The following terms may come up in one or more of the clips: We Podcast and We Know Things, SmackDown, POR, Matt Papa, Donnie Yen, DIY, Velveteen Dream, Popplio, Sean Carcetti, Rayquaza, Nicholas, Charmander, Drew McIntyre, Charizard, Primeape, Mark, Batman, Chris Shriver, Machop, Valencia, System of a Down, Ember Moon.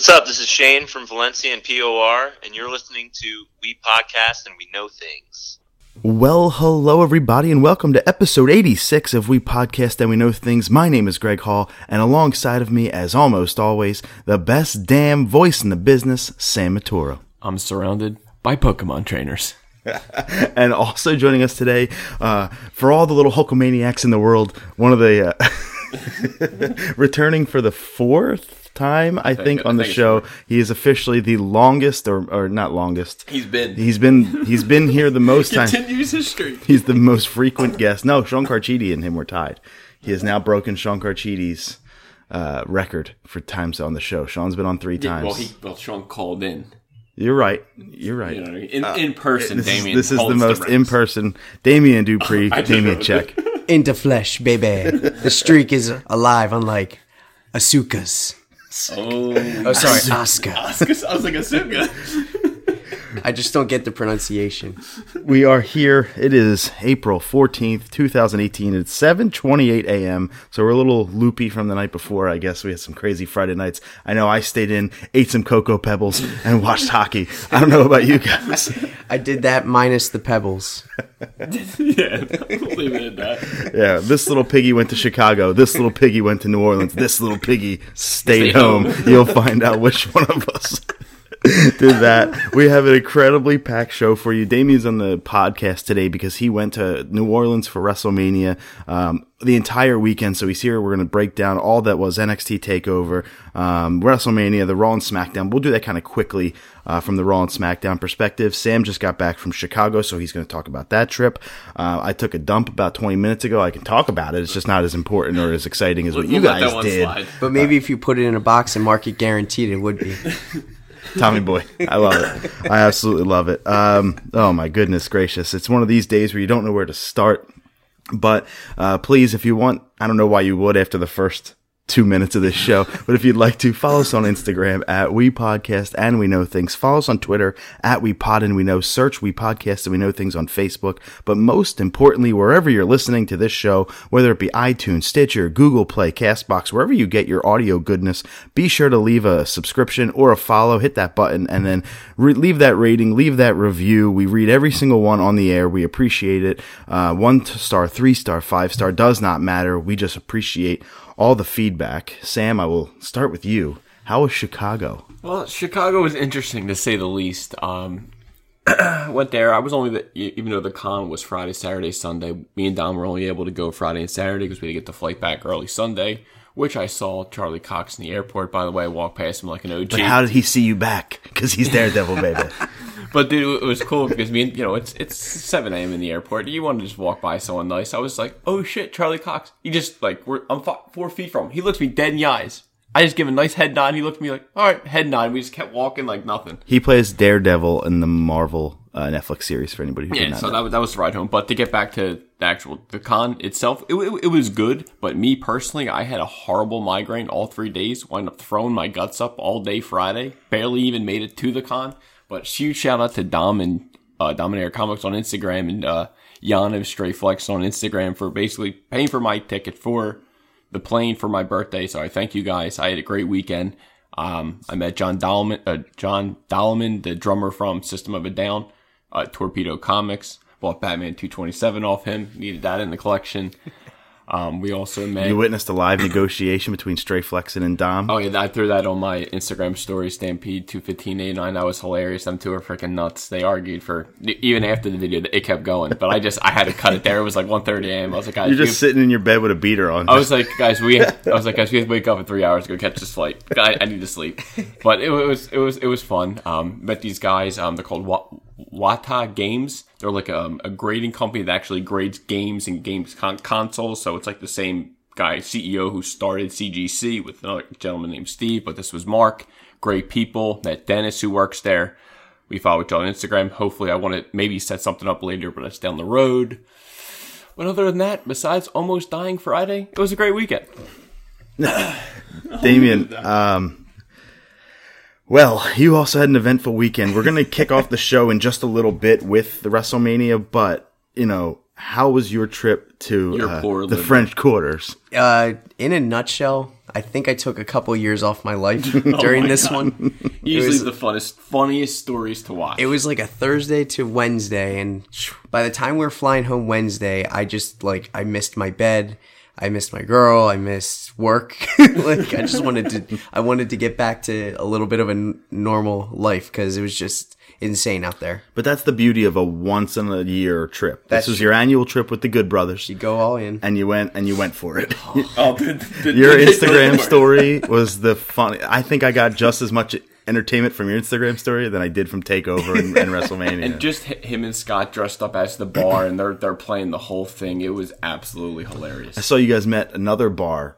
What's up? This is Shane from Valencia and POR, and you're listening to We Podcast and We Know Things. Well, hello everybody, and welcome to episode 86 of We Podcast and We Know Things. My name is Greg Hall, and alongside of me, as almost always, the best damn voice in the business, Sam Maturo. I'm surrounded by Pokemon trainers. And also joining us today, for all the little Hulkamaniacs in the world, one of the returning for the fourth time, I think on the show. He is officially the longest, or not longest. He's been here the most time. Continues history. He's the most frequent guest. No, Sean Carcetti and him were tied. He has now broken Sean Carcetti's record for times on the show. Sean's been on three times. Well, Sean called in. You're right. You know what I mean? In person, Damien. This is the most in person. Damien Dupree, Damien Cech. Into flesh, baby. The streak is alive, unlike Asuka's. Asuka. Asuka sounds like Asuka. I just don't get the pronunciation. We are here. It is April 14th, 2018. It's 7:28 a.m., so we're a little loopy from the night before. I guess we had some crazy Friday nights. I know I stayed in, ate some Cocoa Pebbles, and watched hockey. I don't know about you guys. I did that minus the pebbles. Yeah, we'll leave it at that. Yeah, this little piggy went to Chicago. This little piggy went to New Orleans. This little piggy stayed home. You'll find out which one of us did that. We have an incredibly packed show for you. Damien's on the podcast today because he went to New Orleans for WrestleMania the entire weekend. So he's here. We're going to break down all that was NXT TakeOver, WrestleMania, the Raw and SmackDown. We'll do that kind of quickly from the Raw and SmackDown perspective. Sam just got back from Chicago, so he's going to talk about that trip. I took a dump about 20 minutes ago. I can talk about it. It's just not as important or as exciting as what you guys did. Slide. But maybe if you put it in a box and mark it guaranteed, it would be. Tommy boy. I love it. I absolutely love it. Oh my goodness gracious. It's one of these days where you don't know where to start, but, please, if you want, I don't know why you would after the first 2 minutes of this show, but if you'd like to, follow us on Instagram at We Podcast and We Know Things. Follow us on Twitter at We Pod and We Know. Search We Podcast and We Know Things on Facebook. But most importantly, wherever you're listening to this show, whether it be iTunes, Stitcher, Google Play, Castbox, wherever you get your audio goodness, be sure to leave a subscription or a follow. Hit that button and then leave that rating, leave that review. We read every single one on the air. We appreciate it. 1 star, 3 star, 5 star does not matter. We just appreciate all the feedback. Sam, I will start with you. How was Chicago? Well, Chicago was interesting to say the least. Went there. I was even though the con was Friday, Saturday, Sunday, me and Dom were only able to go Friday and Saturday because we had to get the flight back early Sunday, which I saw Charlie Cox in the airport, by the way. I walked past him like an OG. But how did he see you back? Because he's Daredevil, baby. But dude, it was cool because it's 7 a.m. in the airport. You want to just walk by someone nice. I was like, oh shit, Charlie Cox. He just like, I'm 4 feet from him. He looks me dead in the eyes. I just give him a nice head nod. He looked at me like, all right, head nod. We just kept walking like nothing. He plays Daredevil in the Marvel Netflix series for anybody who did not know. That was the ride home. But to get back to the con itself, it was good. But me personally, I had a horrible migraine all 3 days. Wound up throwing my guts up all day Friday. Barely even made it to the con. But huge shout out to Dom and Dominator Comics on Instagram and Jan of Stray Flex on Instagram for basically paying for my ticket for the plane for my birthday. So I thank you guys. I had a great weekend. I met John Dolman, the drummer from System of a Down, Torpedo Comics. Bought Batman 227 off him. Needed that in the collection. We also met. You witnessed a live negotiation between Stray Flexin and Dom. Oh yeah, I threw that on my Instagram story, Stampede 21589. That was hilarious. Them two are freaking nuts. They argued for even after the video. It kept going, but I had to cut it there. It was like 1:30 a.m. I was like, guys, you're just sitting in your bed with a beater on. I was like, guys, we have to wake up in 3 hours to go catch this flight. I need to sleep. But it was fun. Met these guys. They're called Wata Games. They're like a grading company that actually grades games and games consoles. So it's like the same guy, CEO, who started CGC with another gentleman named Steve. But this was Mark. Great people. Met Dennis, who works there. We follow each other on Instagram. Hopefully, I want to maybe set something up later, but it's down the road. But other than that, besides almost dying Friday, it was a great weekend. Damien, well, you also had an eventful weekend. We're going to kick off the show in just a little bit with the WrestleMania, but, how was your trip to the French Quarters? In a nutshell, I think I took a couple years off my life during this one. Easily the funniest stories to watch. It was like a Thursday to Wednesday, and by the time we were flying home Wednesday, I just, like, I missed my bed, I missed my girl, I missed work. Like, I just wanted to get back to a little bit of a normal life, because it was just insane out there. But that's the beauty of a once in a year trip. This was your annual trip with the Good Brothers. You go all in, and you went for it. Oh, your Instagram story was the funny. I think I got just as much entertainment from your Instagram story than I did from TakeOver and WrestleMania. And just him and Scott dressed up as the Bar, and they're playing the whole thing. It was absolutely hilarious. I saw you guys met another Bar.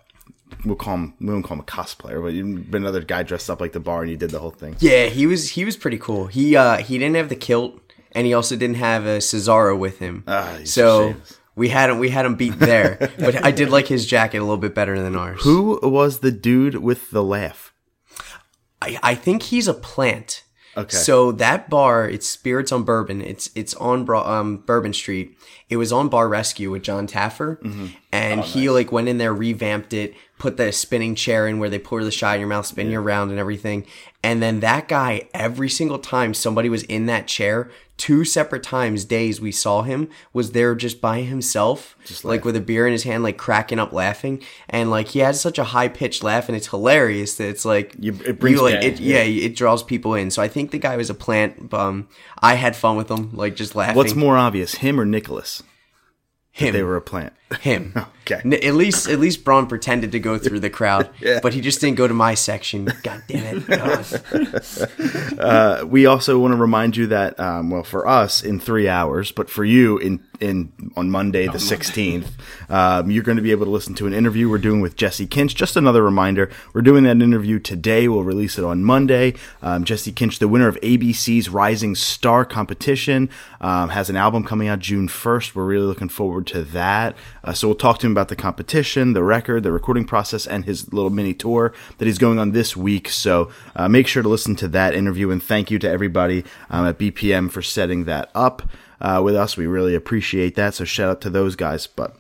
We won't call him a cosplayer, but another guy dressed up like the Bar, and you did the whole thing. Yeah, he was pretty cool. He didn't have the kilt, and he also didn't have a Cesaro with him. So we had him beat there. But I did like his jacket a little bit better than ours. Who was the dude with the laugh? I think he's a plant. Okay. So that bar, it's Spirits on Bourbon. It's on Bourbon Street. It was on Bar Rescue with John Taffer, and he like went in there, revamped it, put the spinning chair in where they pour the shot in your mouth, spin you around and everything. And then that guy, every single time somebody was in that chair, two separate days we saw him, was there just by himself, just like with a beer in his hand, like cracking up laughing. And like he has such a high-pitched laugh, and it's hilarious that it's like it draws people in. So I think the guy was a plant. I had fun with him, like just laughing. What's more obvious, him or Nicholas? Him. They were a plant. Him. Okay. At least Braun pretended to go through the crowd, but he just didn't go to my section. God damn it. God. We also want to remind you that, for us in 3 hours, but for you on Monday the 16th, you're going to be able to listen to an interview we're doing with Jesse Kinch. Just another reminder, we're doing that interview today. We'll release it on Monday. Jesse Kinch, the winner of ABC's Rising Star competition, has an album coming out June 1st. We're really looking forward to that. So we'll talk to him about the competition, the record, the recording process, and his little mini tour that he's going on this week. So make sure to listen to that interview, and thank you to everybody at BPM for setting that up with us. We really appreciate that. So shout out to those guys. But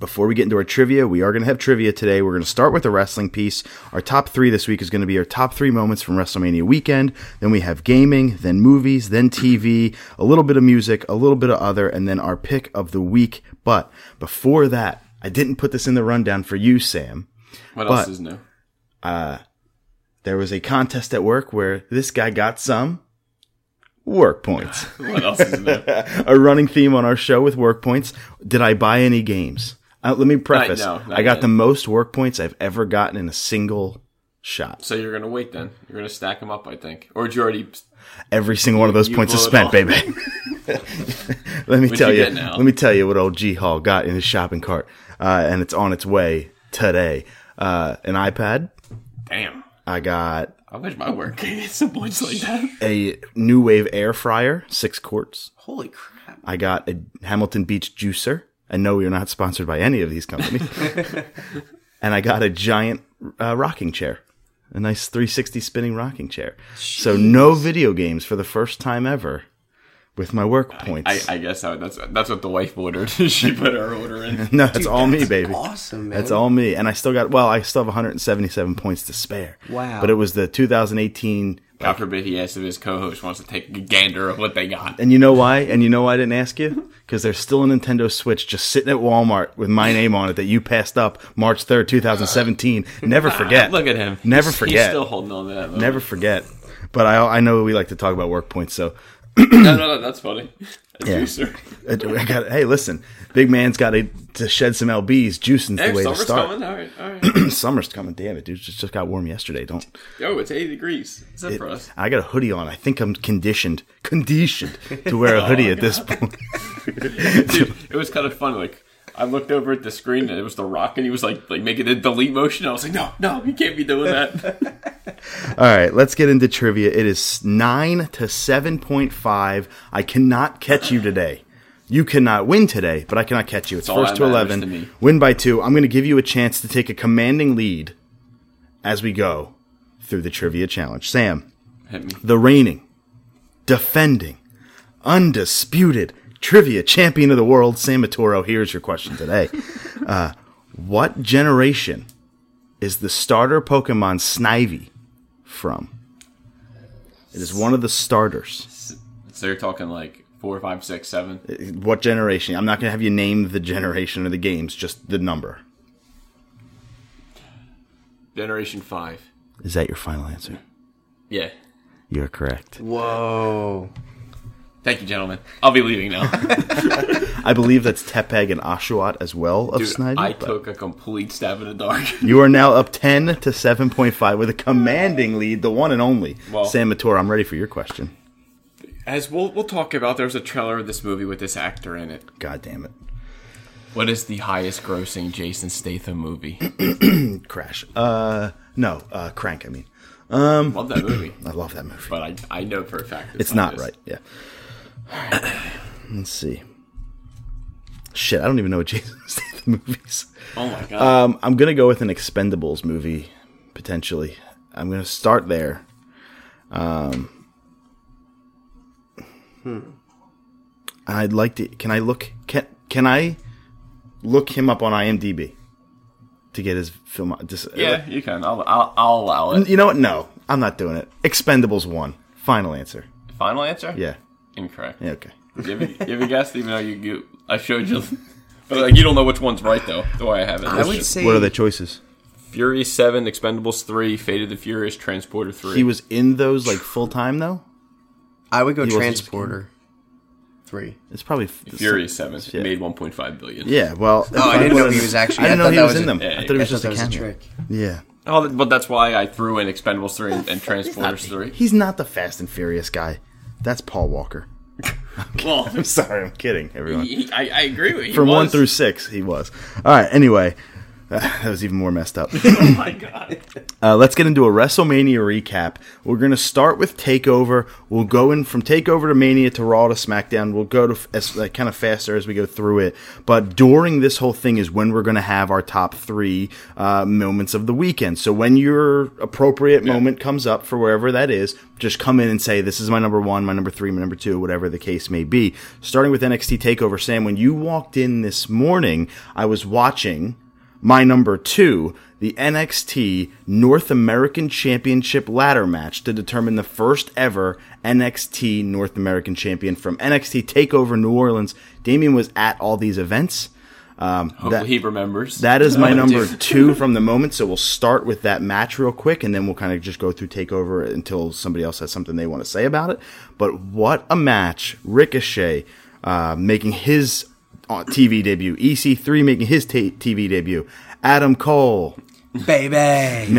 before we get into our trivia, we are going to have trivia today. We're going to start with the wrestling piece. Our top three this week is going to be our top three moments from WrestleMania weekend. Then we have gaming, then movies, then TV, a little bit of music, a little bit of other, and then our pick of the week. But before that, I didn't put this in the rundown for you, Sam. What else is new? There was a contest at work where this guy got some work points. What else is new? A running theme on our show with work points. Did I buy any games? Let me preface. I got the most work points I've ever gotten in a single shot. So you're going to wait then. You're going to stack them up, I think. Or did you already... Every single one of those points is spent, baby. Let me tell you what old G-Hall got in his shopping cart. And it's on its way today. An iPad. Damn. I wish my work could get some points like that. A New Wave air fryer, 6 quarts. Holy crap. I got a Hamilton Beach juicer. And no, you're not sponsored by any of these companies. And I got a giant rocking chair, a nice 360 spinning rocking chair. Jeez. So no video games for the first time ever with my work points. I guess that's what the wife ordered. She put her order in. No, that's all me, baby. Awesome, man. That's all me. And I still have 177 points to spare. Wow. But it was the 2018... God forbid he asks if his co-host wants to take a gander of what they got. And you know why? I didn't ask you? Because there's still a Nintendo Switch just sitting at Walmart with my name on it that you passed up March 3rd, 2017. Never forget. Look at him. Never forget. He's still holding on to that. Never forget. But I know we like to talk about work points, so... No, that's funny. Juicer. Hey, listen. Big man's got to shed some lbs. Juicing's the way to start. Summer's coming. All right. Summer's coming. Damn it, dude. Just got warm yesterday. Don't. Yo, it's 80 degrees. Except for us. I got a hoodie on. I think I'm conditioned to wear a hoodie at this point. Dude, it was kind of funny. Like, I looked over at the screen and it was The Rock, and he was like making a delete motion. I was like, no, you can't be doing that. All right, let's get into trivia. It is 9 to 7.5. I cannot catch you today. You cannot win today, but I cannot catch you. It's first to 11. To win by 2. I'm going to give you a chance to take a commanding lead as we go through the trivia challenge. Sam, hit me. The reigning, defending, undisputed trivia champion of the world, Sam Maturo. Here's your question today. What generation is the starter Pokemon Snivy from? It is one of the starters. So you're talking like 4, 5, 6, 7? What generation? I'm not going to have you name the generation or the games, just the number. Generation 5. Is that your final answer? Yeah. You're correct. Whoa. Thank you, gentlemen. I'll be leaving now. I believe that's Tepeg and Oshawott as well of Snivy. I took a complete stab in the dark. You are now up 10 to 7.5 with a commanding lead, the one and only. Well, Sam Maturo, I'm ready for your question. As we'll talk about, there's a trailer of this movie with this actor in it. God damn it. What is the highest grossing Jason Statham movie? Crash. Crank, I mean. Love that movie. I love that movie. But I know for a fact it's not right, yeah. Let's see. Shit, I don't even know what Jason Statham movies. Oh my god. I'm gonna go with an Expendables movie potentially. I'm gonna start there. I'd like to. Can I look him up on IMDb to get his film? You can. I'll allow it. You know what? No, I'm not doing it. Expendables 1. Final answer. Final answer? Yeah. Incorrect. Yeah, okay. You have a guess, even though I showed you, but like, you don't know which one's right though. The way I have it, what are the choices? Fury 7, Expendables 3, Fate of the Furious, Transporter 3. He was in those like full time though. I would go Transporter 3. It's probably Fury 7. Yeah. Made $1.5 billion. Yeah, well, I didn't know he was actually. I didn't know he was in them. Yeah, I thought it was just a trick. Yeah. Oh, but that's why I threw in Expendables 3 and Transporters 3. He's not the Fast and Furious guy. That's Paul Walker. Well, I'm sorry, I'm kidding, everyone. I agree with you. From 1 through 6, he was. All right, anyway, that was even more messed up. Oh, my God. Let's get into a WrestleMania recap. We're going to start with TakeOver. We'll go in from TakeOver to Mania to Raw to SmackDown. We'll go to kind of faster as we go through it. But during this whole thing is when we're going to have our top 3 moments of the weekend. So when your appropriate moment comes up for wherever that is, just come in and say, this is my number 1, my number 3, my number 2, whatever the case may be. Starting with NXT TakeOver, Sam, when you walked in this morning, I was watching my number 2, the NXT North American Championship ladder match to determine the first ever NXT North American champion from NXT TakeOver New Orleans. Damien was at all these events. Hopefully he remembers. That is my number 2 from the moment, so we'll start with that match real quick, and then we'll kind of just go through TakeOver until somebody else has something they want to say about it. But what a match. Ricochet making his TV debut. EC3 making his TV debut. Adam Cole, baby,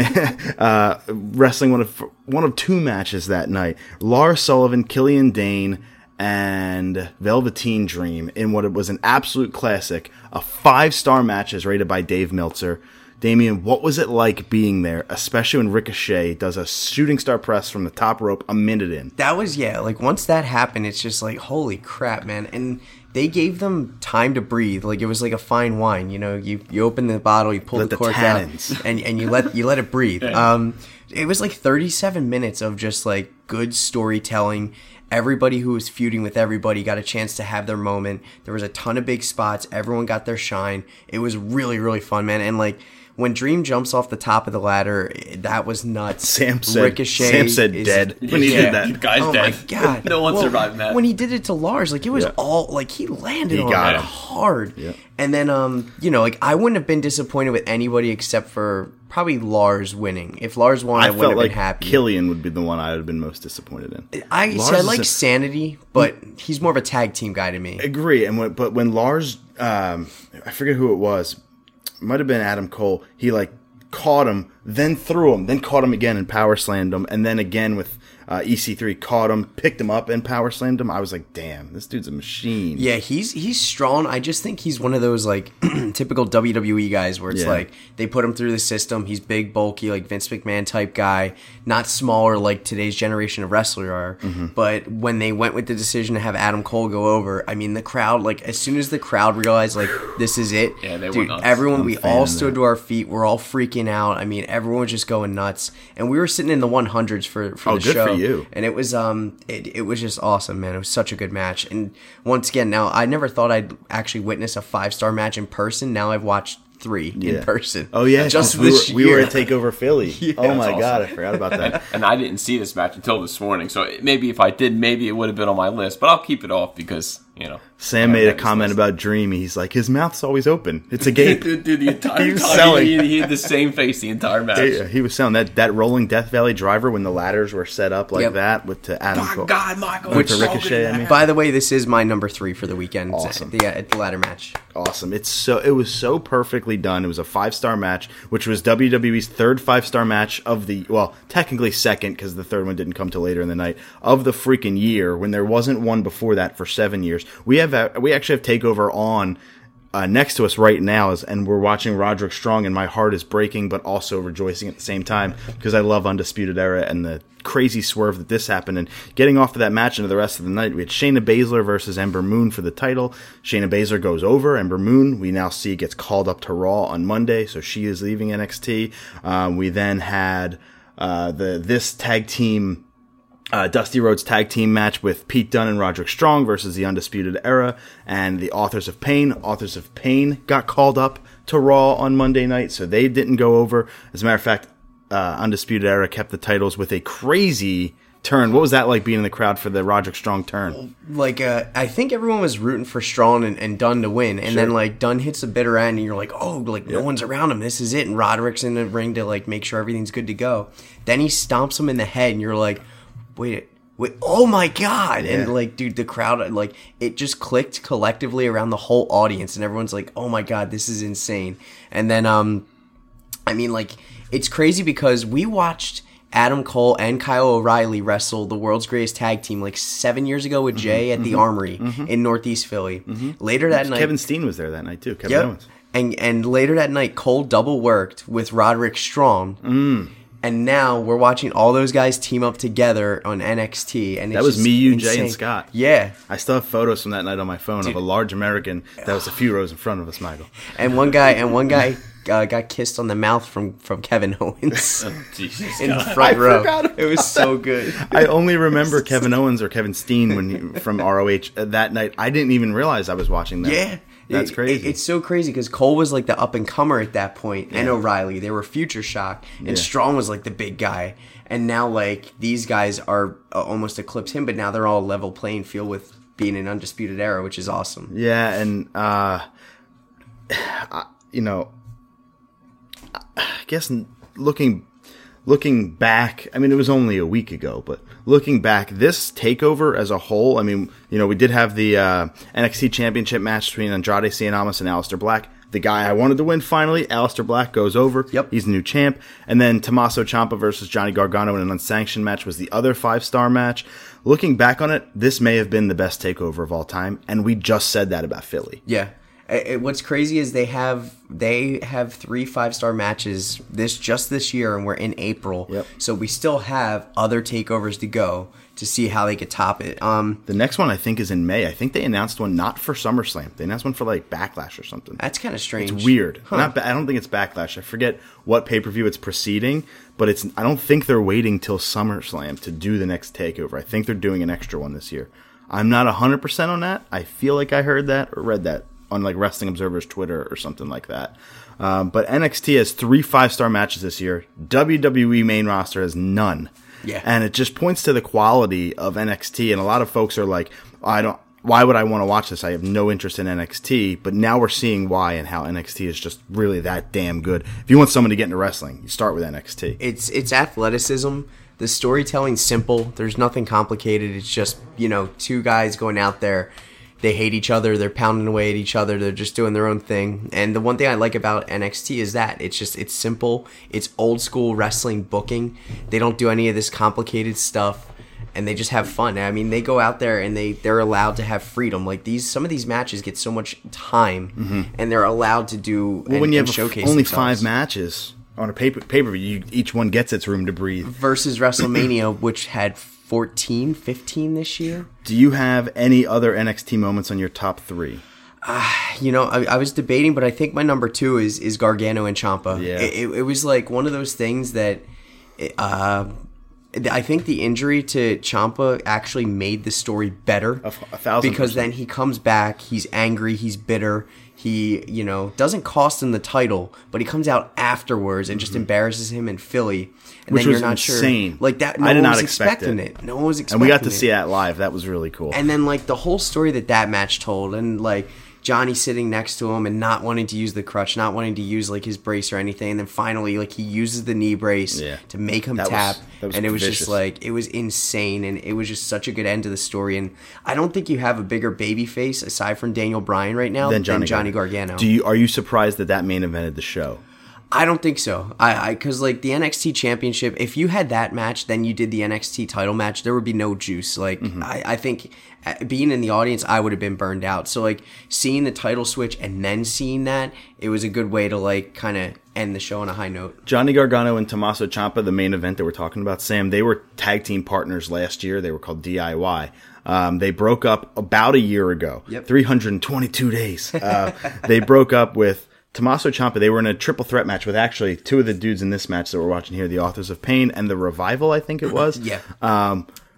wrestling one of 2 matches that night. Lars Sullivan, Killian Dane, and Velveteen Dream in what it was an absolute classic, a 5-star match as rated by Dave Meltzer. Damien, what was it like being there, especially when Ricochet does a shooting star press from the top rope a minute in? That was, once that happened, it's just like, holy crap, man. And they gave them time to breathe. Like, it was like a fine wine, you know, you open the bottle, you pull the cork out, and you let it breathe. It was like 37 minutes of just like good storytelling. Everybody who was feuding with everybody got a chance to have their moment. There was a ton of big spots. Everyone got their shine. It was really, really fun, man. And like, when Dream jumps off the top of the ladder, that was nuts. Sam said dead when he did that. Guy's dead. My God. No one survived that. When he did it to Lars, like, it was all, like, he landed on it hard. Yeah. And then, I wouldn't have been disappointed with anybody except for probably Lars winning. If Lars won, I wouldn't have been happy. Killian would be the one I would have been most disappointed in. I like Sanity, but he's more of a tag team guy to me. Agree. But when Lars, I forget who it was, might have been Adam Cole. He like caught him, then threw him, then caught him again and power slammed him, and then again with EC3 caught him, picked him up and power slammed him. I was like, damn, this dude's a machine. Yeah, he's strong. I just think he's one of those like typical WWE guys where it's like they put him through the system. He's big, bulky, like Vince McMahon type guy, not smaller like today's generation of wrestlers are. Mm-hmm. But when they went with the decision to have Adam Cole go over, I mean, the crowd, like as soon as the crowd realized like this is it, we all stood to our feet. We're all freaking out. I mean, everyone was just going nuts, and we were sitting in the 100s for the show. For you. And it was it was just awesome, man. It was such a good match. And once again, now I never thought I'd actually witness a 5-star match in person. Now I've watched 3 in person. Oh, yeah. Just we were at TakeOver Philly. Yeah, oh, my God. I forgot about that. And I didn't see this match until this morning. So maybe if I did, maybe it would have been on my list. But I'll keep it off because, you know. Sam made a comment about Dream. He's like, his mouth's always open. It's a gape. Dude, the entire time. He had the same face the entire match. He was selling that rolling Death Valley driver when the ladders were set up like that with to Adam Cole. God, Michael. Which Ricochet. I mean. By the way, this is my number 3 for the weekend. Awesome. The ladder match. Awesome. It was so perfectly done. It was a 5-star match, which was WWE's third 5-star match of the, well, technically second because the third one didn't come till later in the night, of the freaking year when there wasn't one before that for 7 years. We actually have TakeOver on next to us right now, and we're watching Roderick Strong, and my heart is breaking but also rejoicing at the same time because I love Undisputed Era and the crazy swerve that this happened. And getting off of that match into the rest of the night, we had Shayna Baszler versus Ember Moon for the title. Shayna Baszler goes over. Ember Moon, we now see, gets called up to Raw on Monday, so she is leaving NXT. We then had this tag team... Dusty Rhodes tag team match with Pete Dunne and Roderick Strong versus the Undisputed Era and the Authors of Pain. Authors of Pain got called up to Raw on Monday night, so they didn't go over. As a matter of fact, Undisputed Era kept the titles with a crazy turn. What was that like being in the crowd for the Roderick Strong turn? Like, I think everyone was rooting for Strong and Dunn to win, and then like Dunn hits the bitter end, and you're like, oh, like no one's around him. This is it. And Roderick's in the ring to like make sure everything's good to go. Then he stomps him in the head, and you're like, Wait, oh my God. Yeah. And like, dude, the crowd, like it just clicked collectively around the whole audience and everyone's like, oh my God, this is insane. And then, I mean, like it's crazy because we watched Adam Cole and Kyle O'Reilly wrestle the world's greatest tag team like 7 years ago with Jay at the Armory in Northeast Philly. Later that night. Kevin Steen was there that night too. Kevin Owens. And later that night, Cole double worked with Roderick Strong. And now we're watching all those guys team up together on NXT. And that was me, you, insane. Jay, and Scott. Yeah. I still have photos from that night on my phone of a large American that was a few rows in front of us, Michael. And one guy got kissed on the mouth from Kevin Owens in the front row. It was so good. I only remember Kevin Owens or Kevin Steen from ROH that night. I didn't even realize I was watching that. Yeah. That's crazy. It's so crazy because Cole was like the up-and-comer at that point, and O'Reilly. They were Future Shock, and Strong was like the big guy. And now like these guys are almost eclipse him, but now they're all level playing field with being an Undisputed Era, which is awesome. Yeah, and you know, I guess looking back, I mean, it was only a week ago, but looking back, this TakeOver as a whole, I mean, you know, we did have the NXT Championship match between Andrade Cien Almas and Aleister Black. The guy I wanted to win finally, Aleister Black, goes over. Yep. He's the new champ. And then Tommaso Ciampa versus Johnny Gargano in an unsanctioned match was the other 5-star match. Looking back on it, this may have been the best TakeOver of all time, and we just said that about Philly. Yeah. What's crazy is they have 3 5-star matches this year, and we're in April. Yep. So we still have other TakeOvers to go to see how they could top it. The next one I think is in May. I think they announced one not for SummerSlam. They announced one for like Backlash or something. That's kind of strange. It's weird. Huh. I don't think it's Backlash. I forget what pay-per-view it's preceding, but I don't think they're waiting till SummerSlam to do the next TakeOver. I think they're doing an extra one this year. I'm not 100% on that. I feel like I heard that or read that on like Wrestling Observer's Twitter or something like that. But NXT has 3 5-star matches this year. WWE main roster has none. Yeah. And it just points to the quality of NXT. And a lot of folks are like, why would I want to watch this? I have no interest in NXT. But now we're seeing why and how NXT is just really that damn good. If you want someone to get into wrestling, you start with NXT. It's athleticism. The storytelling's simple. There's nothing complicated. It's just, you know, two guys going out there. They hate each other. They're pounding away at each other. They're just doing their own thing. And the one thing I like about NXT is that it's simple. It's old school wrestling booking. They don't do any of this complicated stuff, and they just have fun. I mean, they go out there and they're allowed to have freedom. Like some of these matches get so much time, and they're allowed to do. Well, when you have only 5 matches on a pay-per-view, each one gets its room to breathe. Versus WrestleMania, which had 14, 15 this year. Do you have any other NXT moments on your top 3? You know, I was debating, but I think my number 2 is Gargano and Ciampa. Yeah. It was like one of those things that I think the injury to Ciampa actually made the story better. 1,000%. Because then he comes back, he's angry, he's bitter. He, you know, doesn't cost him the title, but he comes out afterwards and just embarrasses him in Philly. And which then was insane. Sure. Like that, no I did one not was expect expecting it. No one was expecting it. And we got to see that live. That was really cool. And then, like, the whole story that match told, and, like, Johnny sitting next to him and not wanting to use the crutch, not wanting to use, like, his brace or anything. And then finally, like, he uses the knee brace to make him tap. And it was vicious. Just, like, it was insane. And it was just such a good end to the story. And I don't think you have a bigger baby face, aside from Daniel Bryan right now, than Johnny Gargano. Are you surprised that main evented the show? I don't think so. Because, like, the NXT Championship, if you had that match, then you did the NXT title match, there would be no juice. Like, I think being in the audience, I would have been burned out. So, like, seeing the title switch and then seeing that, it was a good way to, like, kind of end the show on a high note. Johnny Gargano and Tommaso Ciampa, the main event that we're talking about, Sam, they were tag team partners last year. They were called DIY. They broke up about a year ago. Yep. 322 days. They broke up with Tommaso Ciampa. They were in a triple threat match with actually two of the dudes in this match that we're watching here, the Authors of Pain and the Revival, I think it was.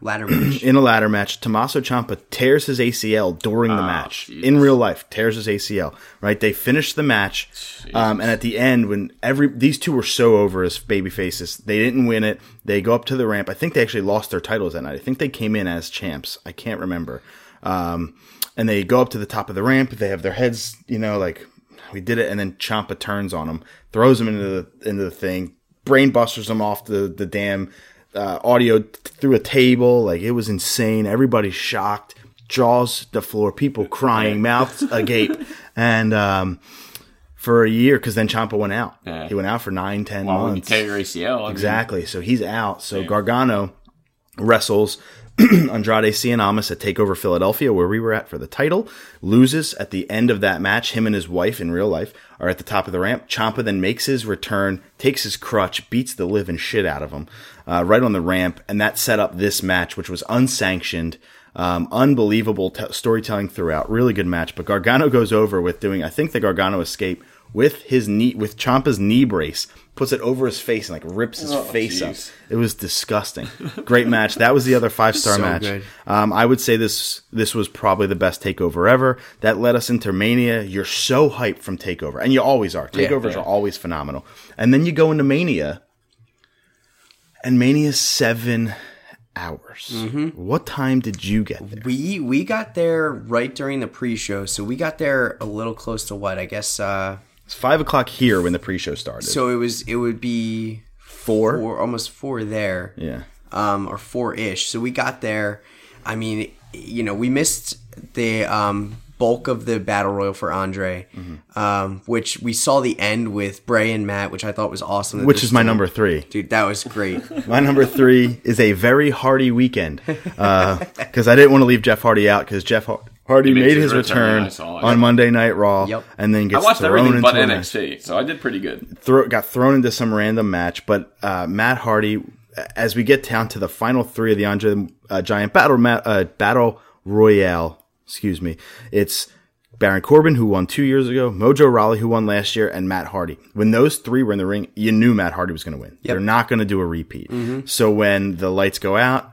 Ladder match. In a ladder match, Tommaso Ciampa tears his ACL during the match. Jesus. In real life, tears his ACL, right? They finish the match, and at the end, when these two were so over as baby faces, they didn't win it. They go up to the ramp. I think they actually lost their titles that night. I think they came in as champs. I can't remember. And they go up to the top of the ramp. They have their heads, you know, like, we did it, and then Ciampa turns on him, throws him into the thing, brainbusters him off the damn audio through a table. Like, it was insane. Everybody's shocked, jaws the floor, people crying, mouths agape, and for a year, because then Ciampa went out. Yeah. He went out for 9-10 months. When you tear your ACL, exactly. So he's out. So Gargano wrestles Andrade Cien Almas at TakeOver Philadelphia, where we were at for the title, loses at the end of that match. Him and his wife in real life are at the top of the ramp. Ciampa then makes his return, takes his crutch, beats the living shit out of him right on the ramp, and that set up this match, which was unsanctioned. Unbelievable storytelling throughout. Really good match, but Gargano goes over with doing, I think, the Gargano escape with his knee, with Ciampa's knee brace, puts it over his face and, like, rips his face up. It was disgusting. Great match. That was the other 5-star match. I would say this was probably the best TakeOver ever. That led us into Mania. You're so hyped from TakeOver, and you always are. TakeOvers are always phenomenal. And then you go into Mania, and Mania's 7 hours. What time did you get there? We got there right during the pre-show, so we got there a little close to what, I guess, it's 5 o'clock here when the pre-show started. So it would be four, almost four there. Yeah. Or four-ish. So we got there. I mean, you know, we missed the bulk of the battle royal for Andre, which we saw the end with Bray and Matt, which I thought was awesome. Which is my number three. Dude, that was great. My number three is a very Hardy weekend, because I didn't want to leave Jeff Hardy out, because Jeff Hardy made his return on Monday Night Raw, and then gets thrown into NXT, so I did pretty good. Got thrown into some random match, but Matt Hardy, as we get down to the final three of the Andre Giant Battle Royale, it's Baron Corbin, who won 2 years ago, Mojo Rawley, who won last year, and Matt Hardy. When those three were in the ring, you knew Matt Hardy was going to win. Yep. They're not going to do a repeat. So when the lights go out,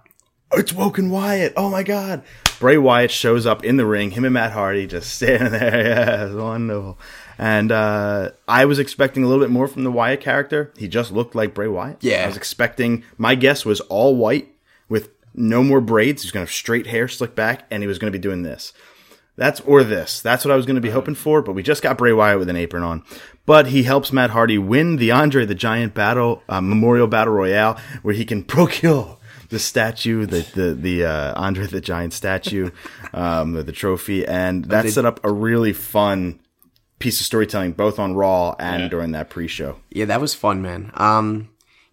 it's Woken Wyatt. Oh, my God. Bray Wyatt shows up in the ring. Him and Matt Hardy just standing there. Yeah, it's wonderful. And I was expecting a little bit more from the Wyatt character. He just looked like Bray Wyatt. Yeah. I was expecting – my guess was all white with no more braids. He was going to have straight hair, slick back, and he was going to be doing this. That's what I was going to be hoping for, but we just got Bray Wyatt with an apron on. But he helps Matt Hardy win the Andre the Giant Battle Memorial Battle Royale, where he can procure the statue, the Andre the Giant statue, the trophy, and that set up a really fun piece of storytelling, both on Raw and during that pre-show. Yeah, that was fun, man.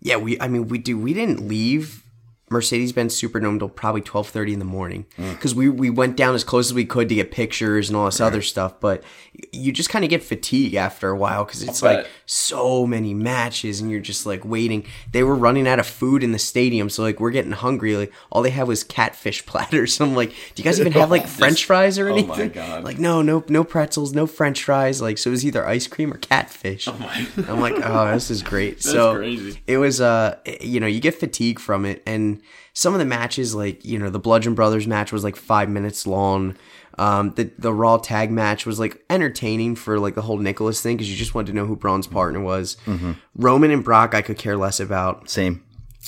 We didn't leave Mercedes-Benz Superdome till probably 12:30 in the morning, because we went down as close as we could to get pictures and all this other stuff. But you just kind of get fatigued after a while, because it's like so many matches, and you're just like waiting. They were running out of food in the stadium, so like we're getting hungry. Like all they had was catfish platters. So I'm like, do you guys even have like French fries or anything? Oh my God! Like no pretzels, no French fries. Like, so it was either ice cream or catfish. Oh my! I'm like, oh, this is great. That's so crazy. It was you get fatigue from it. And and some of the matches, like, you know, the Bludgeon Brothers match was like 5 minutes long. The Raw tag match was like entertaining for like the whole Nicholas thing, because you just wanted to know who Braun's partner was. Mm-hmm. Roman and Brock, I could care less about. Same.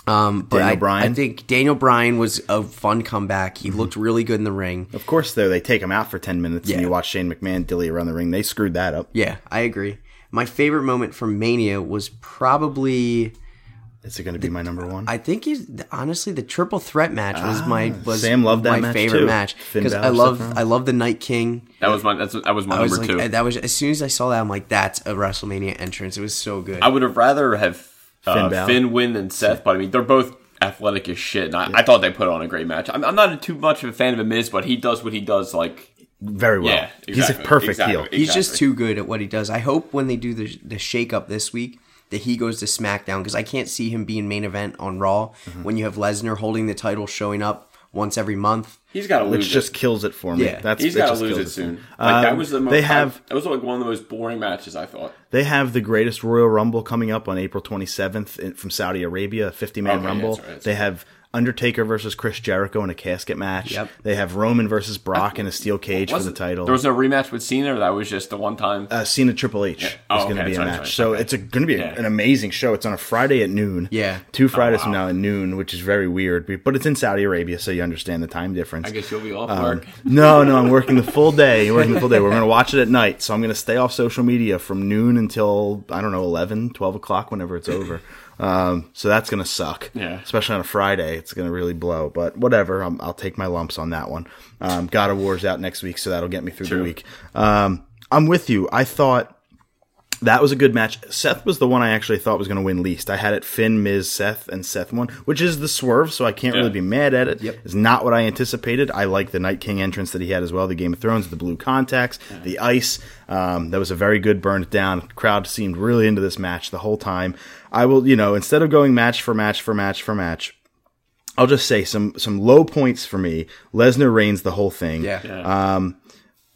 But I think Daniel Bryan was a fun comeback. He looked really good in the ring. Of course, though, they take him out for 10 minutes and you watch Shane McMahon dilly around the ring. They screwed that up. Yeah, I agree. My favorite moment from Mania was probably... Is it going to be my number one? I think honestly the triple threat match was my favorite match because I love the Night King. That was my number two. That was, as soon as I saw that, I'm like, that's a WrestleMania entrance. It was so good. I would have rather have Finn win than Seth, but I mean, they're both athletic as shit, and I thought they put on a great match. I'm not too much of a fan of The Miz, but he does what he does like very well. Yeah, exactly. He's a perfect heel. Exactly. He's just too good at what he does. I hope when they do the shakeup this week that he goes to SmackDown, because I can't see him being main event on Raw when you have Lesnar holding the title, showing up once every month. He's got to lose it. Which just kills it for me. Yeah. He's got to lose it soon. That was like one of the most boring matches, I thought. They have the greatest Royal Rumble coming up on April 27th from Saudi Arabia, a 50-man Rumble. That's right. They have Undertaker versus Chris Jericho in a casket match. Yep. They have Roman versus Brock in a steel cage for the title. There was no rematch with Cena, or that was just the one time? Cena Triple H is going to be a match. It's going to be an amazing show. It's on a Friday at noon. Yeah. Two Fridays from now at noon, which is very weird. But it's in Saudi Arabia, so you understand the time difference. I guess you'll be off work. No, I'm working the full day. We're going to watch it at night. So I'm going to stay off social media from noon until, I don't know, 11, 12 o'clock, whenever it's over. So that's going to suck. Yeah. Especially on a Friday. It's going to really blow. But whatever. I'll take my lumps on that one. God of War's out next week, so that'll get me through the week. I'm with you. I thought that was a good match. Seth was the one I actually thought was going to win least. I had it Finn, Miz, Seth, and Seth won, which is the swerve, so I can't really be mad at it. Yep. It's not what I anticipated. I like the Night King entrance that he had as well, the Game of Thrones, the blue contacts, the ice. That was a very good burned down. The crowd seemed really into this match the whole time. I will, instead of going match for match for match for match, I'll just say some low points for me. Lesnar reigns the whole thing. Yeah.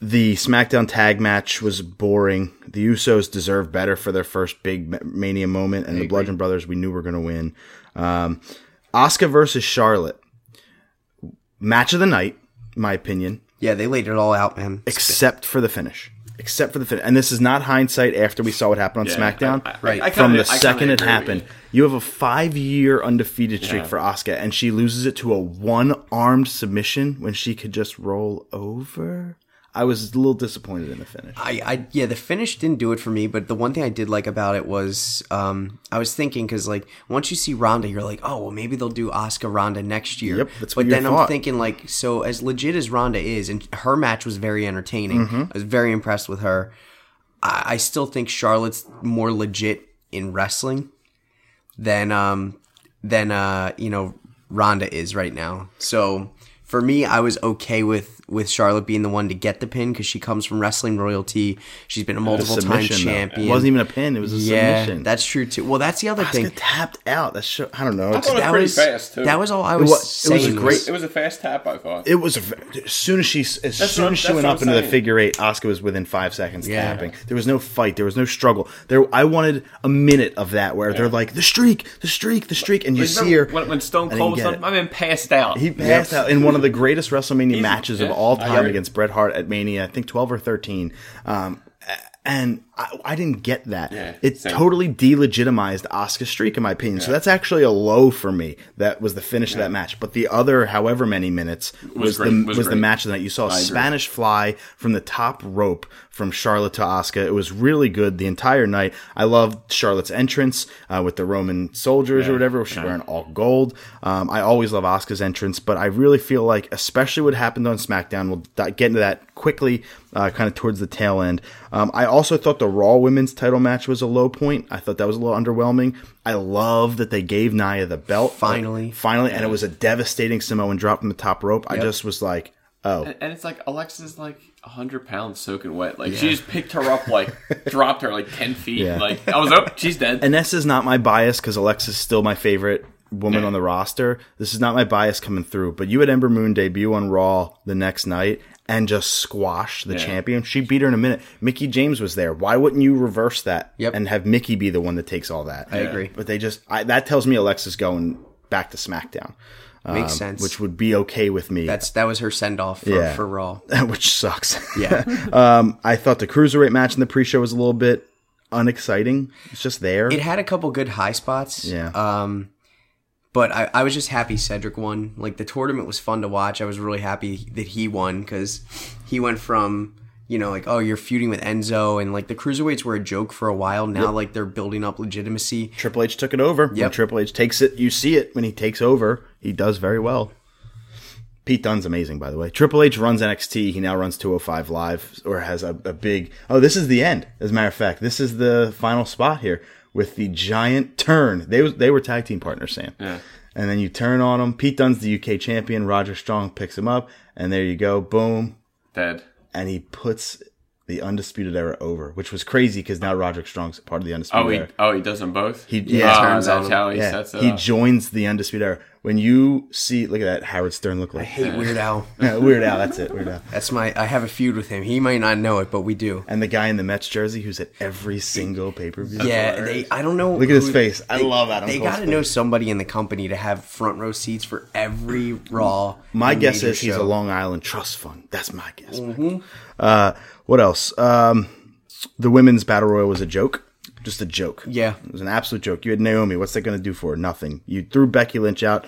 The SmackDown tag match was boring. The Usos deserved better for their first big Mania moment, and the Bludgeon Brothers we knew were going to win. Asuka versus Charlotte. Match of the night, my opinion. Yeah, they laid it all out, man. Except for the finish. And this is not hindsight after we saw what happened on SmackDown. From the second it happened. You have a 5-year undefeated streak for Asuka, and she loses it to a one-armed submission when she could just roll over. I was a little disappointed in the finish. The finish didn't do it for me, but the one thing I did like about it was I was thinking, because like once you see Ronda, you're like, oh, well, maybe they'll do Asuka Ronda next year. Yep, that's what you thought. But then I'm thinking, like, so as legit as Ronda is, and her match was very entertaining. Mm-hmm. I was very impressed with her. I still think Charlotte's more legit in wrestling than Ronda is right now. So for me, I was okay with Charlotte being the one to get the pin, because she comes from wrestling royalty. She's been a multiple-time champion. It wasn't even a pin. It was a submission. Yeah, that's true, too. Well, that's the other thing. Asuka tapped out. I don't know. I thought it was pretty fast, too. That was all I was saying. It was a fast tap, I thought. It was as soon as she went up into the figure eight, Asuka was within 5 seconds tapping. There was no fight. There was no struggle. I wanted a minute of that where they're like, the streak. And you see her. When Stone Cold was on, my man passed out. He passed out in one of the greatest WrestleMania matches of all time against Bret Hart at Mania, I think 12 or 13. And I didn't get that. Yeah, it totally delegitimized Asuka's streak, in my opinion. Yeah. So that's actually a low for me. That was the finish of that match. But the other however many minutes was the match of the night. You saw a Spanish fly from the top rope from Charlotte to Asuka. It was really good the entire night. I loved Charlotte's entrance with the Roman soldiers or whatever. She's wearing all gold. I always love Asuka's entrance. But I really feel like, especially what happened on SmackDown, we'll get into that quickly, kind of towards the tail end. I also thought the Raw women's title match was a low point. I thought that was a little underwhelming. I love that they gave Nia the belt. Finally. Yeah. And it was a devastating Samoan drop from the top rope. Yep. I just was like, oh. And it's like Alexa's like 100 pounds soaking wet. Like she just picked her up, like dropped her like 10 feet. Yeah. Like I was she's dead. And this is not my bias, because Alexa's still my favorite woman on the roster. This is not my bias coming through. But you had Ember Moon debut on Raw the next night and just squash the champion. She beat her in a minute. Mickey James was there. Why wouldn't you reverse that and have Mickey be the one that takes all that? I agree. But that tells me Alexa's going back to SmackDown. Makes sense. Which would be okay with me. That was her send-off for Raw. Which sucks. Yeah. I thought the Cruiserweight match in the pre-show was a little bit unexciting. It's just there. It had a couple good high spots. Yeah. But I was just happy Cedric won. Like, the tournament was fun to watch. I was really happy that he won because he went from, you know, like, oh, you're feuding with Enzo. And, like, the Cruiserweights were a joke for a while. Now, like, they're building up legitimacy. Triple H took it over. Yep. When Triple H takes it, you see it. When he takes over, he does very well. Pete Dunne's amazing, by the way. Triple H runs NXT. He now runs 205 Live, or has a big – oh, this is the end. As a matter of fact, this is the final spot here. With the giant turn. They were tag team partners, Sam. Yeah. And then you turn on them. Pete Dunne's the UK champion. Roderick Strong picks him up. And there you go. Boom. Dead. And he puts the Undisputed Era over, which was crazy because now Roderick Strong's part of the Undisputed Era. He does them both? He joins the Undisputed Era. When you see, look at that Howard Stern look like. I hate Weird Al. Weird Al, that's it. Weird Al. That's I have a feud with him. He might not know it, but we do. And the guy in the Mets jersey who's at every single pay-per-view. Yeah, I don't know. Look at his face. I love Adam Cole. They got to know somebody in the company to have front row seats for every Raw. My guess is he's a Long Island trust fund. That's my guess. Mm-hmm. What else? The women's battle royal was a joke. Just a joke. Yeah. It was an absolute joke. You had Naomi. What's that going to do for her? Nothing. You threw Becky Lynch out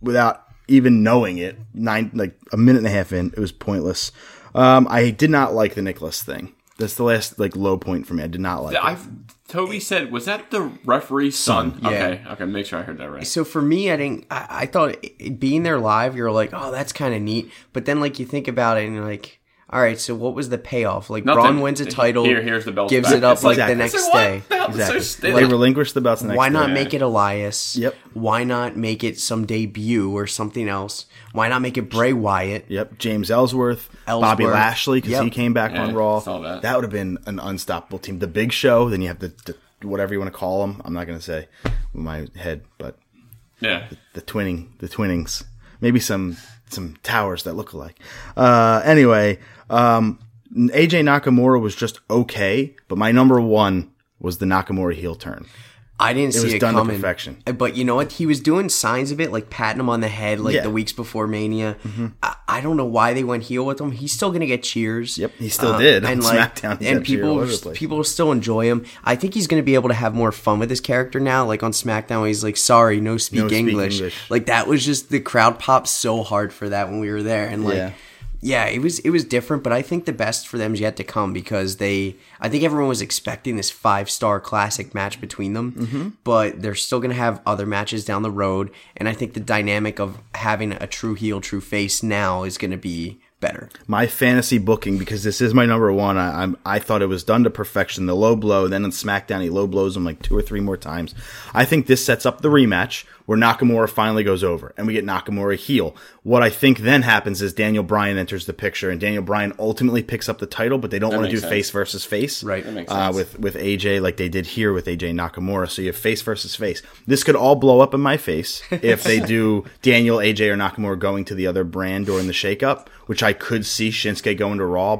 without even knowing it. A minute and a half in. It was pointless. I did not like the Nicholas thing. That's the last low point for me. I did not like it. Toby said, was that the referee's son? Yeah. Okay. Make sure I heard that right. So for me, I thought being there live, you're like, oh, that's kind of neat. But then you think about it and you're like, all right, so what was the payoff? Nothing. Braun wins a title, here's the belts, gives it up the next day. Exactly. They relinquish the belts the next day. Why not make it Elias? Yep. Why not make it some debut or something else? Why not make it Bray Wyatt? Yep. James Ellsworth. Bobby Lashley, because he came back on Raw. That would have been an unstoppable team. The Big Show, then you have the whatever you want to call them. I'm not going to say with my head, but the twinnings. Maybe some towers that look alike. Anyway, AJ Nakamura was just okay, but my number one was the Nakamura heel turn. I didn't see it coming. It was done to perfection. But you know what? He was doing signs of it, like patting him on the head the weeks before Mania. Mm-hmm. I don't know why they went heel with him. He's still going to get cheers. Yep, he still did. And SmackDown, and people still enjoy him. I think he's going to be able to have more fun with his character now. Like on SmackDown, he's like, sorry, no speak English. Like that was just, the crowd popped so hard for that when we were there. And it was different, but I think the best for them is yet to come because I think everyone was expecting this 5-star classic match between them, mm-hmm. but they're still going to have other matches down the road, and I think the dynamic of having a true heel, true face now is going to be better. My fantasy booking, because this is my number one, I thought it was done to perfection, the low blow, then on SmackDown he low blows him like 2 or 3 more times. I think this sets up the rematch, where Nakamura finally goes over, and we get Nakamura heel. What I think then happens is Daniel Bryan enters the picture, and Daniel Bryan ultimately picks up the title, but they don't want to do face versus face, right? That makes sense. With AJ, like they did here with AJ Nakamura, so you have face versus face. This could all blow up in my face if they do Daniel, AJ, or Nakamura going to the other brand during the shakeup, which I could see Shinsuke going to Raw,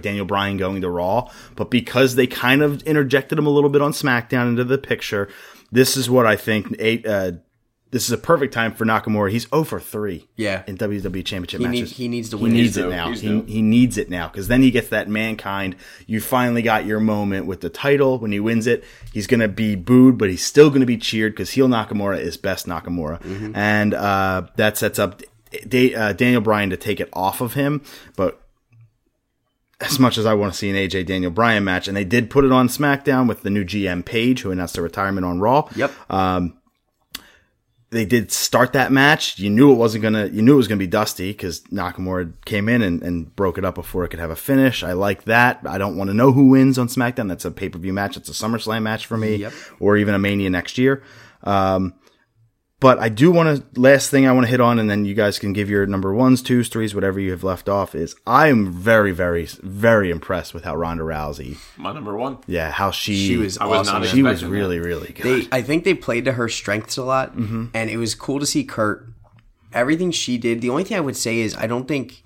Daniel Bryan going to Raw, but because they kind of interjected him a little bit on SmackDown into the picture. This is what I think. This is a perfect time for Nakamura. He's 0-3 in WWE Championship matches. He needs to win. He needs it now. He needs it now because then he gets that Mankind. You finally got your moment with the title. When he wins it, he's going to be booed, but he's still going to be cheered because heel Nakamura is best Nakamura. Mm-hmm. And that sets up Daniel Bryan to take it off of him. But as much as I want to see an AJ Daniel Bryan match, and they did put it on SmackDown with the new GM Paige, who announced her retirement on Raw. Yep. They did start that match. You knew it was gonna be dusty because Nakamura came in and broke it up before it could have a finish. I like that. I don't want to know who wins on SmackDown. That's a pay-per-view match. It's a SummerSlam match for me, or even a Mania next year. But I do want to, last thing I want to hit on, and then you guys can give your number 1s, 2s, 3s, whatever you have left off, is I am very, very, very impressed with how Ronda Rousey. My number 1. Yeah, how she was awesome. She was really, really good. I think they played to her strengths a lot, mm-hmm. and it was cool to see Kurt. Everything she did, the only thing I would say is I don't think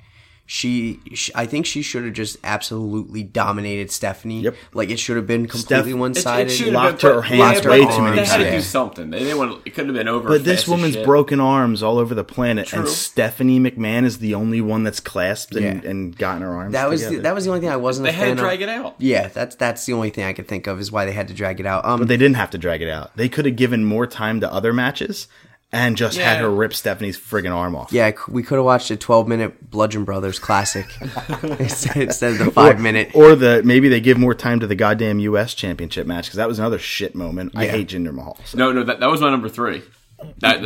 I think she should have just absolutely dominated Stephanie. Yep. Like, it should have been completely one-sided. It locked her hands way too many times. They had to do something. They didn't want to, it couldn't have been over. But this woman's broken arms all over the planet, and Stephanie McMahon is the only one that's clasped and gotten her arms together. That was the only thing I wasn't a fan of. They had to drag it out. Yeah, that's the only thing I could think of is why they had to drag it out. But they didn't have to drag it out. They could have given more time to other matches. And just had her rip Stephanie's friggin' arm off. Yeah, we could have watched a 12-minute Bludgeon Brothers classic instead of the 5-minute. Or maybe they give more time to the goddamn U.S. Championship match, because that was another shit moment. Yeah. I hate Jinder Mahal. So. No, that was my number 3. Not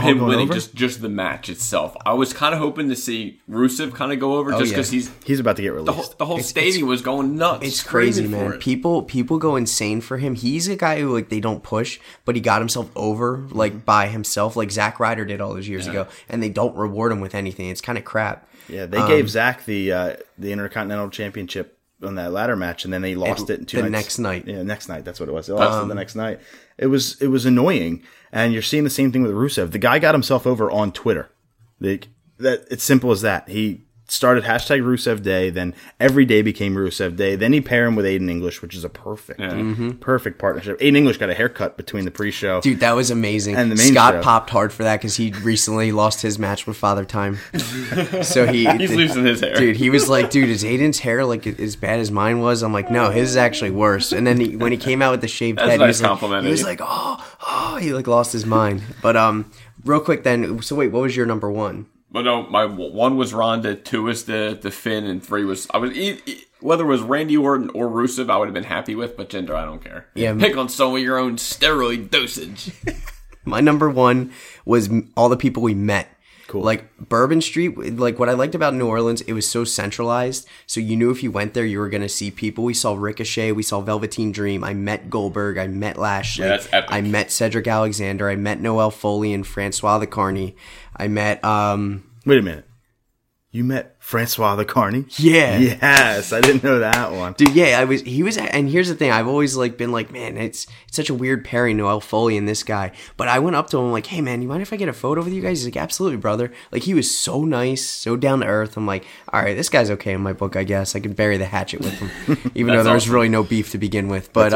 him winning, just the match itself. I was kind of hoping to see Rusev kind of go over because he's about to get released. The whole stadium was going nuts. It's crazy, man. People go insane for him. He's a guy who, like, they don't push, but he got himself over, like, by himself, like Zack Ryder did all those years ago, and they don't reward him with anything. It's kind of crap. Yeah, they gave Zack the Intercontinental Championship on that ladder match, and then they lost it in 2 nights. The next night. Yeah, next night. That's what it was. They lost it the next night. It was annoying, and you're seeing the same thing with Rusev. The guy got himself over on Twitter. It's simple as that. He started hashtag Rusev Day, then every day became Rusev Day. Then he paired him with Aiden English, which is a perfect partnership. Aiden English got a haircut between the pre-show. Dude, that was amazing. And the main Scott popped hard for that because he recently lost his match with Father Time. So he's losing his hair. Dude, he was like, dude, is Aiden's hair like as bad as mine was? I'm like, no, his is actually worse. And then when he came out with the shaved head, he was like, oh, he like lost his mind. But real quick then, so wait, what was your number 1? But no, my 1 was Ronda, 2 was the Finn, and 3 was whether it was Randy Orton or Rusev, I would have been happy with. But Jinder, I don't care. Yeah, pick on some of your own steroid dosage. My number 1 was all the people we met. Cool. Like Bourbon Street, like what I liked about New Orleans, it was so centralized. So you knew if you went there, you were going to see people. We saw Ricochet. We saw Velveteen Dream. I met Goldberg. I met Lashley. Yeah, that's epic. I met Cedric Alexander. I met Noel Foley and Francois the Carney. I met... Wait a minute. You met Francois the Carney? Yeah. Yes, I didn't know that one. Dude, yeah, he was, and here's the thing, I've always like been like, man, it's such a weird pairing, Noel Foley and this guy. But I went up to him like, hey man, you mind if I get a photo with you guys? He's like, absolutely, brother. Like, he was so nice, so down to earth. I'm like, all right, this guy's okay in my book, I guess. I can bury the hatchet with him, even though there was really no beef to begin with. But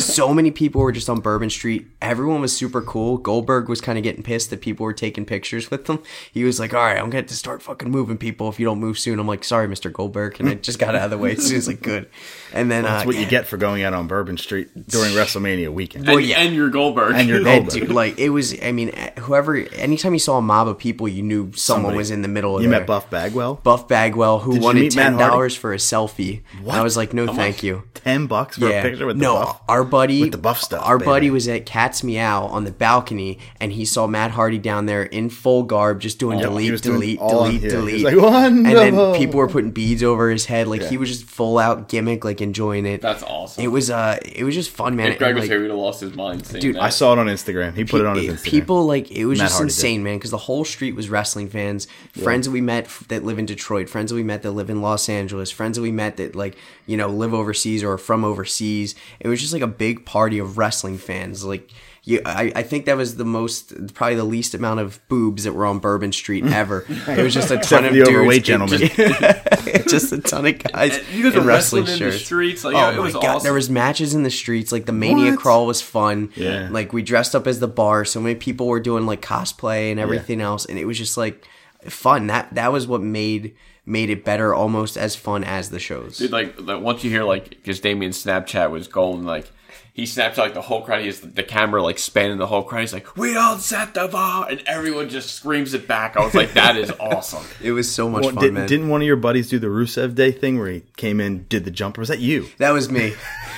so many people were just on Bourbon Street. Everyone was super cool. Goldberg was kind of getting pissed that people were taking pictures with him. He was like, all right, I'm going to start fucking moving people if you don't move soon. I'm like, sorry, Mr. Goldberg, and I just got out of the way as soon as I could. And then that's what you get for going out on Bourbon Street during WrestleMania weekend. Well, yeah. And your Goldberg. Dude, like, it was, I mean, anytime you saw a mob of people, you knew someone was in the middle of it. You met Buff Bagwell? Buff Bagwell, who wanted $10 for a selfie. What? And I was like, no, thank you. $10 for a picture with the Buff? No, our buddy. With the Buff stuff. Our buddy was at Cat's Meow on the balcony, and he saw Matt Hardy down there in full garb, just doing delete. Like, wonderful. And then people were putting beads over his head. Like, he was just full out gimmick, like enjoying it. That's awesome. It was just fun, man. If Greg was here, he would have lost his mind. Dude, that. I saw it on Instagram. He put it on his Instagram. People, like, it was Matt just Hardy insane, man, because the whole street was wrestling fans. Yeah. Friends that we met that live in Detroit. Friends that we met that live in Los Angeles. Friends that we met that, like, you know, live overseas or are from overseas. It was just like a big party of wrestling fans. Like, I think that was probably the least amount of boobs that were on Bourbon Street ever. It was just a ton of dudes. Overweight gentlemen. Just a ton of guys in wrestling shirts. In the streets. Like, it was awesome. There was matches in the streets. Like, the Mania Crawl was fun. Yeah. Like, we dressed up as the Bar. So many people were doing, like, cosplay and everything else. And it was just, like, fun. That was what made it better, almost as fun as the shows. Dude, like, once you hear, like, because Damien's Snapchat was golden, like, he snaps like the whole crowd. He has the camera like spanning the whole crowd. He's like, "We don't set the bar," and everyone just screams it back. I was like, "That is awesome!" It was so much fun. Man. Didn't one of your buddies do the Rusev Day thing where he came in, did the jumper? Was that you? That was me.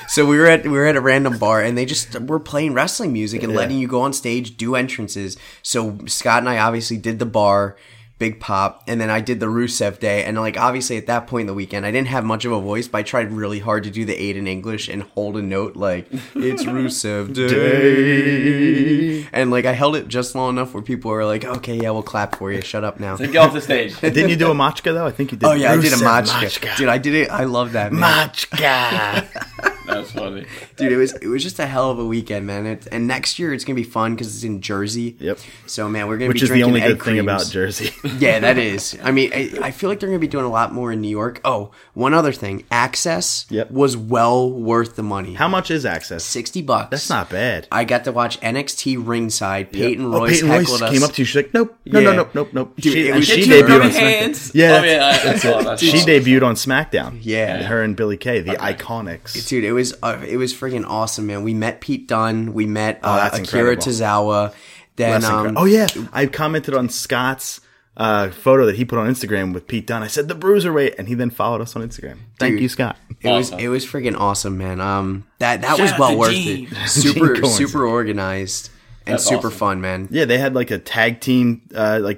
So we were at a random bar, and they just were playing wrestling music and letting you go on stage, do entrances. So Scott and I obviously did the Bar. Big pop, and then I did the Rusev Day, and like obviously at that point in the weekend I didn't have much of a voice, but I tried really hard to do the Aiden English and hold a note like it's Rusev Day, and like I held it just long enough where people were like, okay, yeah, we'll clap for you, shut up now. So get off the stage. Didn't you do a Machka though? I think you did. Oh yeah, Rusev, I did a Machka. Dude, I did it. I love that, man. Machka. That That's funny. Dude, it was just a hell of a weekend, man. And next year it's going to be fun because it's in Jersey. Yep. So, man, we're going to be drinking egg creams. Which is the only good thing about Jersey. Yeah, that is. I mean, I feel like they're going to be doing a lot more in New York. Oh, one other thing. Access was well worth the money. How much is Access? $60. That's not bad. I got to watch NXT ringside. Peyton Royce heckled us. Came up to you. She's like, nope, nope. Dude, she debuted on SmackDown. Yeah, she debuted on SmackDown. Yeah. Her and Billy Kay, the Iconics. Dude, it was freaking awesome, man. We met Pete Dunne. We met Akira Tozawa. Then, I commented on Scott's photo that he put on Instagram with Pete Dunne. I said the Bruiserweight, and he then followed us on Instagram. Thank you, Scott. It was freaking awesome, man. That was well worth it. Super organized. And that's super fun, man. Yeah, they had like a tag team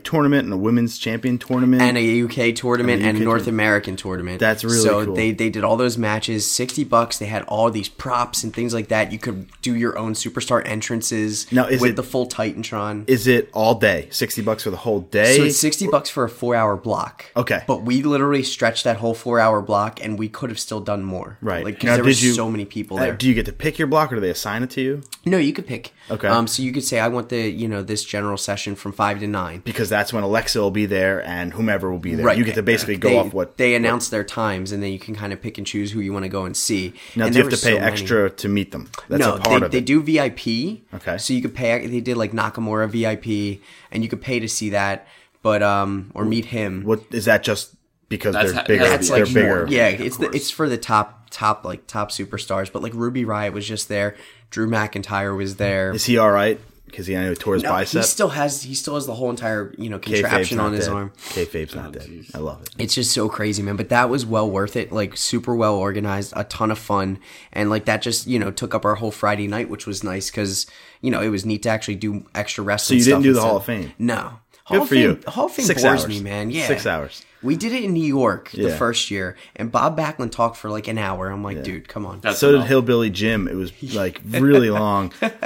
tournament and a women's champion tournament. And a UK tournament and a North American tournament. That's really cool. So they did all those matches, $60. They had all these props and things like that. You could do your own superstar entrances with the full Titantron. Is it all day? $60 for the whole day? So it's $60 for a 4-hour block. Okay. But we literally stretched that whole 4-hour block and we could have still done more. Right. Because there were so many people there. Do you get to pick your block or do they assign it to you? No, you could pick. Okay. So you could say, I want this general session from 5 to 9. Because that's when Alexa will be there and whomever will be there. Right. You get to basically go off what... They announce their times and then you can kind of pick and choose who you want to go and see. Now, do you have to pay extra to meet them? That's a part of it. They do VIP. Okay. So you could pay... They did like Nakamura VIP and you could pay to see that or meet him. What is that just... Because they're bigger. They're bigger. Yeah, it's for the top superstars. But like Ruby Riott was just there. Drew McIntyre was there. Is he all right? Because he tore his bicep. He still has the whole entire contraption on his arm. Kayfabe's not dead. Geez. I love it. It's just so crazy, man. But that was well worth it. Like super well organized, a ton of fun, and like that just took up our whole Friday night, which was nice because it was neat to actually do extra wrestling. So you didn't do the Hall of Fame? No. Good for you. Hall of Fame bores me, man. Yeah. 6 hours. We did it in New York the first year, and Bob Backlund talked for like an hour. I'm like, dude, come on. So did Hillbilly Jim. It was like really long. I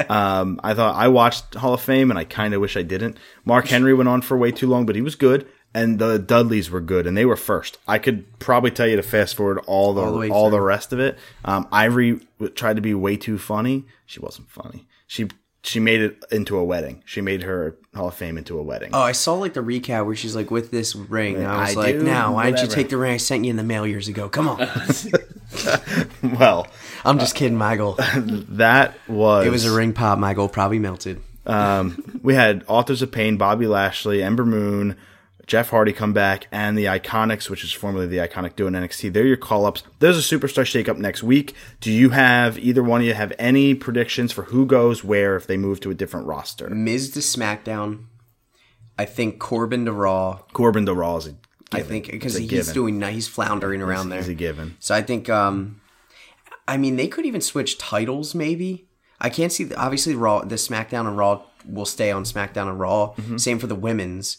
thought I watched Hall of Fame, and I kind of wish I didn't. Mark Henry went on for way too long, but he was good, and the Dudleys were good, and they were first. I could probably tell you to fast forward all the rest of it. Ivory tried to be way too funny. She wasn't funny. She made it into a wedding. She made her Hall of Fame into a wedding. Oh, I saw like the recap where she's like, with this ring. And I was like, now, why didn't you take the ring I sent you in the mail years ago? Come on. Well. I'm just kidding, Michael. That was... It was a ring pop, Michael. Probably melted. We had Authors of Pain, Bobby Lashley, Ember Moon, Jeff Hardy come back, and the Iconics, which is formerly the Iconic Duo in NXT. They're your call-ups. There's a Superstar Shake-Up next week. Do you have, either one of you, have any predictions for who goes where if they move to a different roster? Miz to SmackDown. I think Corbin to Raw. Corbin to Raw is a given. I think, because he's floundering around there. He's a given. So I think, they could even switch titles, maybe. I can't see, obviously, the SmackDown and Raw will stay on SmackDown and Raw. Mm-hmm. Same for the women's,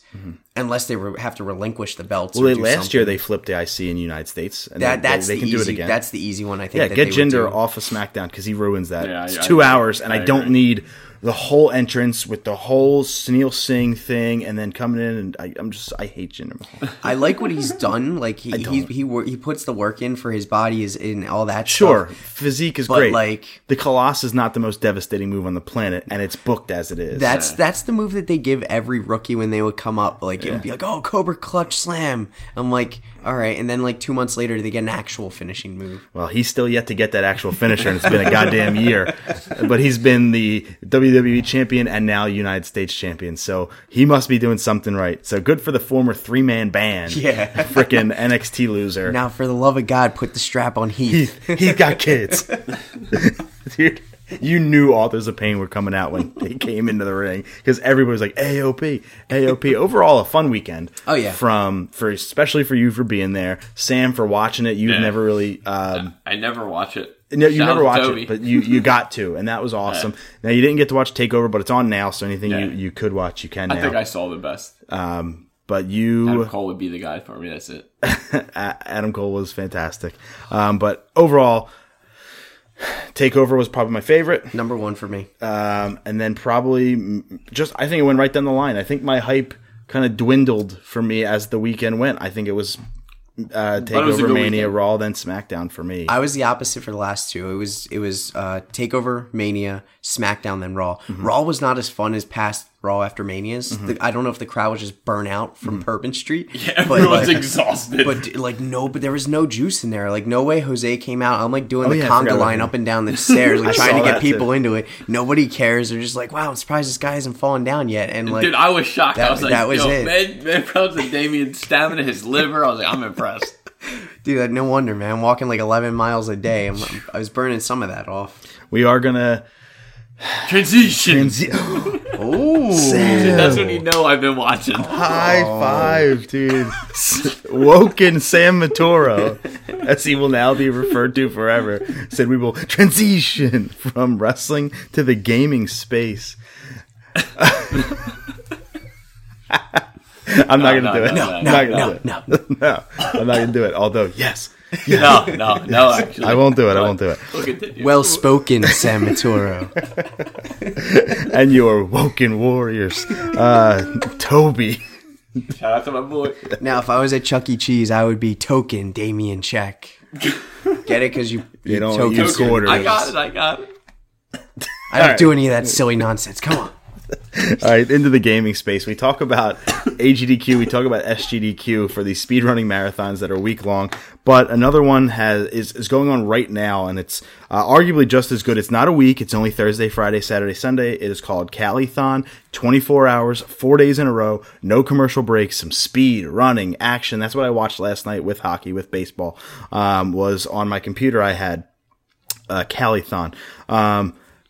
unless they have to relinquish the belts. Well, last year they flipped the IC in the United States. And they can do it again. That's the easy one, I think. Yeah, get Jinder off of SmackDown because he ruins that. Yeah, it's 2 hours, and I don't need the whole entrance with the whole Sunil Singh thing, and then coming in. And I hate Jinder Mahal. I like what he's done. Like he puts the work in for his body is in all that. Sure, stuff. Physique is great. Like the Colossus is not the most devastating move on the planet, and it's booked as it is. That's the move that they give every rookie when they would come up. Like it would be like, oh, Cobra Clutch Slam. I'm like, all right, and then like 2 months later they get an actual finishing move. Well, he's still yet to get that actual finisher, and it's been a goddamn year. But he's been the WWE champion and now United States champion, so he must be doing something right. So good for the former 3-man band. Yeah, freaking NXT loser. Now, for the love of God, put the strap on Heath. He's got kids. Dude, you knew Authors of Pain were coming out when they came into the ring because everybody was like AOP. Overall, a fun weekend. Oh yeah, especially for you for being there, Sam for watching it. You've never really. I never watch it. No, you never watch it, but you got to, and that was awesome. Now, you didn't get to watch TakeOver, but it's on now, so anything you could watch, you can now. I think I saw the best. But Adam Cole would be the guy for me, that's it. Adam Cole was fantastic. But overall, TakeOver was probably my favorite. Number one for me. And then probably I think it went right down the line. I think my hype kind of dwindled for me as the weekend went. I think it was TakeOver, Mania, Raw, then SmackDown for me. I was the opposite for the last two. It was TakeOver, Mania, SmackDown, then Raw. Mm-hmm. Raw was not as fun as past Raw after Manias. Mm-hmm. I don't know if the crowd was just burnt out from Bourbon Street. Yeah, everyone's exhausted. But there was no juice in there. Like no way Jose came out. I'm doing the conga line up and down the stairs, trying to get people into it. Nobody cares. They're just wow, I'm surprised this guy hasn't fallen down yet. And dude, I was shocked. Man comes to Damien stabbing at his liver. I was I'm impressed. Dude, no wonder, man. I'm walking 11 miles a day. I was burning some of that off. We are gonna transition. Oh, Sam. That's when I've been watching. High five, dude. Woken Sam Maturo, as he will now be referred to forever, said we will transition from wrestling to the gaming space. I'm not going to do it. Although, yes. No, actually. I won't do it. Well spoken, Sam Maturo. And your woken warriors. Toby. Shout out to my boy. Now, if I was at Chuck E. Cheese, I would be token Damien Cech. Get it? Because you don't use quarters. I got it. I don't do any of that silly nonsense. Come on. All right, into the gaming space. We talk about AGDQ, we talk about SGDQ for these speedrunning marathons that are week long. But another one is going on right now, and it's arguably just as good. It's not a week. It's only Thursday, Friday, Saturday, Sunday. It is called Cali-thon. 24 hours, 4 days in a row, no commercial breaks, some speed, running, action. That's what I watched last night with hockey, with baseball. Was on my computer. I had Cali-thon.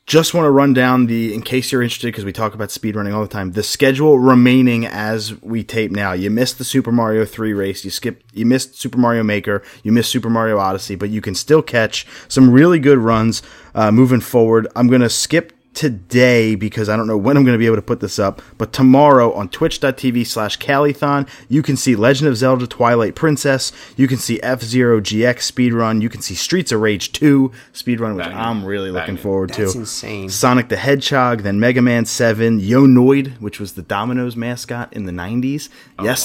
Just want to run down in case you're interested, because we talk about speedrunning all the time, the schedule remaining as we tape now. You missed the Super Mario 3 race. You missed Super Mario Maker. You missed Super Mario Odyssey, but you can still catch some really good runs moving forward. I'm going to skip today because I don't know when I'm going to be able to put this up, but tomorrow on twitch.tv/Cali-thon, you can see Legend of Zelda Twilight Princess, you can see F-Zero GX speedrun, you can see Streets of Rage 2 speedrun, which I'm really looking forward to. That's insane. Sonic the Hedgehog, then Mega Man 7, Yonoid, which was the Domino's mascot in the 90s.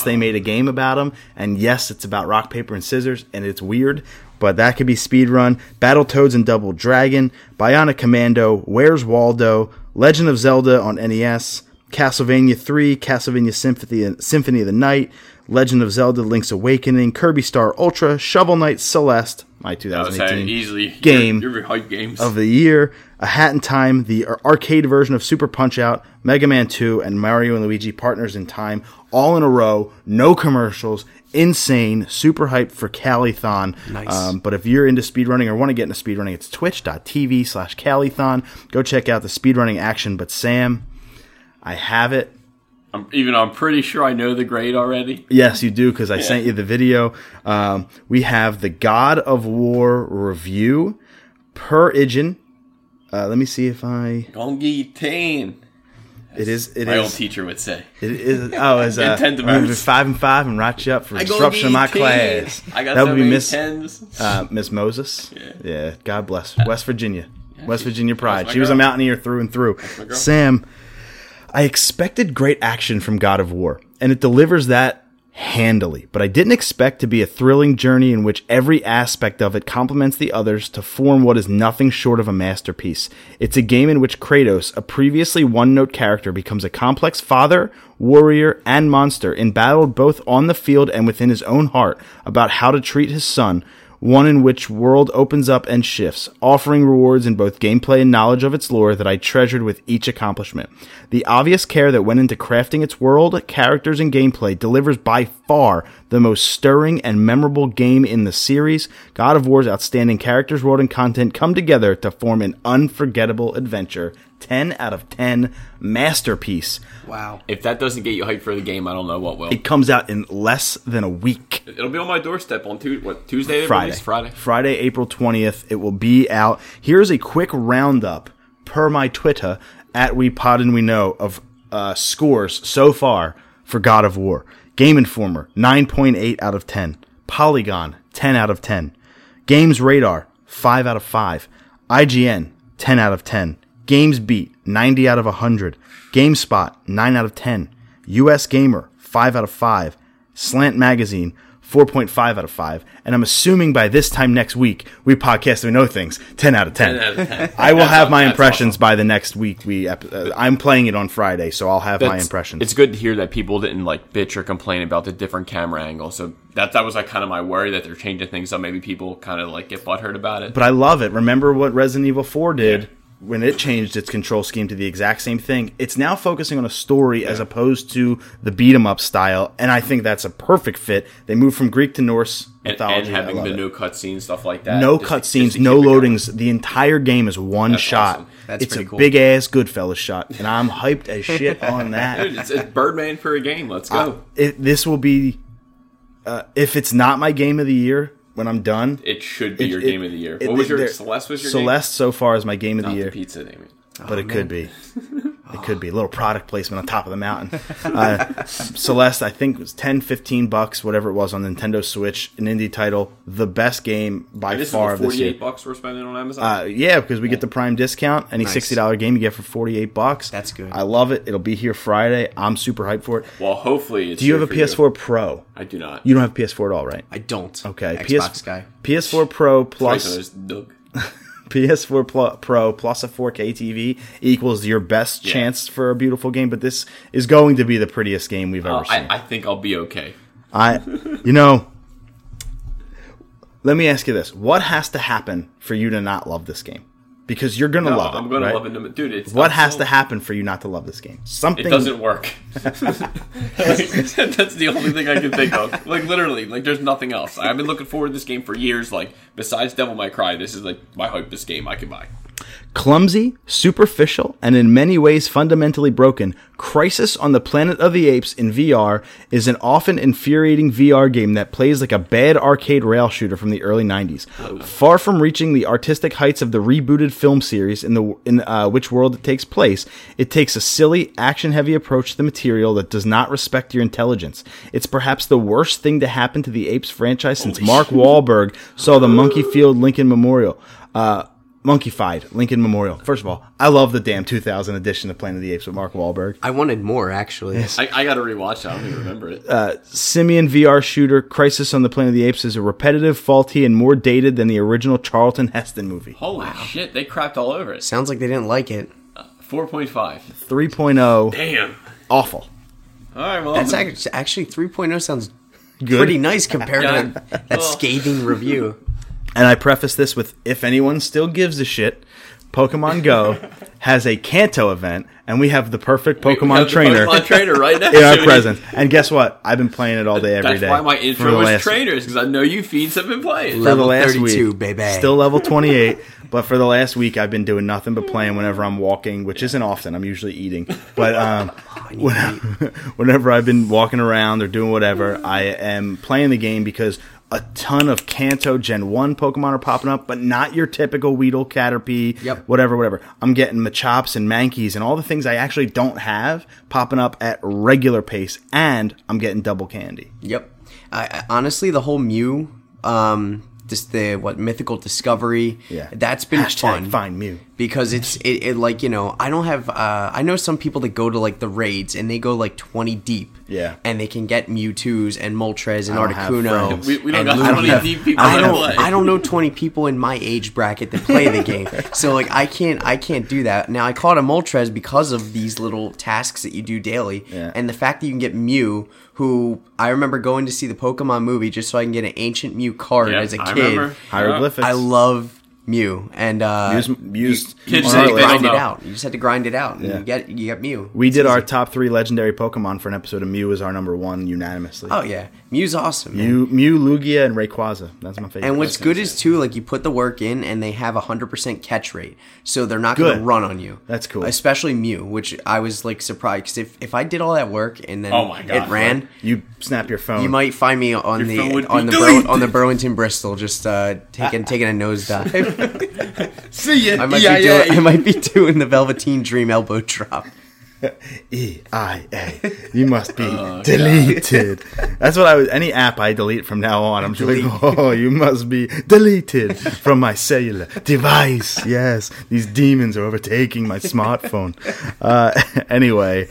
They made a game about him, and yes, it's about rock, paper, and scissors, and it's weird. But that could be speedrun. Battletoads and Double Dragon, Bionic Commando, Where's Waldo, Legend of Zelda on NES, Castlevania 3, Castlevania Symphony of the Night, Legend of Zelda Link's Awakening, Kirby Star Ultra, Shovel Knight, Celeste, my 2018 game of the year, A Hat in Time, the arcade version of Super Punch-Out, Mega Man 2, and Mario and Luigi Partners in Time, all in a row, no commercials, insane, super hyped for Cali-thon. Nice. But if you're into speedrunning or want to get into speedrunning, it's twitch.tv/Cali-thon. Go check out the speedrunning action. But Sam, I have it. I'm pretty sure I know the grade already. Yes, you do, because I sent you the video. We have the God of War review per Idjin. Let me see if I... Gongi Tain. It is. Old teacher would say. It is. Oh, it's 5 and 5 and write you up for disruption in my class. I got that would be Miss Miss Moses. Yeah. God bless West Virginia. West Virginia pride. She was a mountaineer through and through. Sam, I expected great action from God of War, and it delivers that handily, but I didn't expect to be a thrilling journey in which every aspect of it complements the others to form what is nothing short of a masterpiece. It's a game in which Kratos, a previously one-note character, becomes a complex father, warrior, and monster, embattled both on the field and within his own heart about how to treat his son, one in which world opens up and shifts, offering rewards in both gameplay and knowledge of its lore that I treasured with each accomplishment. The obvious care that went into crafting its world, characters, and gameplay delivers by far the most stirring and memorable game in the series. God of War's outstanding characters, world, and content come together to form an unforgettable adventure. 10 out of 10 masterpiece. Wow. If that doesn't get you hyped for the game, I don't know what will. It comes out in less than a week. It'll be on my doorstep on Tuesday? Friday, April 20th. It will be out. Here's a quick roundup per my Twitter at We Pod and We Know of scores so far for God of War. Game Informer, 9.8 out of 10. Polygon, 10 out of 10. Games Radar, 5 out of 5. IGN, 10 out of 10. Games Beat, 90 out of 100. GameSpot, 9 out of 10. US Gamer, 5 out of 5. Slant Magazine, 4.5 out of 5. And I'm assuming by this time next week, We Podcast and We Know Things, 10 out of 10. 10 out of 10. I will have my impressions awesome. By the next week. I'm playing it on Friday, so I'll have my impressions. It's good to hear that people didn't like bitch or complain about the different camera angles. So that was like kind of my worry, that they're changing things up. Maybe people kind of like get butthurt about it. But I love it. Remember what Resident Evil 4 did? Yeah. When it changed its control scheme to the exact same thing, it's now focusing on a story as opposed to the beat-em-up style, and I think that's a perfect fit. They moved from Greek to Norse mythology. And having no cutscenes, stuff like that. No cutscenes, no loadings. The entire game is one shot. Awesome. It's a cool. Big-ass Goodfellas shot, and I'm hyped as shit on that. Dude, it's Birdman for a game. Let's go. This will be, if it's not my game of the year, when I'm done, it should be your game of the year. What was your Celeste? Was your Celeste game? So far is my game of the year. Not the pizza, Damien. But it could be. It could be a little product placement on top of the mountain. Celeste, I think, was $10, $15, whatever it was on Nintendo Switch, an indie title, the best game by far of this year. $48 we're spending on Amazon. Yeah, because we get the Prime discount. Any $60 game you get for $48. That's good. I love it. It'll be here Friday. I'm super hyped for it. Well, hopefully, it's. Do you have a PS4 Pro? I do not. You don't have PS4 at all, right? I don't. Okay, Xbox guy. PS4 Pro plus. PS4 Pro plus a 4K TV equals your best chance for a beautiful game, but this is going to be the prettiest game we've ever seen. I think I'll be okay. Let me ask you this. What has to happen for you to not love this game? Because you're going to love it. I'm going to love it. Dude, what has to happen for you not to love this game? Something. It doesn't work. That's the only thing I can think of. Like, literally. Like, there's nothing else. I've been looking forward to this game for years. Like, besides Devil May Cry, this is, like, my hypest game I can buy. Clumsy, superficial, and in many ways fundamentally broken, Crisis on the Planet of the Apes in VR is an often infuriating VR game that plays like a bad arcade rail shooter from the early 90s. Far from reaching the artistic heights of the rebooted film series in which world it takes place, it takes a silly, action-heavy approach to the material that does not respect your intelligence. It's perhaps the worst thing to happen to the Apes franchise since Mark Wahlberg saw the Monkey-Fied Lincoln Memorial. Monkey-fied Lincoln Memorial. First of all, I love the damn 2000 edition of Planet of the Apes with Mark Wahlberg. I wanted more, actually. Yes. I got to rewatch that. I don't even remember it. Simian VR shooter Crisis on the Planet of the Apes is a repetitive, faulty, and more dated than the original Charlton Heston movie. Holy shit, they crapped all over it. Sounds like they didn't like it. 4.5. 3.0. Damn. Awful. All right, well. That's actually 3.0 sounds good. Pretty nice compared to that scathing review. And I preface this with, if anyone still gives a shit, Pokemon Go has a Kanto event, and we have the perfect Pokemon trainer. Pokemon trainer right now in our presence. And guess what? I've been playing it all day, every day. That's why my intro was trainers, because I know you fiends have been playing. Level 32, baby. Still level 28, but for the last week, I've been doing nothing but playing whenever I'm walking, which isn't often. I'm usually eating. But whenever I've been walking around or doing whatever, I am playing the game because a ton of Kanto Gen 1 Pokemon are popping up, but not your typical Weedle, Caterpie, whatever. I'm getting Machops and Mankeys and all the things I actually don't have popping up at regular pace, and I'm getting double candy. Yep. Honestly, the whole Mew, just the mythical discovery, that's been fun. Find Mew. Because it's like, you know, I don't have, I know some people that go to like the raids and they go like 20 deep. Yeah. And they can get Mewtwo's and Moltres and Articuno. We don't know how many deep people play. I don't know 20 people in my age bracket that play the game. So like I can't do that. Now I caught a Moltres because of these little tasks that you do daily. Yeah. And the fact that you can get Mew, who I remember going to see the Pokemon movie just so I can get an ancient Mew card as a kid. Hieroglyphics. I love Mew, and you just had to grind it out. You just had to grind it out, and you get Mew. We did our top 3 legendary Pokemon for an episode of Mew. Is our number 1 unanimously. Oh yeah, Mew's awesome. Mew, Lugia, and Rayquaza. That's my favorite. And what's good is too, like you put the work in, and they have 100% catch rate, so they're not going to run on you. That's cool. Especially Mew, which I was like surprised because if I did all that work and then it ran, you snap your phone. You might find me on the Burlington Bristol, just taking a nosedive. See ya. I might be doing the Velveteen Dream elbow drop. EIA. You must be deleted. God. That's what I was. Any app I delete from now on, I'm just like, you must be deleted from my cellular device. Yes, these demons are overtaking my smartphone. Anyway,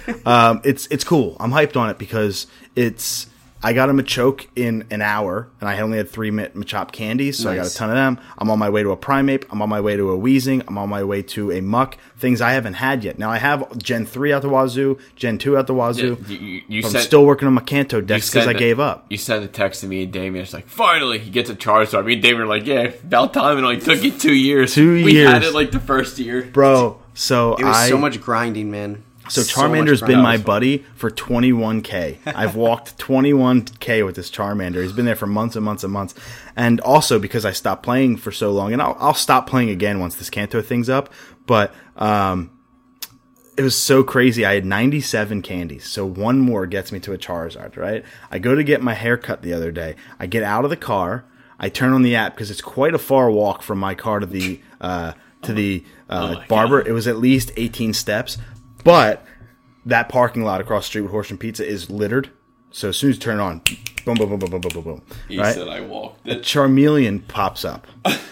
it's cool. I'm hyped on it because it's. I got him a choke in an hour, and I only had 3 Machop candies, so nice. I got a ton of them. I'm on my way to a Primeape. I'm on my way to a Weezing. I'm on my way to a Muck. Things I haven't had yet. Now, I have Gen 3 out the wazoo, Gen 2 out the wazoo. I'm still working on my Kanto decks because I gave up. You sent a text to me and Damien. It's like, finally, he gets a Charizard. Me and Damien are like, yeah, about time. It only took you 2 years. 2 years. We had it like the first year. Bro, so It was so much grinding, man. So Charmander's been my buddy for 21K. I've walked 21K with this Charmander. He's been there for months and months and months. And also because I stopped playing for so long, and I'll stop playing again once this Kanto thing's up, but it was so crazy. I had 97 candies, so one more gets me to a Charizard, right? I go to get my hair cut the other day. I get out of the car. I turn on the app because it's quite a far walk from my car to the barber. God. It was at least 18 steps. But that parking lot across the street with Horse and Pizza is littered. So as soon as you turn it on, boom, boom, boom, boom, boom, boom, boom, boom. He said I walked it. A Charmeleon pops up.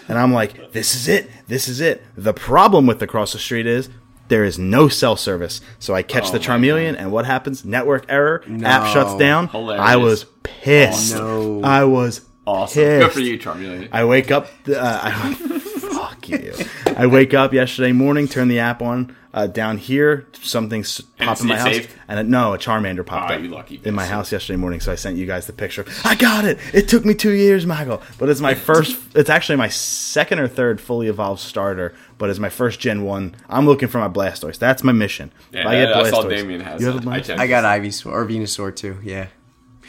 And I'm like, this is it. This is it. The problem with across the street is there is no cell service. So I catch the Charmeleon, and what happens? Network error. No. App shuts down. Hilarious. I was pissed. Oh, no. I was awesome. Pissed. Good for you, Charmeleon. I wake up. Fuck you. I wake up yesterday morning, turn the app on. Down here, something's popped in my house. Saved? And a Charmander popped up in my house yesterday morning, so I sent you guys the picture. I got it! It took me 2 years, Michael. But it's my first... It's actually my second or third fully evolved starter, but it's my first Gen 1. I'm looking for my Blastoise. That's my mission. Yeah, I get Blastoise. I saw Damien has that. I got Ivysaur, or Venusaur, too, yeah.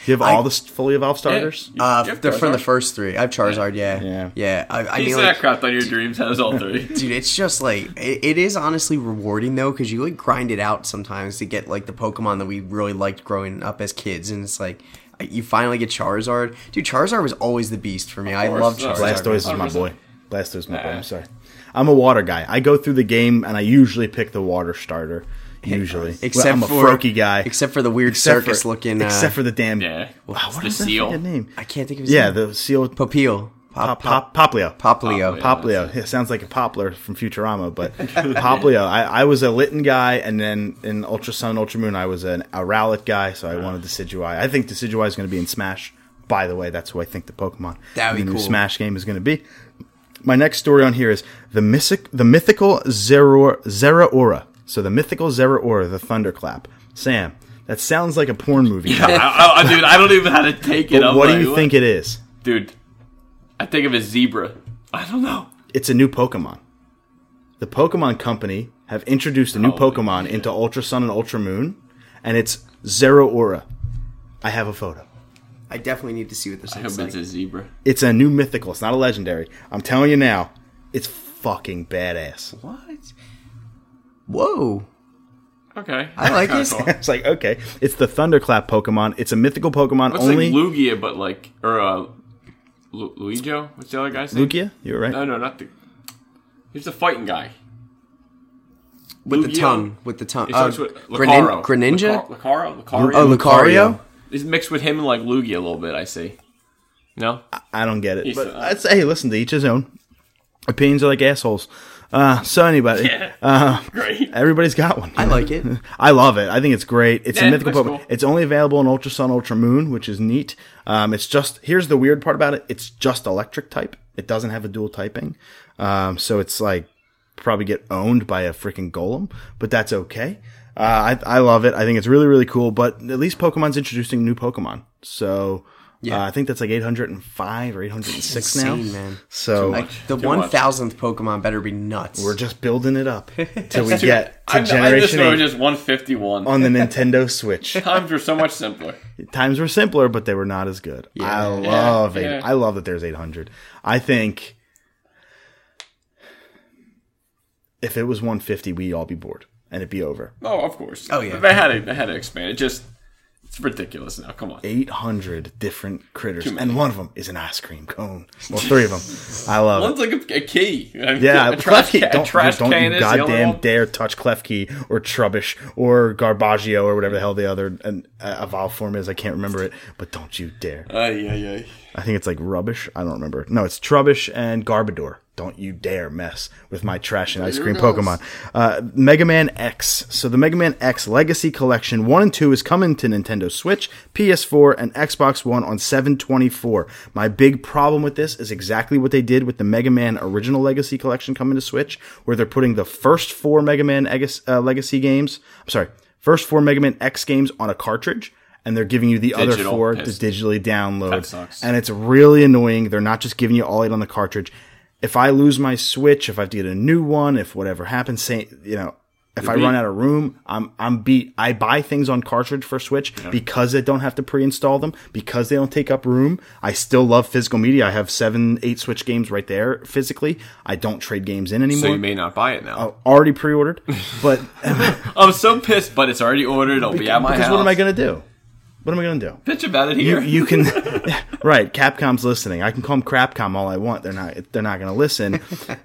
Do you have all the fully evolved starters? Yeah. They're from the first three. I have Charizard, yeah. I mean, like, crap on your dreams has all three. Dude, it's just like, it is honestly rewarding, though, because you like grind it out sometimes to get like the Pokemon that we really liked growing up as kids. And it's like, you finally get Charizard. Dude, Charizard was always the beast for me. I love Charizard. Blastoise is my boy. I'm sorry. I'm a water guy. I go through the game and I usually pick the water starter. Except I'm a Froakie guy. Except for the weird circus looking. Except for the damn. Yeah. Wow, what is the seal? Name? I can't think of his name. Yeah, the seal. Papil. Poplio. It sounds like a poplar from Futurama, but Poplio. I was a Litten guy, and then in Ultra Sun and Ultra Moon, I was a Rowlet guy, so I wanted Decidueye. I think Decidueye is going to be in Smash. By the way, that's who I think the Pokemon in the new Smash game is going to be. My next story on here is the mythical Zeraora. So the mythical Zeraora, the Thunderclap. Sam, that sounds like a porn movie. Yeah, dude, I don't even know how to take it. But what do you think it is? Dude, I think of a zebra. I don't know. It's a new Pokemon. The Pokemon Company have introduced a new Pokemon into Ultra Sun and Ultra Moon, and it's Zeraora. I have a photo. I definitely need to see what this looks like. I hope it's a zebra. It's a new mythical. It's not a legendary. I'm telling you now, it's fucking badass. What? Whoa. Okay. I like it. Cool. It's like, okay. It's the Thunderclap Pokemon. It's a mythical Pokemon only. It's like Lugia, but like... Or Luigio? What's the other guy's name? Lugia? You were right. No, not the... He's the fighting guy. With Lugia. The tongue. With the tongue. Greninja? Lucario? Oh, Lucario? It's mixed with him and like Lugia a little bit, I see. No? I don't get it. But hey, listen, to each his own. Opinions are like assholes. Great. Everybody's got one. I like it. I love it. I think it's great. It's a mythical Pokemon. Cool. It's only available in Ultra Sun, Ultra Moon, which is neat. It's just, here's the weird part about it. It's just electric type. It doesn't have a dual typing. So it's like probably get owned by a freaking golem, but that's okay. I love it. I think it's really, really cool, but at least Pokemon's introducing new Pokemon. So yeah, I think that's like 805 or 806 insane, now. Man. So like the 1,000th Pokemon better be nuts. We're just building it up till we get to Generation 8. I just 151 on the Nintendo Switch. Times were so much simpler. Times were simpler, but they were not as good. Yeah. I love it. I love that there's 800. I think if it was 150, we'd all be bored and it'd be over. Oh, of course. Oh yeah, they had to expand. It just. It's ridiculous now. Come on. 800 different critters. And one of them is an ice cream cone. Well, three of them. I love it. One's like a key. Yeah. A trash can. Don't you goddamn dare touch Clef Key or Trubbish or Garbaggio or whatever the hell the other evolved form is. I can't remember it. But don't you dare. I think it's like Rubbish. I don't remember. No, it's Trubbish and Garbodor. Don't you dare mess with my trash and ice cream Pokemon. Mega Man X. So the Mega Man X Legacy Collection 1 and 2 is coming to Nintendo Switch, PS4, and Xbox One on 7/24. My big problem with this is exactly what they did with the Mega Man Original Legacy Collection coming to Switch, where they're putting the first four Mega Man Legacy games, first four Mega Man X games on a cartridge. And they're giving you the other four to digitally download. That sucks. And it's really annoying. They're not just giving you all eight on the cartridge. If I lose my Switch, if I have to get a new one, if whatever happens, I run out of room, I'm beat. I buy things on cartridge for Switch because I don't have to pre-install them, because they don't take up room. I still love physical media. I have 7, 8 Switch games right there physically. I don't trade games in anymore. So you may not buy it now. Already pre-ordered. But I'm so pissed, but it's already ordered. It'll be at my house. Because what am I going to do? What am I going to do? Bitch about it here. You can, right? Capcom's listening. I can call them Crapcom all I want. They're not going to listen.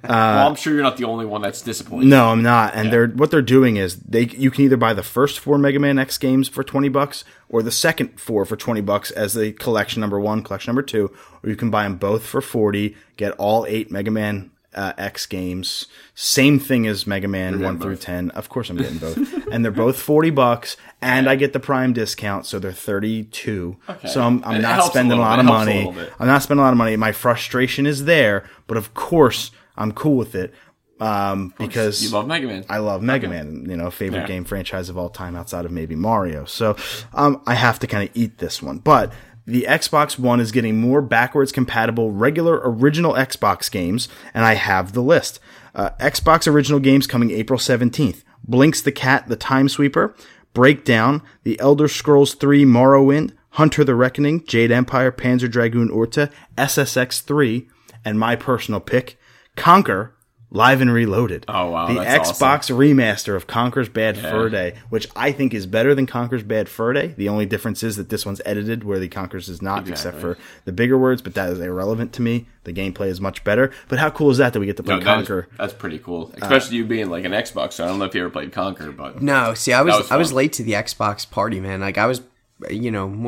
Well, I'm sure you're not the only one that's disappointed. No, I'm not. And what they're doing is you can either buy the first four Mega Man X games for $20, or the second four for $20 as the collection number one, collection number two, or you can buy them both for $40. Get all eight Mega Man X games. Same thing as Mega Man 1 through 10. Of course I'm getting both. And they're both $40, and I get the Prime discount, so they're $32. Okay. So I'm not spending a lot of money. I'm not spending a lot of money. My frustration is there, but of course I'm cool with it. Because you love Mega Man. I love Mega Man, favorite game franchise of all time outside of maybe Mario. So I have to kind of eat this one. But the Xbox One is getting more backwards compatible regular original Xbox games, and I have the list. Xbox original games coming April 17th. Blinks the Cat, The Time Sweeper, Breakdown, The Elder Scrolls 3 Morrowind, Hunter the Reckoning, Jade Empire, Panzer Dragoon Orta, SSX 3, and my personal pick, Conquer, Live and Reloaded. Oh, wow. The Xbox remaster of Conker's Bad Fur Day, which I think is better than Conker's Bad Fur Day. The only difference is that this one's edited where the Conker's is not, except for the bigger words, but that is irrelevant to me. The gameplay is much better. But how cool is that we get to play Conker? That's pretty cool. Especially you being like an Xbox. So I don't know if you ever played Conker, but no, see, I was late to the Xbox party, man. Like I was more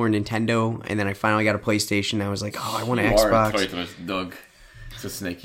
Nintendo, and then I finally got a PlayStation. I was like, oh, I want an Xbox. Doug.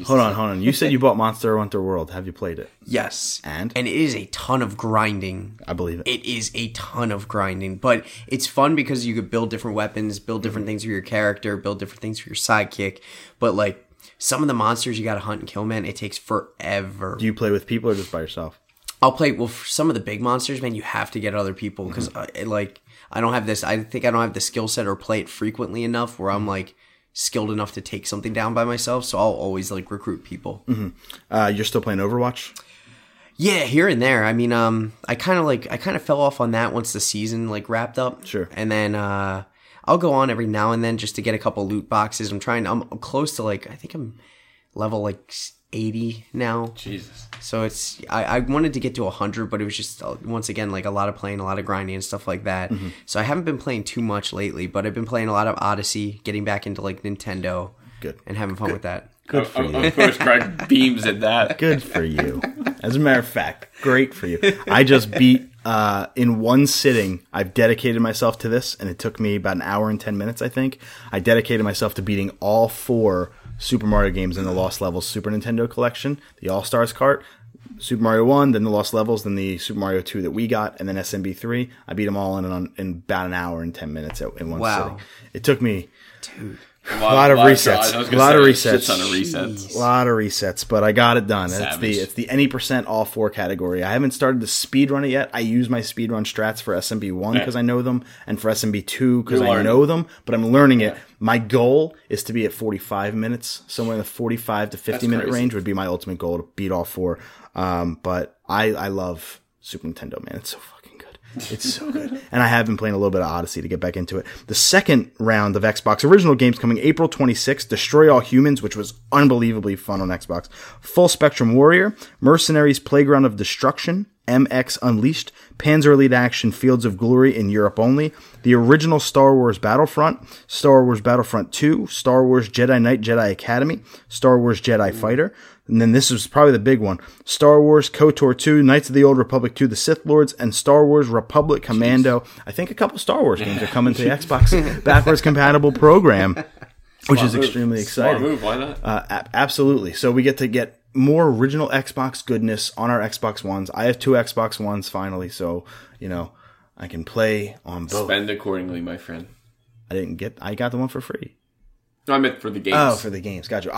Hold on. You said you bought Monster Hunter World. Have you played it? Yes. And it is a ton of grinding. I believe it. It is a ton of grinding, but it's fun because you could build different weapons, build different things for your character, build different things for your sidekick. But like some of the monsters you got to hunt and kill, man, it takes forever. Do you play with people or just by yourself? I'll play. Well, for some of the big monsters, man, you have to get other people because I don't have this. I think I don't have the skill set or play it frequently enough where I'm like skilled enough to take something down by myself, so I'll always recruit people. Mm-hmm. You're still playing Overwatch? Yeah, here and there. I mean, I kind of fell off on that once the season wrapped up. Sure. And then I'll go on every now and then just to get a couple loot boxes. I'm close to I think I'm level 80 now. Jesus. So it's I wanted to get to 100, but it was just once again a lot of playing, a lot of grinding and stuff like that. Mm-hmm. So I haven't been playing too much lately, but I've been playing a lot of Odyssey, getting back into Nintendo. Good. And having fun with that. Good for you. Of course, Greg beams at that. Good for you. As a matter of fact, great for you. I just beat in one sitting. I've dedicated myself to this, and it took me about an hour and 10 minutes, I think. I dedicated myself to beating all four Super Mario games in the Lost Levels Super Nintendo collection, the All-Stars cart, Super Mario 1, then the Lost Levels, then the Super Mario 2 that we got, and then SMB3. I beat them all in about an hour and 10 minutes in one sitting. It took me a lot of resets, but I got it done. It's the any % all four category. I haven't started to speed run it yet. I use my speed run strats for SMB1 because I know them, and for SMB2 because I know them. But I'm learning it. My goal is to be at 45 minutes, somewhere in the 45 to 50 minute range would be my ultimate goal to beat all four. But I love Super Nintendo, man. It's so fun. It's so good. And I have been playing a little bit of Odyssey to get back into it. The second round of Xbox original games coming April 26th, Destroy All Humans, which was unbelievably fun on Xbox. Full Spectrum Warrior, Mercenaries Playground of Destruction, MX Unleashed, Panzer Elite Action, Fields of Glory in Europe only, the original Star Wars Battlefront, Star Wars Battlefront 2, Star Wars Jedi Knight, Jedi Academy, Star Wars Jedi Fighter, and then this was probably the big one, Star Wars KOTOR 2, Knights of the Old Republic 2, The Sith Lords, and Star Wars Republic Commando. I think a couple Star Wars games are coming to the Xbox backwards compatible program. which is extremely exciting. Smart move. Why not? Absolutely. So we get to get more original Xbox goodness on our Xbox Ones. I have two Xbox Ones finally, so you know I can play on both. Spend accordingly, my friend. I got the one for free. No, I meant for the games. Oh, for the games. Gotcha.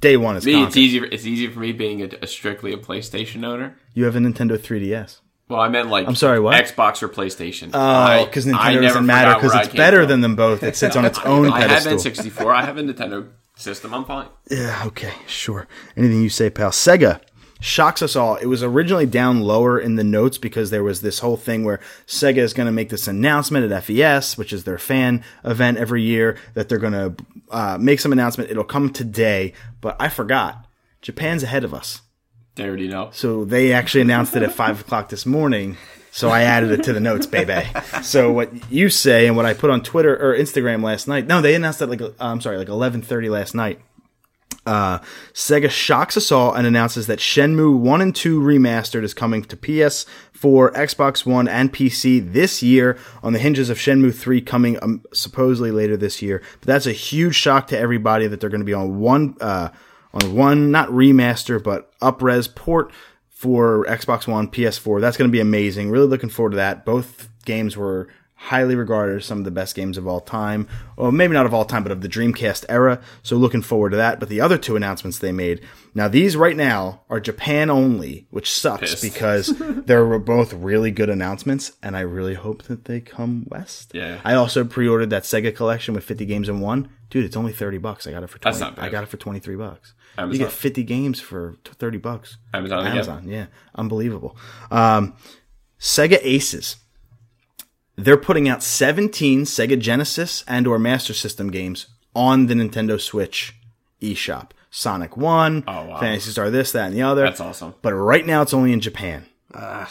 Day one is content. It's easier for me being a strictly a PlayStation owner. You have a Nintendo 3DS. Well, I meant like... I'm sorry, what? Xbox or PlayStation. Oh, because Nintendo doesn't matter because it's better than them both. It sits on its own pedestal. I have N64. I have a Nintendo system. I'm fine. Yeah, okay, sure. Anything you say, pal. Sega shocks us all. It was originally down lower in the notes because there was this whole thing where Sega is going to make this announcement at FES, which is their fan event every year, that they're going to make some announcement. It'll come today, but I forgot. Japan's ahead of us. They already know. So they actually announced it at 5 o'clock this morning, so I added it to the notes, baby. So what you say and what I put on Twitter or Instagram last night, no, they announced that like 11:30 last night. Sega shocks us all and announces that Shenmue 1 and 2 Remastered is coming to PS4, Xbox One, and PC this year on the hinges of Shenmue 3 coming supposedly later this year. But that's a huge shock to everybody that they're going to be on one, not remaster, but up-res port for Xbox One, PS4. That's going to be amazing. Really looking forward to that. Both games were highly regarded as some of the best games of all time. Well, maybe not of all time, but of the Dreamcast era. So looking forward to that. But the other two announcements they made, now these right now are Japan only, which sucks because they were both really good announcements, and I really hope that they come west. Yeah. I also pre-ordered that Sega collection with 50 games in one. Dude, it's only $30. I got it for 20. That's not bad. I got it for $23. Amazon. You get 50 games for $30. Amazon, yeah. Unbelievable. Sega Aces. They're putting out 17 Sega Genesis and or Master System games on the Nintendo Switch eShop. Sonic 1, Phantasy Star this, that, and the other. That's awesome. But right now it's only in Japan. Yeah,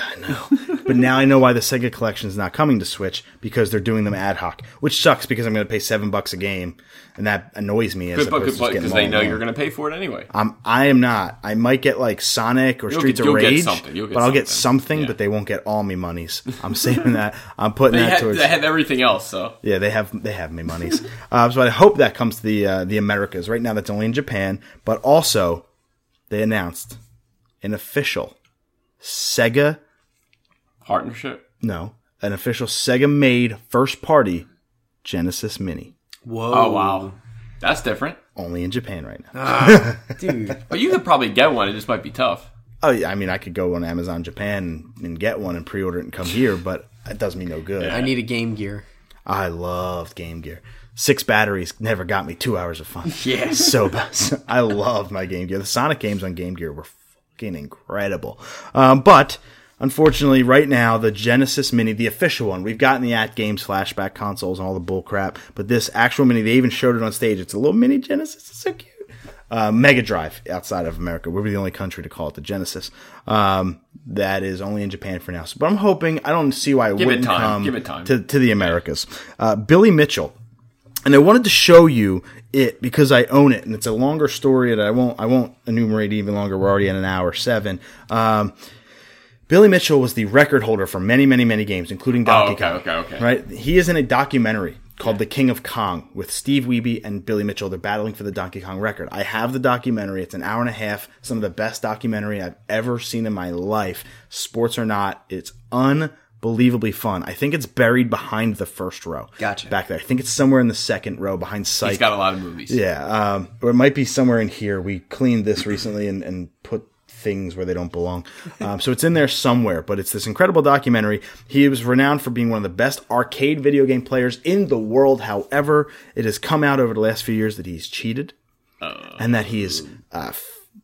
I know. But now I know why the Sega collection is not coming to Switch, because they're doing them ad hoc, which sucks because I'm going to pay $7 a game, and that annoys me. Because they know you're going to pay for it anyway. I am not. I might get like Sonic or Streets of Rage, but I'll get something. Yeah. But they won't get all me monies. I'm saving that. I'm putting that towards. They have everything else, so yeah, they have me monies. So I hope that comes to the Americas. Right now, that's only in Japan, but also they announced an official Sega partnership? No. An official Sega-made first-party Genesis Mini. Whoa. Oh, wow. That's different. Only in Japan right now. Dude. But you could probably get one. It just might be tough. Oh, yeah. I mean, I could go on Amazon Japan and get one and pre-order it and come here, but it does me no good. Yeah. I need a Game Gear. I love Game Gear. 6 batteries never got me 2 hours of fun. Yeah. So bad. I love my Game Gear. The Sonic games on Game Gear were incredible. But unfortunately right now the Genesis Mini, the official one, we've gotten the at games flashback consoles and all the bull crap, but this actual Mini, they even showed it on stage. It's a little mini Genesis. It's so cute. Mega Drive outside of America. We're the only country to call it the Genesis. That is only in Japan for now. So, but I'm hoping, I don't see why it wouldn't come to the Americas. Billy Mitchell. And I wanted to show you it because I own it, and it's a longer story that I won't enumerate even longer. We're already at an hour 7. Billy Mitchell was the record holder for many, many, many games, including Donkey Kong. Okay. Right? He is in a documentary called The King of Kong with Steve Wiebe and Billy Mitchell. They're battling for the Donkey Kong record. I have the documentary. It's an hour and a half. Some of the best documentary I've ever seen in my life. Sports or not, it's unbelievably fun. I think it's buried behind the first row. Gotcha. Back there. I think it's somewhere in the second row behind Psych. He's got a lot of movies. Yeah. Or it might be somewhere in here. We cleaned this recently and put things where they don't belong. So it's in there somewhere, but it's this incredible documentary. He was renowned for being one of the best arcade video game players in the world. However, it has come out over the last few years that he's cheated and that he has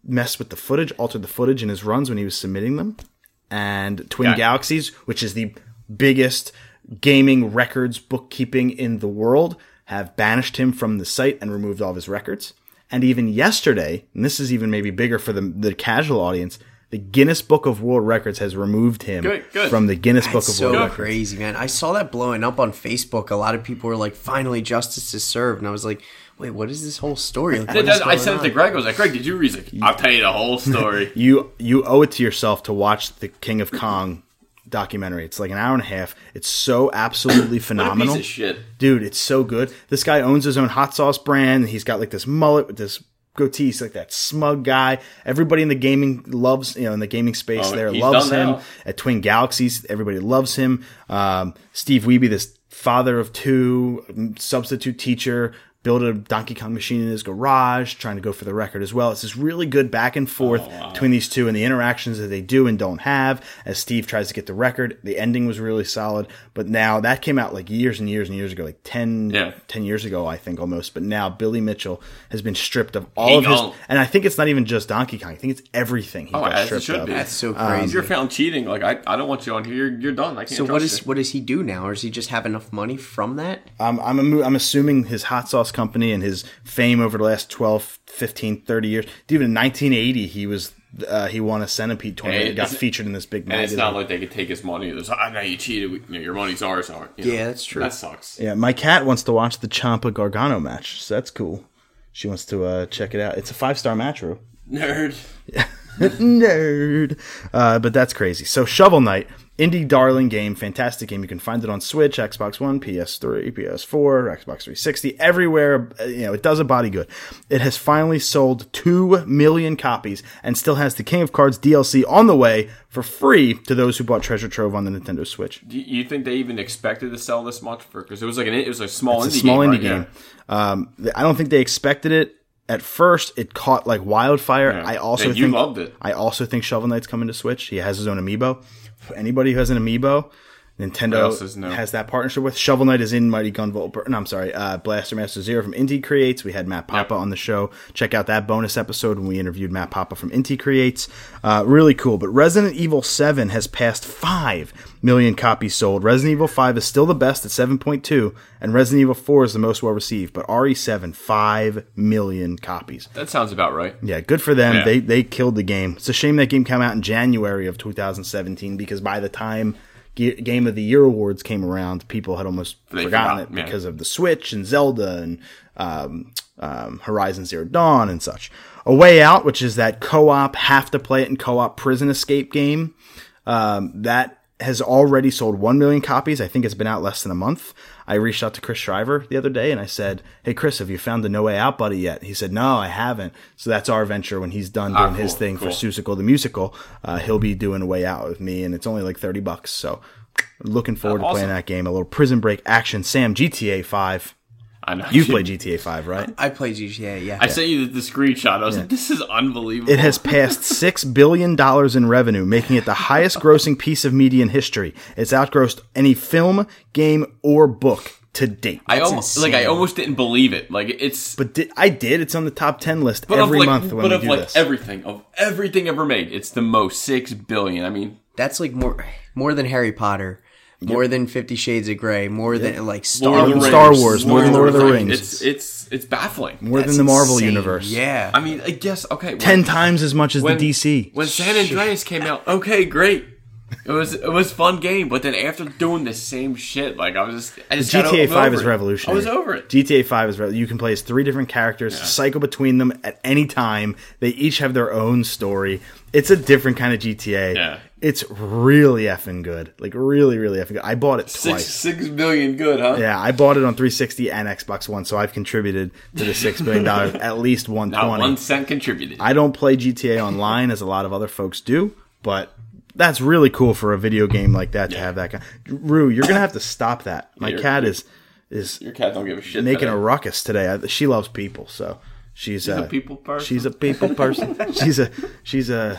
messed with the footage, altered the footage in his runs when he was submitting them. And Twin Galaxies, which is the biggest gaming records bookkeeping in the world, have banished him from the site and removed all of his records. And even yesterday, and this is even maybe bigger for the casual audience, the Guinness Book of World Records has removed him from the Guinness Book of World Records. That's so crazy, man. I saw that blowing up on Facebook. A lot of people were like, finally justice is served. And I was like, wait, what is this whole story? Like, I sent it to Greg. I was like, Greg, did you read it? I'll tell you the whole story. You owe it to yourself to watch The King of Kong documentary. It's like an hour and a half. It's so absolutely phenomenal. What a piece of shit. Dude, it's so good. This guy owns his own hot sauce brand. He's got like this mullet with this goatee. He's like that smug guy. Everybody in the gaming loves, you know, in the gaming space there loves him. Now. At Twin Galaxies, everybody loves him. Steve Wiebe, this father of two, substitute teacher, build a Donkey Kong machine in his garage, trying to go for the record as well. It's this really good back and forth between these two and the interactions that they do and don't have as Steve tries to get the record. The ending was really solid, but now that came out like years and years and years ago, like 10 years ago, I think almost. But now Billy Mitchell has been stripped of all of his, and I think it's not even just Donkey Kong. I think it's everything he got stripped of. Be. That's so crazy. You're found cheating. Like I don't want you on here. You're done. I can't so what does he do now? Or does he just have enough money from that? I'm assuming his hot sauce company and his fame over the last 12, 15, 30 years. Even in 1980, he won a Centipede tournament. He got featured in this big magazine. And it's not like they could take his money. Like, I know you cheated. Your money's ours. Yeah, that's true. That sucks. Yeah, my cat wants to watch the Ciampa Gargano match, so that's cool. She wants to check it out. It's a 5-star match, Ru. Nerd. Nerd. But that's crazy. So Shovel Knight, indie darling game, fantastic game. You can find it on Switch, Xbox One, PS3, PS4, Xbox 360, everywhere. You know, it does a body good. It has finally sold 2 million copies and still has the King of Cards DLC on the way for free to those who bought Treasure Trove on the Nintendo Switch. Do you think they even expected to sell this much? Because it was like a small indie game. I don't think they expected it. At first, it caught like wildfire. Yeah. I loved it. I also think Shovel Knight's coming to Switch. He has his own amiibo. Anybody who has an amiibo, Nintendo has that partnership with. Shovel Knight is in Mighty Gunvolt. No, I'm sorry. Blaster Master Zero from Inti Creates. We had Matt Papa on the show. Check out that bonus episode when we interviewed Matt Papa from Inti Creates. Really cool. But Resident Evil 7 has passed 5 million copies sold. Resident Evil 5 is still the best at 7.2, and Resident Evil 4 is the most well-received. But RE7, 5 million copies. That sounds about right. Yeah, good for them. Yeah. They killed the game. It's a shame that game came out in January of 2017, because by the time Game of the Year awards came around, people had almost forgotten it because of the Switch and Zelda and Horizon Zero Dawn and such. A Way Out, which is that co-op, have-to-play-it-in-co-op prison escape game, that has already sold 1 million copies. I think it's been out less than a month. I reached out to Chris Shriver the other day and I said, "Hey Chris, have you found the No Way Out buddy yet?" He said, "No, I haven't." So that's our venture. When he's done doing his thing for Seussical the Musical, he'll be doing A Way Out with me, and it's only like $30. So looking forward to playing that game. A little prison break action. Sam, GTA 5. I know. You play GTA 5, right? I play GTA, yeah. I sent you the screenshot. I was like, this is unbelievable. It has passed $6 billion in revenue, making it the highest-grossing piece of media in history. It's outgrossed any film, game, or book to date. I almost didn't believe it. Like it's, but I did. It's on the top 10 list every month when we do this. Everything ever made, it's the most. $6 billion. I mean, that's like more than Harry Potter. More than 50 Shades of Grey, more than like Star Wars, more than Lord of the Rings. It's baffling. More than the Marvel universe. Yeah. I mean, I guess, okay. 10 times as much as the DC. When San Andreas came out, okay, great. It was fun game, but then after doing the same shit, like I just GTA 5 is revolutionary. I was over it. GTA 5 is you can play as 3 different characters, cycle between them at any time. They each have their own story. It's a different kind of GTA. Yeah. It's really effing good. Like really, really effing good. I bought it twice. 6 billion good, huh? Yeah, I bought it on 360 and Xbox One, so I've contributed to the $6 billion at least 120. Not 1 cent contributed. I don't play GTA Online as a lot of other folks do, but that's really cool for a video game like that to have that kind. Rue, you're gonna have to stop that. My cat is your cat don't give a shit making today. A ruckus today. She loves people, so she's a people person. She's a people person. she's a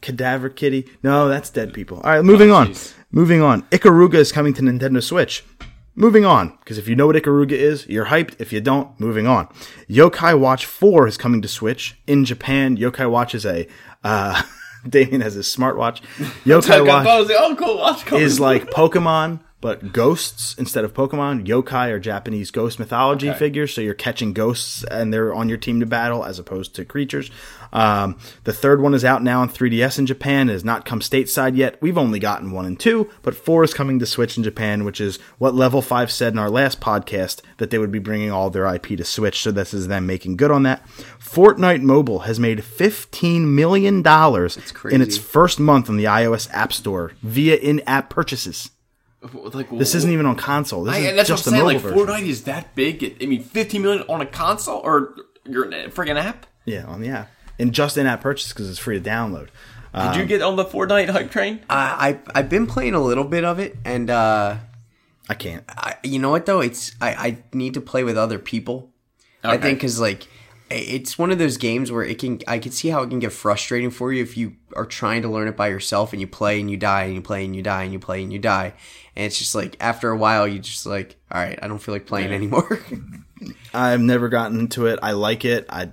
cadaver kitty. No, that's dead people. All right, moving on. Ikaruga is coming to Nintendo Switch. Moving on, because if you know what Ikaruga is, you're hyped. If you don't, moving on. Yokai Watch 4 is coming to Switch in Japan. Yokai Watch is a Damien has his smartwatch. Yokai Watch is like Pokemon, But ghosts instead of Pokemon, yokai are Japanese ghost mythology figures. So you're catching ghosts and they're on your team to battle as opposed to creatures. The third one is out now on 3DS in Japan. It has not come stateside yet. We've only gotten 1 and 2, but 4 is coming to Switch in Japan, which is what Level 5 said in our last podcast, that they would be bringing all their IP to Switch. So this is them making good on that. Fortnite Mobile has made $15 million in its first month on the iOS App Store via in-app purchases. Like, this isn't even on console. This is just a mobile version. Fortnite is that big. I mean, 15 million on a console or your friggin' app? Yeah, on the app. And just in-app purchase because it's free to download. Did you get on the Fortnite hype train? I've been playing a little bit of it, and I can't. You know what though? It's I need to play with other people. Okay. I think because like it's one of those games where I can see how it can get frustrating for you if you are trying to learn it by yourself and you play and you die and you play and you die and you play and you die. And it's just like after a while you just like, all right, I don't feel like playing anymore. I've never gotten into it. I like it. I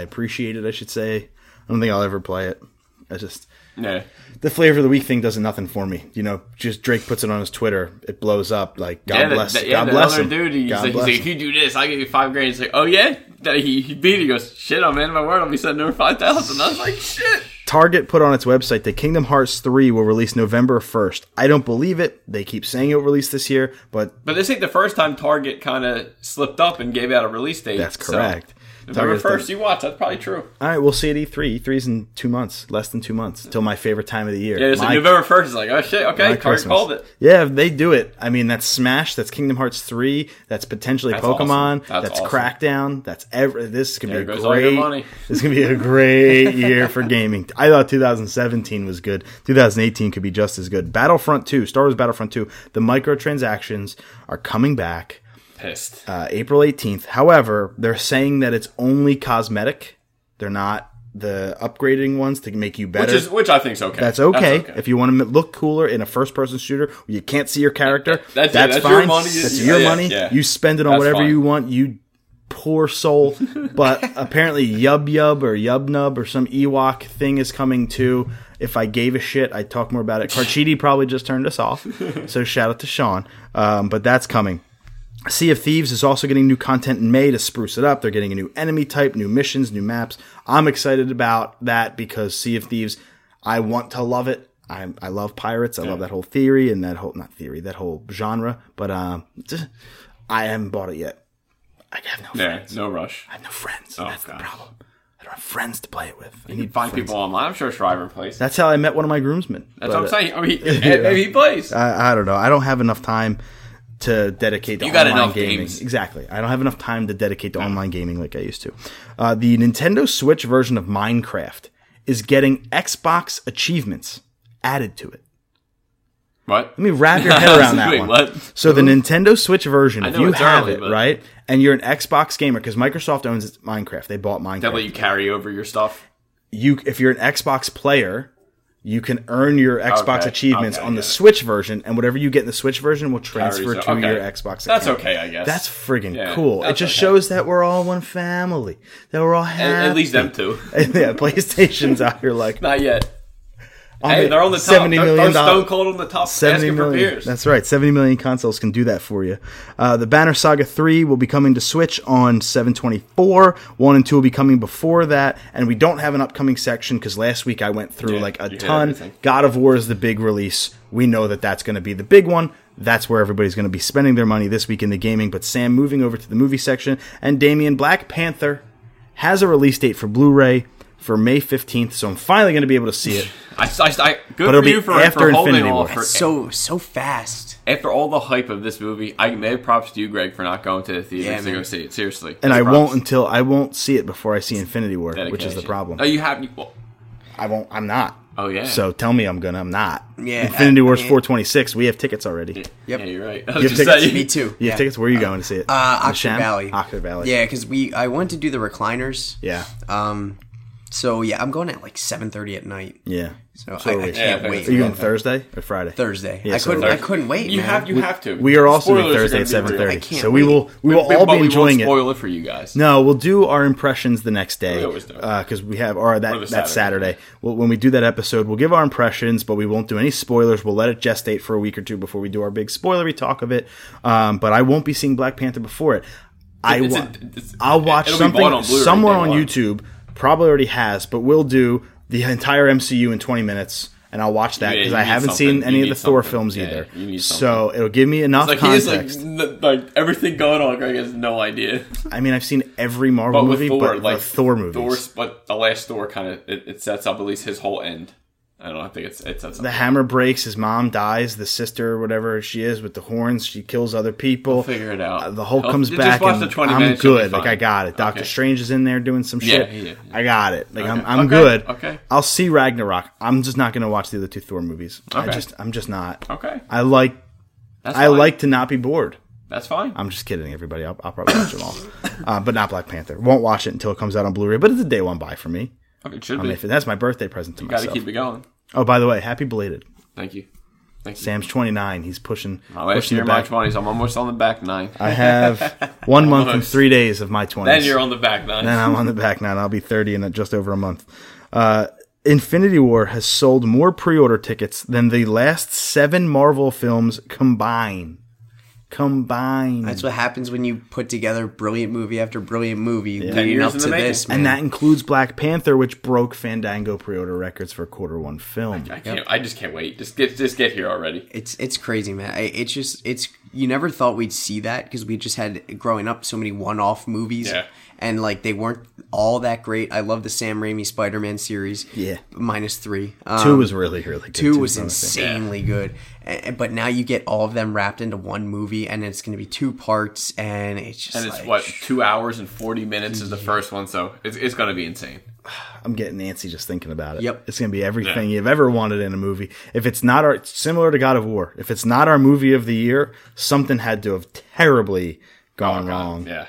appreciate it, I should say. I don't think I'll ever play it. I just the flavor of the week thing does nothing for me. You know, just Drake puts it on his Twitter, it blows up. Like God bless him. Dude, he's like, if you do this, I'll give you $5,000. He's like, oh yeah, he beat it. He goes, shit, I'm in my word. I'll be sending over 5,000. I was like, shit. Target put on its website that Kingdom Hearts 3 will release November 1st. I don't believe it. They keep saying it will release this year, but this ain't the first time Target kind of slipped up and gave out a release date. That's correct. So, November 1st, you watch. That's probably true. All right, we'll see at E3. E3's in 2 months, less than 2 months, until my favorite time of the year. Yeah, so November 1st is like, oh shit, okay, Target called it. Yeah, if they do it. I mean, that's Smash, that's Kingdom Hearts 3, that's potentially Pokemon, awesome. That's awesome. Crackdown, that's every. This could be great. This could be a great year for gaming. I thought 2017 was good. 2018 could be just as good. Star Wars Battlefront 2. The microtransactions are coming back. Pissed. April 18th. However, they're saying that it's only cosmetic. They're not the upgrading ones to make you better. Which I think is okay. That's okay. If you want to look cooler in a first-person shooter where you can't see your character, that's fine. Your money. That's your money. Yeah. You spend it on whatever you want. You poor soul. But apparently Yub or Yubnub or some Ewok thing is coming too. If I gave a shit, I'd talk more about it. Carchidi probably just turned us off. So shout out to Sean. But that's coming. Sea of Thieves is also getting new content in May to spruce it up. They're getting a new enemy type, new missions, new maps. I'm excited about that because Sea of Thieves, I want to love it. I love pirates. I love that whole theory and that whole genre. But I haven't bought it yet. I have no friends. No rush. I have no friends. Oh, that's the problem. I don't have friends to play it with. You need find people online. I'm sure Shriver plays. That's how I met one of my groomsmen. That's what I'm saying. I mean, he plays. I don't know. I don't have enough time to dedicate to online gaming. Exactly. I don't have enough time to dedicate to online gaming like I used to. The Nintendo Switch version of Minecraft is getting Xbox achievements added to it. What? Let me wrap your head around that one. What? So the Nintendo Switch version, if you have right, and you're an Xbox gamer, because Microsoft owns Minecraft. They bought Minecraft. That let you carry over your stuff? If you're an Xbox player, you can earn your Xbox achievements on the Switch version, and whatever you get in the Switch version will transfer to your Xbox account. That's okay, I guess. That's friggin' cool. It just shows that we're all one family, that we're all happy. At least them two. Yeah, PlayStation's out here like... Not yet. Hey, they're on the top. $70 million. They're stone cold on the top. $70 million. For beers. That's right. 70 million consoles can do that for you. The Banner Saga 3 will be coming to Switch on 7/24. 1 and 2 will be coming before that. And we don't have an upcoming section because last week I went through like a ton. God of War is the big release. We know that that's going to be the big one. That's where everybody's going to be spending their money this week in the gaming. But Sam moving over to the movie section. And Damien, Black Panther has a release date for Blu-ray for May 15th, so I'm finally going to be able to see it. Good for you for holding off. That's so fast. After all the hype of this movie, I made props to you, Greg, for not going to the theater to go see it. Seriously. And I won't see it before I see Infinity War, dedication, which is the problem. Oh, you have... Well, I won't. I'm not. Oh, yeah. So tell me I'm going to. I'm not. Yeah. Infinity War's 4/26. We have tickets already. Yeah. Yep. Yeah, you're right. I was just saying. Me too. You have tickets? Where are you going to see it? Oxford Valley. Yeah, because I went to do the recliners. Yeah. So, yeah, I'm going at like 7:30 at night. Yeah. So I can't wait. Are you going Thursday or Friday? Thursday. Yeah, I couldn't wait. You have to. We are also doing Thursday at 7:30. So we will all be enjoying it. Spoil it for you guys. No, we'll do our impressions the next day. We always do. Because we have that Saturday. Well, when we do that episode, we'll give our impressions, but we won't do any spoilers. We'll let it gestate for a week or two before we do our big spoilery talk of it. But I won't be seeing Black Panther before it. I'll watch something on somewhere on YouTube. Probably already has, but we'll do the entire MCU in 20 minutes, and I'll watch that because I haven't seen any of the Thor films either. So it'll give me enough context. He has everything going on, Greg has no idea. I mean, I've seen every Marvel movie, but Thor movies. But the last Thor kind of, it sets up at least his whole end. I think it sets up. The hammer breaks, his mom dies, the sister, whatever she is, with the horns, she kills other people. We'll figure it out. The Hulk comes back and I'm good. Like, I got it. Okay. Doctor Strange is in there doing some shit. Yeah. I got it. Like, okay. I'm good. Okay. I'll see Ragnarok. I'm just not going to watch the other two Thor movies. Okay. I'm just not. Okay. I like to not be bored. That's fine. I'm just kidding, everybody. I'll probably watch them all. But not Black Panther. Won't watch it until it comes out on Blu-ray. But it's a day one buy for me. It should be. That's my birthday present to myself. You got to keep it going. Oh, by the way, happy belated. Thank you. Sam's 29. He's pushing. My last year, my 20s. I'm almost on the back nine. I have 1 month and 3 days of my 20s. Then you're on the back nine. Then I'm on the back nine. I'll be 30 in just over a month. Infinity War has sold more pre-order tickets than the last 7 Marvel films combined. That's what happens when you put together brilliant movie after brilliant movie leading up to this, man. And that includes Black Panther, which broke Fandango pre-order records for Q1 film. I just can't wait. Just get here already. It's crazy, man. You never thought we'd see that because we just had growing up so many one-off movies, and like they weren't all that great. I love the Sam Raimi Spider-Man series, minus 3. 2 was really good. 2 was insanely good. But now you get all of them wrapped into one movie, and it's going to be 2 parts, and it's just and it's 2 hours and 40 minutes is the first one, so it's going to be insane. I'm getting antsy just thinking about it. Yep. It's going to be everything you've ever wanted in a movie. If it's not our, similar to God of War, if it's not our movie of the year, something had to have terribly gone wrong. Yeah.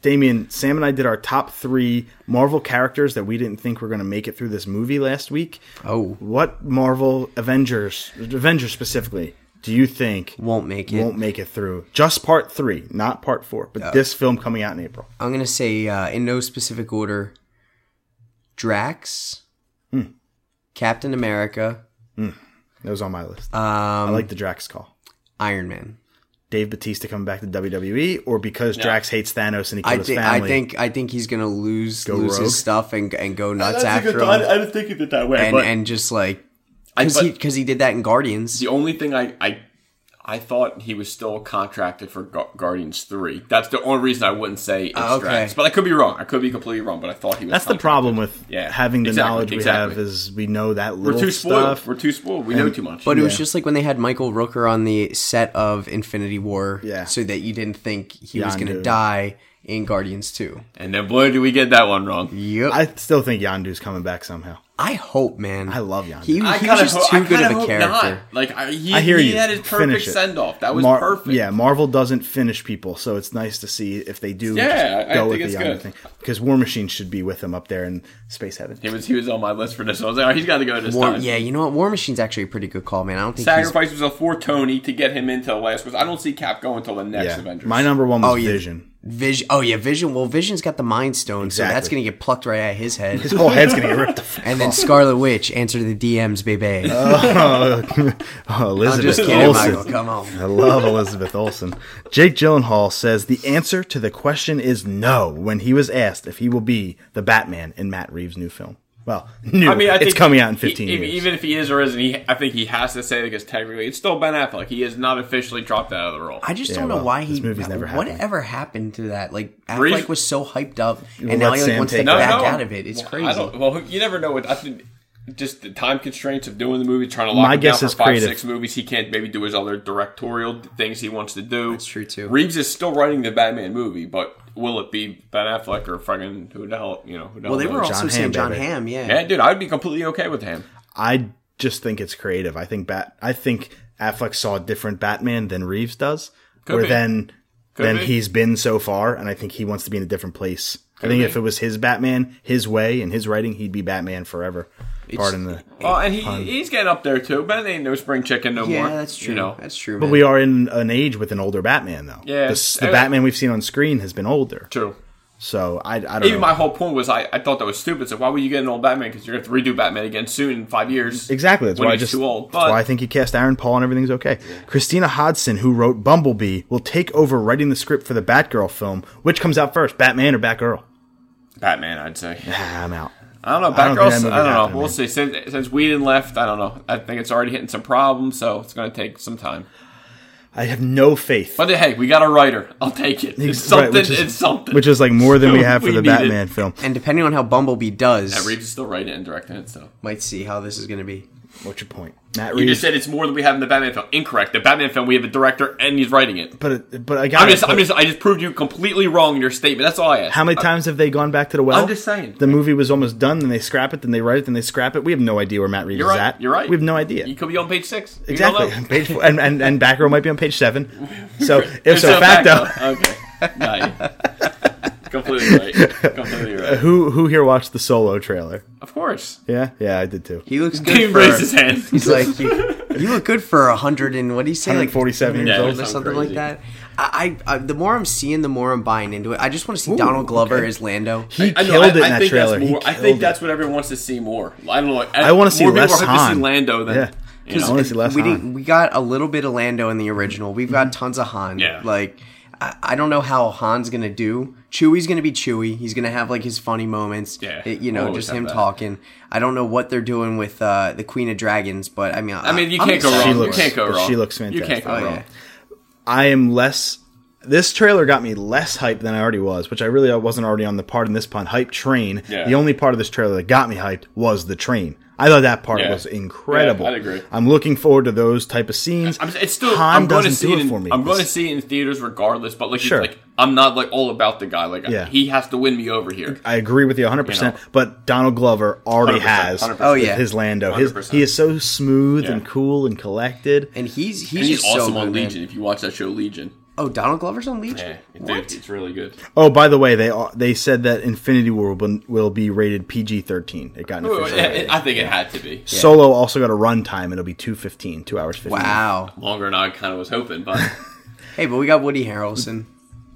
Damien, Sam and I did our top 3 Marvel characters that we didn't think were going to make it through this movie last week. Oh. What Marvel Avengers specifically, do you think won't make it through? Just part 3, not part 4, but this film coming out in April. I'm going to say in no specific order, Drax, Captain America. That was on my list. I like the Drax call. Iron Man. Dave Bautista coming back to WWE, or because Drax hates Thanos and he killed his family. I think he's going to lose his stuff and go nuts after him. I didn't think he did that way. And just like because he did that in Guardians. The only thing I thought he was still contracted for Guardians 3. That's the only reason I wouldn't say it's Drax. But I could be wrong. I could be completely wrong, but I thought he was. That's the problem with having the knowledge we have is we know that little stuff. We're too spoiled. We know too much. But it was just like when they had Michael Rooker on the set of Infinity War so that you didn't think he was going to die in Guardians 2. And then, boy, do we get that one wrong. Yep. I still think Yondu's coming back somehow. I hope, man. I love Yondu. He was just too good of a character. Not. Like he had his perfect send off. That was perfect. Yeah, Marvel doesn't finish people, so it's nice to see if they do. Yeah, I think it's good thing. Because War Machine should be with him up there in Space Heaven. He was on my list for this. I was like, oh, he's got to go this time. Yeah, you know what? War Machine's actually a pretty good call, man. I don't think sacrifice himself for Tony to get him into the last. Because I don't see Cap going until the next Avengers. My number one was Vision. Vision. Well, Vision's got the Mind Stone, so that's going to get plucked right out of his head. His whole head's going to get ripped off. And then Scarlet Witch, answer the DMs, baby. Oh, Elizabeth Olsen. Michael, come on. I love Elizabeth Olsen. Jake Gyllenhaal says the answer to the question is no when he was asked if he will be the Batman in Matt Reeves' new film. Well, it's coming out in 15 years. Even if he is or isn't, I think he has to say it because technically it's still Ben Affleck. He is not officially dropped out of the role. I just don't know why he. Whatever happened to that? Like Affleck was so hyped up, and now he wants to back out of it. It's crazy. You never know. Just the time constraints of doing the movie, trying to lock him down for 5-6 movies. He can't maybe do his other directorial things he wants to do. That's true too. Reeves is still writing the Batman movie, but. Will it be Ben Affleck or friggin' who the hell, you know? Well, they were also saying John Hamm, yeah. Yeah, dude, I'd be completely okay with Hamm. I just think it's creative. I think Affleck saw a different Batman than Reeves does. Could be. than he's been so far, and I think he wants to be in a different place. If it was his Batman, his way, and his writing, he'd be Batman forever. He's getting up there, too. Batman ain't no spring chicken no more. Yeah, that's true. You know? That's true, man. But we are in an age with an older Batman, though. Yeah. The Batman we've seen on screen has been older. True. So, I don't know. My whole point was I thought that was stupid. So, why would you get an old Batman? Because you're going to have to redo Batman again soon in 5 years. Exactly. That's why he's too old. That's why I think you cast Aaron Paul and everything's okay. Yeah. Christina Hodson, who wrote Bumblebee, will take over writing the script for the Batgirl film. Which comes out first, Batman or Batgirl? Batman, I'd say. I'm out. I don't know. Batgirl, I don't know. We'll see. Since Whedon left, I don't know. I think it's already hitting some problems, so it's going to take some time. I have no faith. But hey, we got a writer. I'll take it. It's something. It's something. Which is like more than we have for the Batman film. And depending on how Bumblebee does. Matt Reeves is still writing it and directing it, so. Might see how this is going to be. What's your point? Matt Reeves. You just said it's more than we have in the Batman film. Incorrect. The Batman film, we have a director and he's writing it. But I just proved you completely wrong in your statement. That's all I asked. How many times have they gone back to the well? I'm just saying. The movie was almost done, then they scrap it, then they write it, then they scrap it. We have no idea where Matt Reeves is at. You're right. We have no idea. You could be on page 6. Exactly. Page 4, and Batgirl might be on page 7. So if so, facto. Okay. Completely right. Who here watched the Solo trailer? Of course. Yeah, I did too. He looks good. He raised his hand. He's like, you look good for 100 and what do you say? Like 47 years old or something crazy like that. I the more I'm seeing, the more I'm buying into it. I just want to see Donald Glover as Lando. He killed it in that trailer. I think that's what everyone wants to see more. I don't know. I want to see less Han. To see Lando than. Yeah. We got a little bit of Lando in the original. We've got tons of Han. Yeah. Like. I don't know how Han's going to do. Chewie's going to be Chewie. He's going to have like his funny moments. Yeah. Just him talking. I don't know what they're doing with the Queen of Dragons, but I mean, you can't go wrong. She looks fantastic. You can't go wrong. Yeah. This trailer got me less hyped than I already was, which I wasn't already on the part in this pun hype train. Yeah. The only part of this trailer that got me hyped was the train. I thought that part was incredible. Yeah, I'd agree. I'm looking forward to those type of scenes. I'm going to see it for me. I'm going to see it in theaters regardless, but I'm not all about the guy. He has to win me over here. I agree with you 100%, but Donald Glover already has his Lando. He is so smooth and cool and collected. And he's just awesome on Legion, if you watch that show Legion. Oh, Donald Glover's on Legion? Yeah, dude, it's really good. Oh, by the way, they said that Infinity War will be rated PG-13. It got an official rating. I think it had to be. Yeah. Solo also got a runtime. It'll be 2 hours 15. Wow. Longer than I kind of was hoping, but... Hey, but we got Woody Harrelson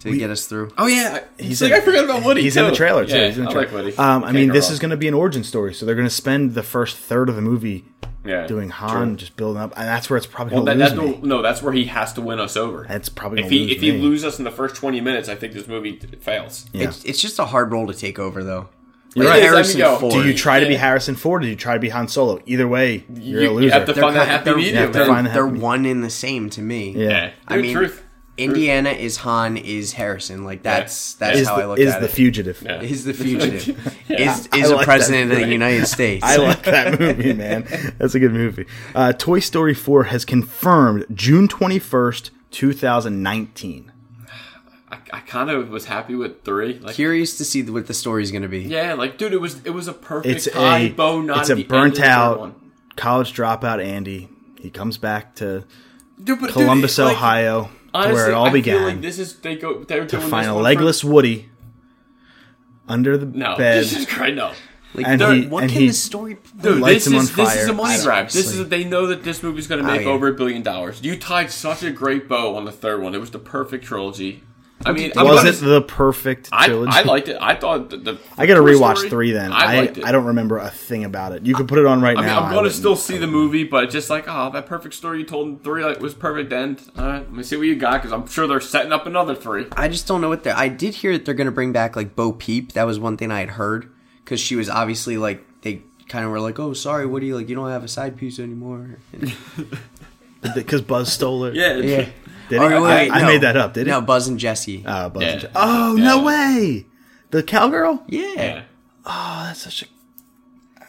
to get us through. Oh, yeah. I forgot about Woody, He's in the trailer, too. Yeah, he's in the trailer. I like Woody. This is going to be an origin story, so they're going to spend the first third of the movie... Yeah, doing Han, just building up, and that's where it's probably going to lose me. No, that's where he has to win us over. That's probably going to lose me. If he loses us in the first 20 minutes, I think this movie fails. Yeah. It's just a hard role to take over, though. You're right. Harrison Ford. Do you try to be Harrison Ford, or do you try to be Han Solo? Either way, you're a loser. You have to find that happy medium. They're one in the same to me. Yeah. Truth. Indiana is Han is Harrison. That's how I look at it. Is the fugitive. Yeah. Is the fugitive. Is the president of the United States. I like that movie, man. That's a good movie. Toy Story 4 has confirmed June 21st, 2019. I kind of was happy with 3. Curious to see what the story's going to be. Yeah, it was a perfect high bow knot. It's a burnt out college dropout Andy. He comes back to Columbus, Ohio. Honestly, where it all began. Feel like this is they're to doing find this a legless Woody under the bed. Jesus Christ, no. This is a money grab. They know that this movie's going to make over $1 billion. You tied such a great bow on the third one. It was the perfect trilogy. The perfect trilogy? I liked it. I thought I got to rewatch 3 then. I liked it. I don't remember a thing about it. You can put it on right now. I'm going to still see the movie, but just that perfect story you told in 3 was perfect end. All right, let me see what you got, because I'm sure they're setting up another 3. I just don't know what I did hear that they're going to bring back Bo Peep. That was one thing I had heard, because she was obviously they kind of were oh, sorry, Woody, you don't have a side piece anymore. Because Buzz stole her. Yeah. I made that up, didn't I? No, Buzz and Jesse. And Jesse. Oh, yeah. No way! The cowgirl? Yeah. Oh, that's such a...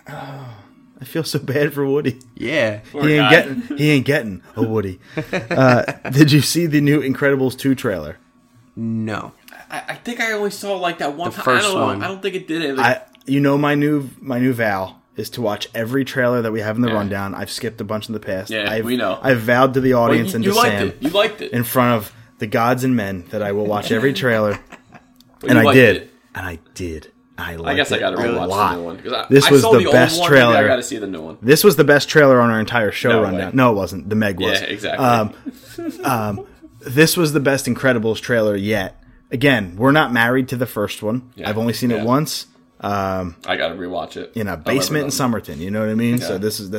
Oh, I feel so bad for Woody. Yeah. He ain't getting a Woody. Did you see the new Incredibles 2 trailer? No. I think I only saw that one time. I don't think it did it. My new vow is to watch every trailer that we have in the rundown. I've skipped a bunch in the past. Yeah, we know. I've vowed to the audience and to Sam. You liked it. In front of The Gods and Men that I will watch every trailer. And I did. I got to rewatch the new one. This was the best trailer. I got to see the new one. This was the best trailer on our entire show rundown. No, it wasn't. The Meg was. Yeah, exactly. This was the best Incredibles trailer yet. Again, we're not married to the first one. Yeah, I've only seen it once. I got to rewatch it in a basement in Somerton. You know what I mean? Yeah. So this is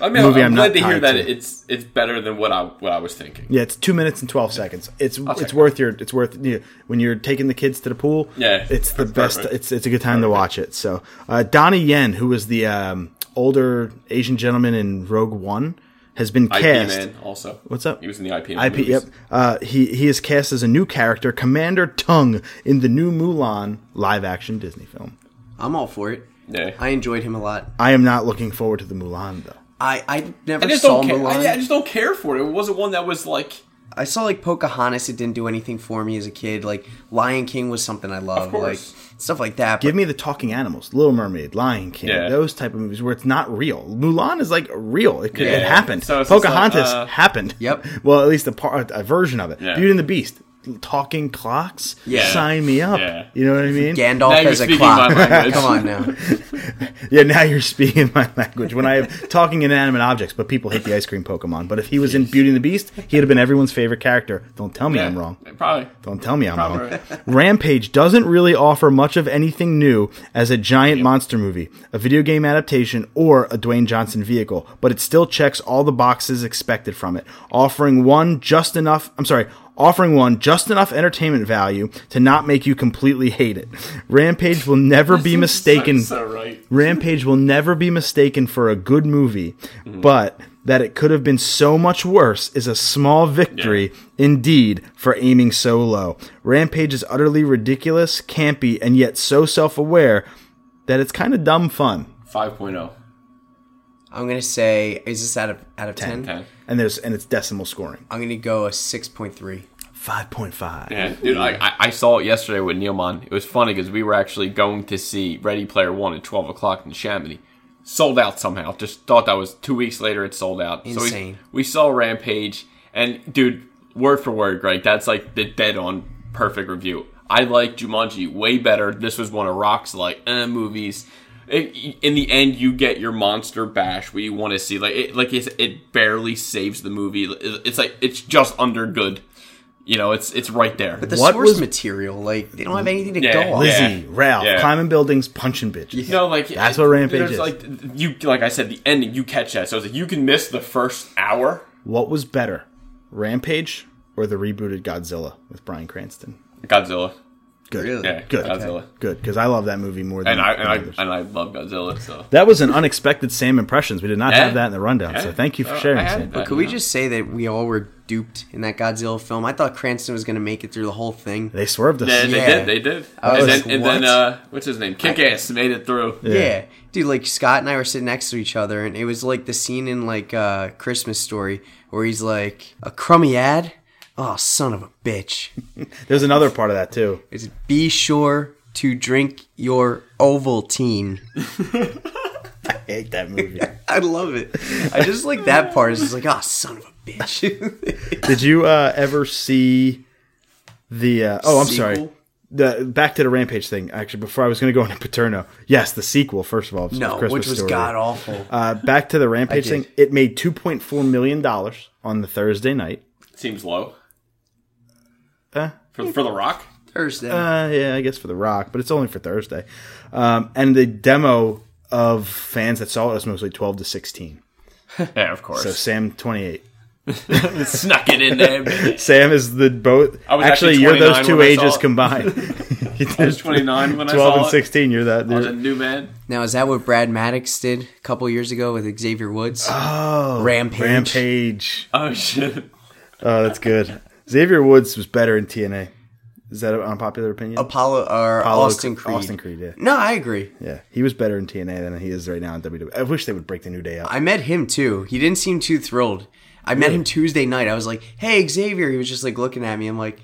movie I'm not glad to hear that it's better than what I was thinking. Yeah, it's 2 minutes and 12 seconds. It's worth when you're taking the kids to the pool. Yeah, it's the best. Perfect. It's a good time to watch it. So Donnie Yen, who was the older Asian gentleman in Rogue One, has been cast. IP Man also. What's up? He was in the IP movies. Yep. He is cast as a new character, Commander Tung, in the new Mulan live-action Disney film. I'm all for it. Yeah. I enjoyed him a lot. I am not looking forward to the Mulan, though. I never saw Mulan. I just don't care for it. It wasn't one that was like... I saw like Pocahontas. It didn't do anything for me as a kid. Like Lion King was something I loved. Of course. Like stuff like that. Give me the talking animals, Little Mermaid, Lion King, those type of movies where it's not real. Mulan is like real. It happened. So Pocahontas happened. Yep. Well, at least a version of it. Yeah. Beauty and the Beast, talking clocks. Yeah. Sign me up. Yeah. You know what I mean? Gandalf has a clock. Come on now. Yeah, now you're speaking my language. When I am talking inanimate objects, but people hate the ice cream Pokemon. But if he was in Beauty and the Beast, he'd have been everyone's favorite character. Don't tell me I'm wrong. Probably. Don't tell me I'm wrong. Right. Rampage doesn't really offer much of anything new as a giant monster movie, a video game adaptation, or a Dwayne Johnson vehicle, but it still checks all the boxes expected from it, offering one just enough entertainment value to not make you completely hate it. Rampage will never be mistaken. So right. Rampage will never be mistaken for a good movie, but that it could have been so much worse is a small victory indeed for aiming so low. Rampage is utterly ridiculous, campy, and yet so self-aware that it's kind of dumb fun. 5.0. I'm going to say, is this out of 10? 10. And it's decimal scoring. I'm going to go a 6.3. 5.5. Yeah, dude, I saw it yesterday with Neilmon. It was funny because we were actually going to see Ready Player One at 12 o'clock in Chamonix. Sold out somehow. Just thought that was 2 weeks later it sold out. Insane. So we saw Rampage. And, dude, word for word, Greg, that's like the dead-on perfect review. I like Jumanji way better. This was one of Rock's, like, movies. In the end, you get your monster bash where you want to see. It barely saves the movie. It's like it's just under good. You know, it's right there. But the source material, like they don't have anything to go on. Lizzie, Ralph, climbing buildings, punching bitches. You know, like that's what Rampage is. Like you, like I said, the ending you catch that. So it's like you can miss the first hour. What was better, Rampage or the rebooted Godzilla with Bryan Cranston? Godzilla. Good. Really? Yeah, good. Godzilla. Okay. Good, because I love that movie more than others. And I love Godzilla. So that was an unexpected Sam impressions. We did not have that in the rundown. Yeah. So thank you for sharing, Sam. But could we just say that we all were duped in that Godzilla film? I thought Cranston was going to make it through the whole thing. They swerved us. Yeah, they did. And then what's his name? Kick-Ass made it through. Yeah, dude. Like Scott and I were sitting next to each other, and it was like the scene in like Christmas Story where he's like a crummy ad. Oh, son of a bitch. There's another part of that, too. It's be sure to drink your Ovaltine. I hate that movie. I love it. I just like that part. It's just like, oh, son of a bitch. Did you ever see the... sorry. Back to the Rampage thing, actually, before I was going to go into Paterno. Yes, the sequel, first of all. No, which was god-awful. Back to the Rampage thing. It made $2.4 million on the Thursday night. Seems low. For The Rock? Thursday. Yeah, I guess for The Rock, but it's only for Thursday. And the demo of fans that saw it was mostly 12 to 16. Yeah, of course. So Sam, 28. Snuck it in there. Man. Sam is the both. Actually, you're those two ages combined. I was 29 when I saw it. 12 and 16, you're that. I was a new man. Now, is that what Brad Maddox did a couple years ago with Xavier Woods? Oh. Rampage. Oh, shit. Oh, that's good. Xavier Woods was better in TNA. Is that an unpopular opinion? Austin Creed. Austin Creed, yeah. No, I agree. Yeah, he was better in TNA than he is right now in WWE. I wish they would break the New Day up. I met him, too. He didn't seem too thrilled. I met him Tuesday night. I was like, hey, Xavier. He was just like looking at me. I'm like,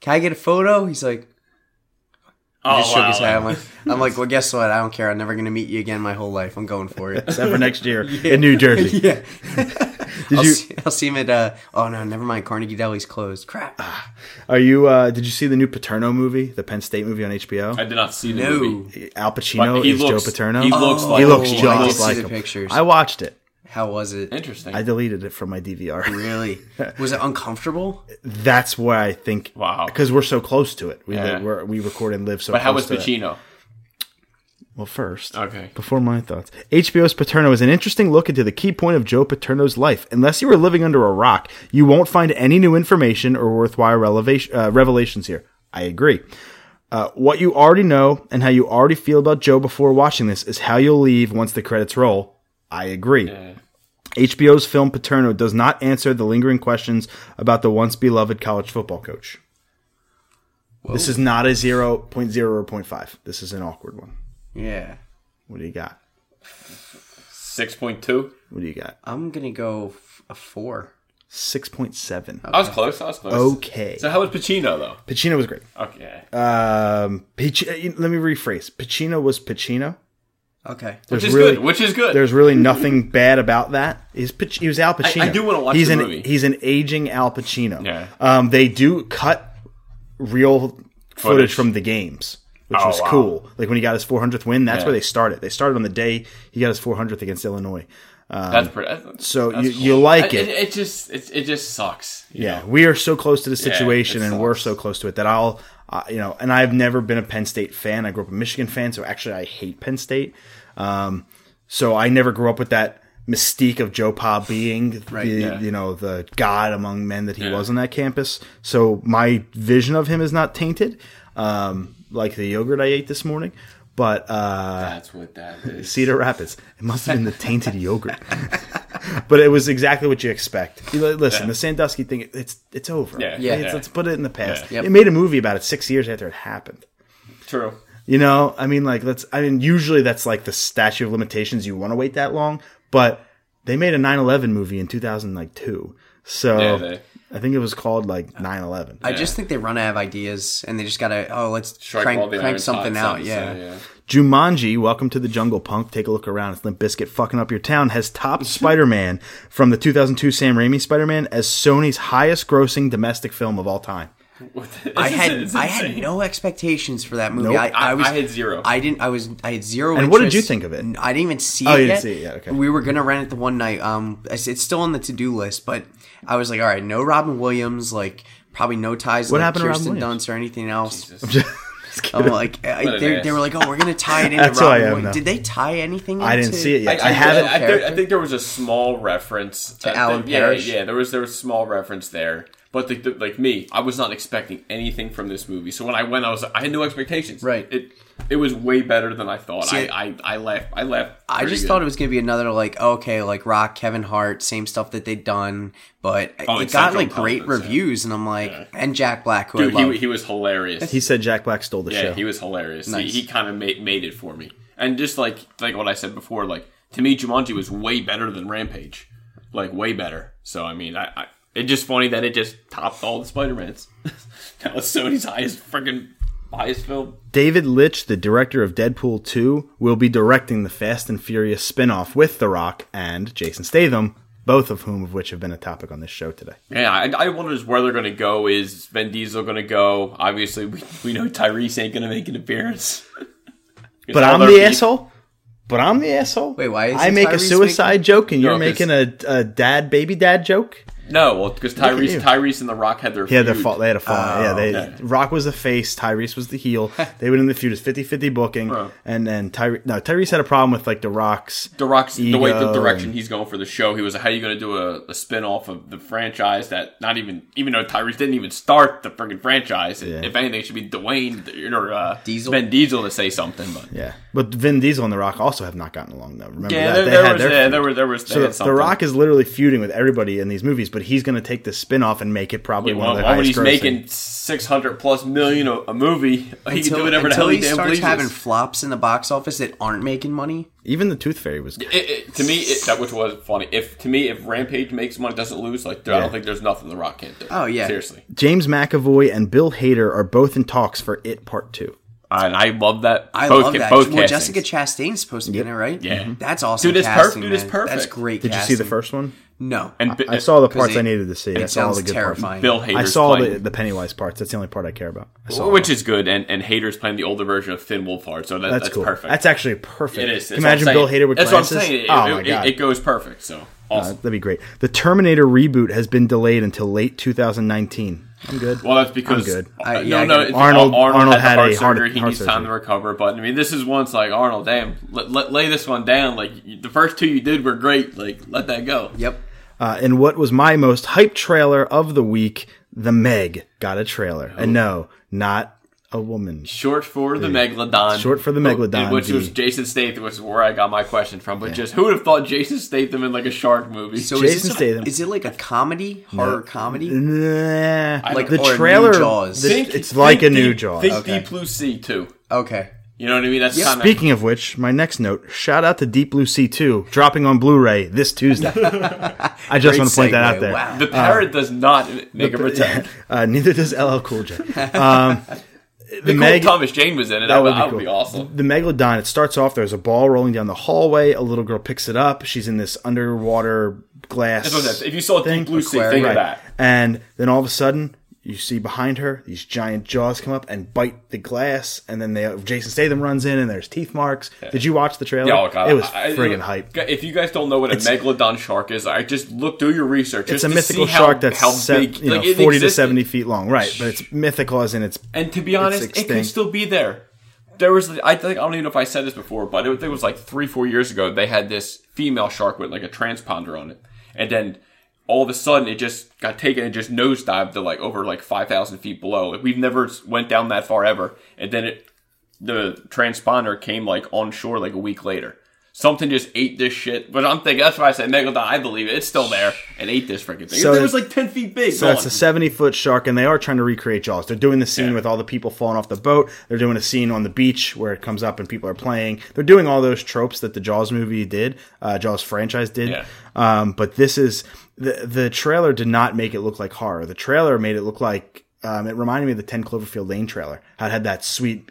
can I get a photo? He's like, shook his head. I'm like, well, guess what? I don't care. I'm never going to meet you again my whole life. I'm going for it. Except for next year in New Jersey. Yeah. I'll see him at, oh no, never mind. Carnegie Deli's closed. Crap. Are you, did you see the new Paterno movie, the Penn State movie on HBO? I did not see the movie. Al Pacino is Joe Paterno. He looks just like him. I watched it. How was it? Interesting. I deleted it from my DVR. Really? Was it uncomfortable? That's why I think. Wow. Because we're so close to it. We record and live so close to it. But how was Pacino? Well, first, okay. Before my thoughts, HBO's Paterno is an interesting look into the key point of Joe Paterno's life. Unless you were living under a rock, you won't find any new information or worthwhile revelations here. I agree. What you already know and how you already feel about Joe before watching this is how you'll leave once the credits roll. I agree. Yeah. HBO's film Paterno does not answer the lingering questions about the once-beloved college football coach. Whoa. This is not a 0.0 or 0.5. This is an awkward one. Yeah. What do you got? 6.2. What do you got? I'm going to go a 4. 6.7. Okay. I was close. Okay. So how was Pacino, though? Pacino was great. Okay. Let me rephrase. Pacino was Pacino. Okay. Which is good. There's really nothing bad about that. He was Al Pacino. I do want to watch the movie. He's an aging Al Pacino. Yeah. They do cut real footage from the games, which was cool. Like when he got his 400th win, that's where they started. They started on the day he got his 400th against Illinois. That's pretty. You like it. It just sucks. Yeah, we are so close to the situation, and we're so close to it that I'll, and I've never been a Penn State fan. I grew up a Michigan fan, so actually I hate Penn State. So I never grew up with that mystique of Joe Pa being the god among men that he was on that campus. So my vision of him is not tainted, like the yogurt I ate this morning. But that's what that is. Cedar Rapids. It must have been the tainted yogurt. But it was exactly what you expect. Listen, the Sandusky thing, it's over. Yeah. Yeah. Let's put it in the past. Yeah. It made a movie about it 6 years after it happened. True. Usually that's like the statute of limitations. You want to wait that long, but they made a 9/11 movie in 2002. So I think it was called 9/11. I just think they run out of ideas and they just got to, let's crank something out. Yeah. Jumanji, Welcome to the Jungle, punk. Take a look around. It's Limp Bizkit fucking up your town. Has topped Spider-Man from the 2002 Sam Raimi Spider-Man as Sony's highest grossing domestic film of all time. I had no expectations for that movie. Nope. I had zero. I had zero. And what did you think of it? I didn't even see it yet. Didn't see it yet. Okay. We were gonna rent it the one night. It's still on the to-do list, but I was like, all right, no Robin Williams, like probably no ties to Kirsten Dunst or anything else. I'm like, they were like, oh, we're gonna tie it into Robin Williams. Did they tie anything? I didn't see it yet. I think there was a small reference to Alan Parrish. Yeah, there was a small reference there. But I was not expecting anything from this movie. So when I went, I had no expectations. Right. It was way better than I thought. See, I laughed. I just thought it was going to be another Rock, Kevin Hart, same stuff that they'd done. But it got great reviews, and I'm like, and Jack Black, who I love. He was hilarious. He said Jack Black stole the show. Yeah, he was hilarious. Nice. He kind of made it for me. And just like what I said before, to me, Jumanji was way better than Rampage, way better. So I mean, It's just funny that it just topped all the Spider-Mans. That was Sony's highest film. David Litch, the director of Deadpool 2, will be directing the Fast and Furious spin-off with The Rock and Jason Statham, both of whom have been a topic on this show today. Yeah, I wonder where they're going to go. Is Vin Diesel going to go? Obviously, we know Tyrese ain't going to make an appearance. But I'm the asshole. Wait, why? I make a suicide joke and you're making a baby dad joke? No, well, because Tyrese and The Rock had their feud. They had a fall. Rock was the face. Tyrese was the heel. They went in the feud as 50-50 booking. And then Tyrese had a problem with The Rock's ego, the direction he's going for the show. He was like, how are you going to do a spin-off of the franchise that not even though Tyrese didn't even start the freaking franchise. Yeah. If anything, it should be Dwayne or Vin Diesel to say something. But. Yeah, but Vin Diesel and The Rock also have not gotten along, though. Remember that? There was The Rock is literally feuding with everybody in these movies, but he's going to take the spin-off and make it probably one of the highest grossing. When he's making 600+ million a movie, he can do whatever the hell he damn pleases. Until he starts having flops in the box office that aren't making money. Even the Tooth Fairy was good. Which was funny. If Rampage makes money, doesn't lose, I don't think there's nothing The Rock can't do. Oh, yeah. Seriously. James McAvoy and Bill Hader are both in talks for It Part 2. And I love that. Both castings. Jessica Chastain's supposed to be in it, right? Yeah. That's awesome. Dude, it's perfect. That's great. Did you see the first one? No. And I saw the parts I needed to see. I saw all the good parts. Bill Hader's I saw the Pennywise parts. That's the only part I care about. Which is good. And Hader's playing the older version of Finn Wolfhard, so that's cool. Perfect. That's actually perfect. It is. Can you imagine Bill Hader with glasses? That's what I'm saying. It goes perfect. So awesome. That'd be great. The Terminator reboot has been delayed until late 2019. I'm good. Well, that's because Arnold had a heart surgery. He needs time to recover. But I mean, this is once like Arnold. Damn, lay this one down. Like the first two you did were great. Like let that go. Yep. And what was my most hyped trailer of the week? The Meg got a trailer, and no, not a woman. Short for the Megalodon. Short for the Megalodon, which was Jason Statham, which is where I got my question from. But just who would have thought Jason Statham in like a shark movie? So Jason Statham. Is it like a comedy, horror comedy? Nah, like the trailer. Jaws. It's like a new Jaws. Think Deep Blue Sea 2. Okay. You know what I mean? That's kind of... Speaking of which, my next note, shout out to Deep Blue Sea 2, dropping on Blu-ray this Tuesday. I just want to point that out there. Wow. The parrot does not make a return. Neither does LL Cool J. Thomas Jane was in it. That would be awesome. The Megalodon, it starts off, there's a ball rolling down the hallway. A little girl picks it up. She's in this underwater glass thing. If you saw Deep Blue Sea, think of that. And then all of a sudden... You see behind her, these giant jaws come up and bite the glass, and then Jason Statham runs in, and there's teeth marks. Yeah. Did you watch the trailer? Yeah, oh God. It was friggin' hype. If you guys don't know what a megalodon shark is, I just do your research. It's a mythical shark that's 40 to 70 feet long. Right, but it's mythical as in it's And to be honest, it can still be there. There was, I don't even know if I said this before, but it was like 3-4 years ago, they had this female shark with like a transponder on it, and then... All of a sudden, it just got taken and just nosedived to like over like 5,000 feet below. We've never went down that far ever. And then the transponder came like on shore like a week later. Something just ate this shit. But I'm thinking, that's why I said Megalodon. I believe it. It's still there and ate this freaking thing. So it was like 10 feet big. So it's a 70-foot shark, and they are trying to recreate Jaws. They're doing the scene with all the people falling off the boat. They're doing a scene on the beach where it comes up and people are playing. They're doing all those tropes that the Jaws movie did, Jaws franchise did. Yeah. But this is... The trailer did not make it look like horror. The trailer made it look like it reminded me of the 10 Cloverfield Lane trailer. How it had that sweet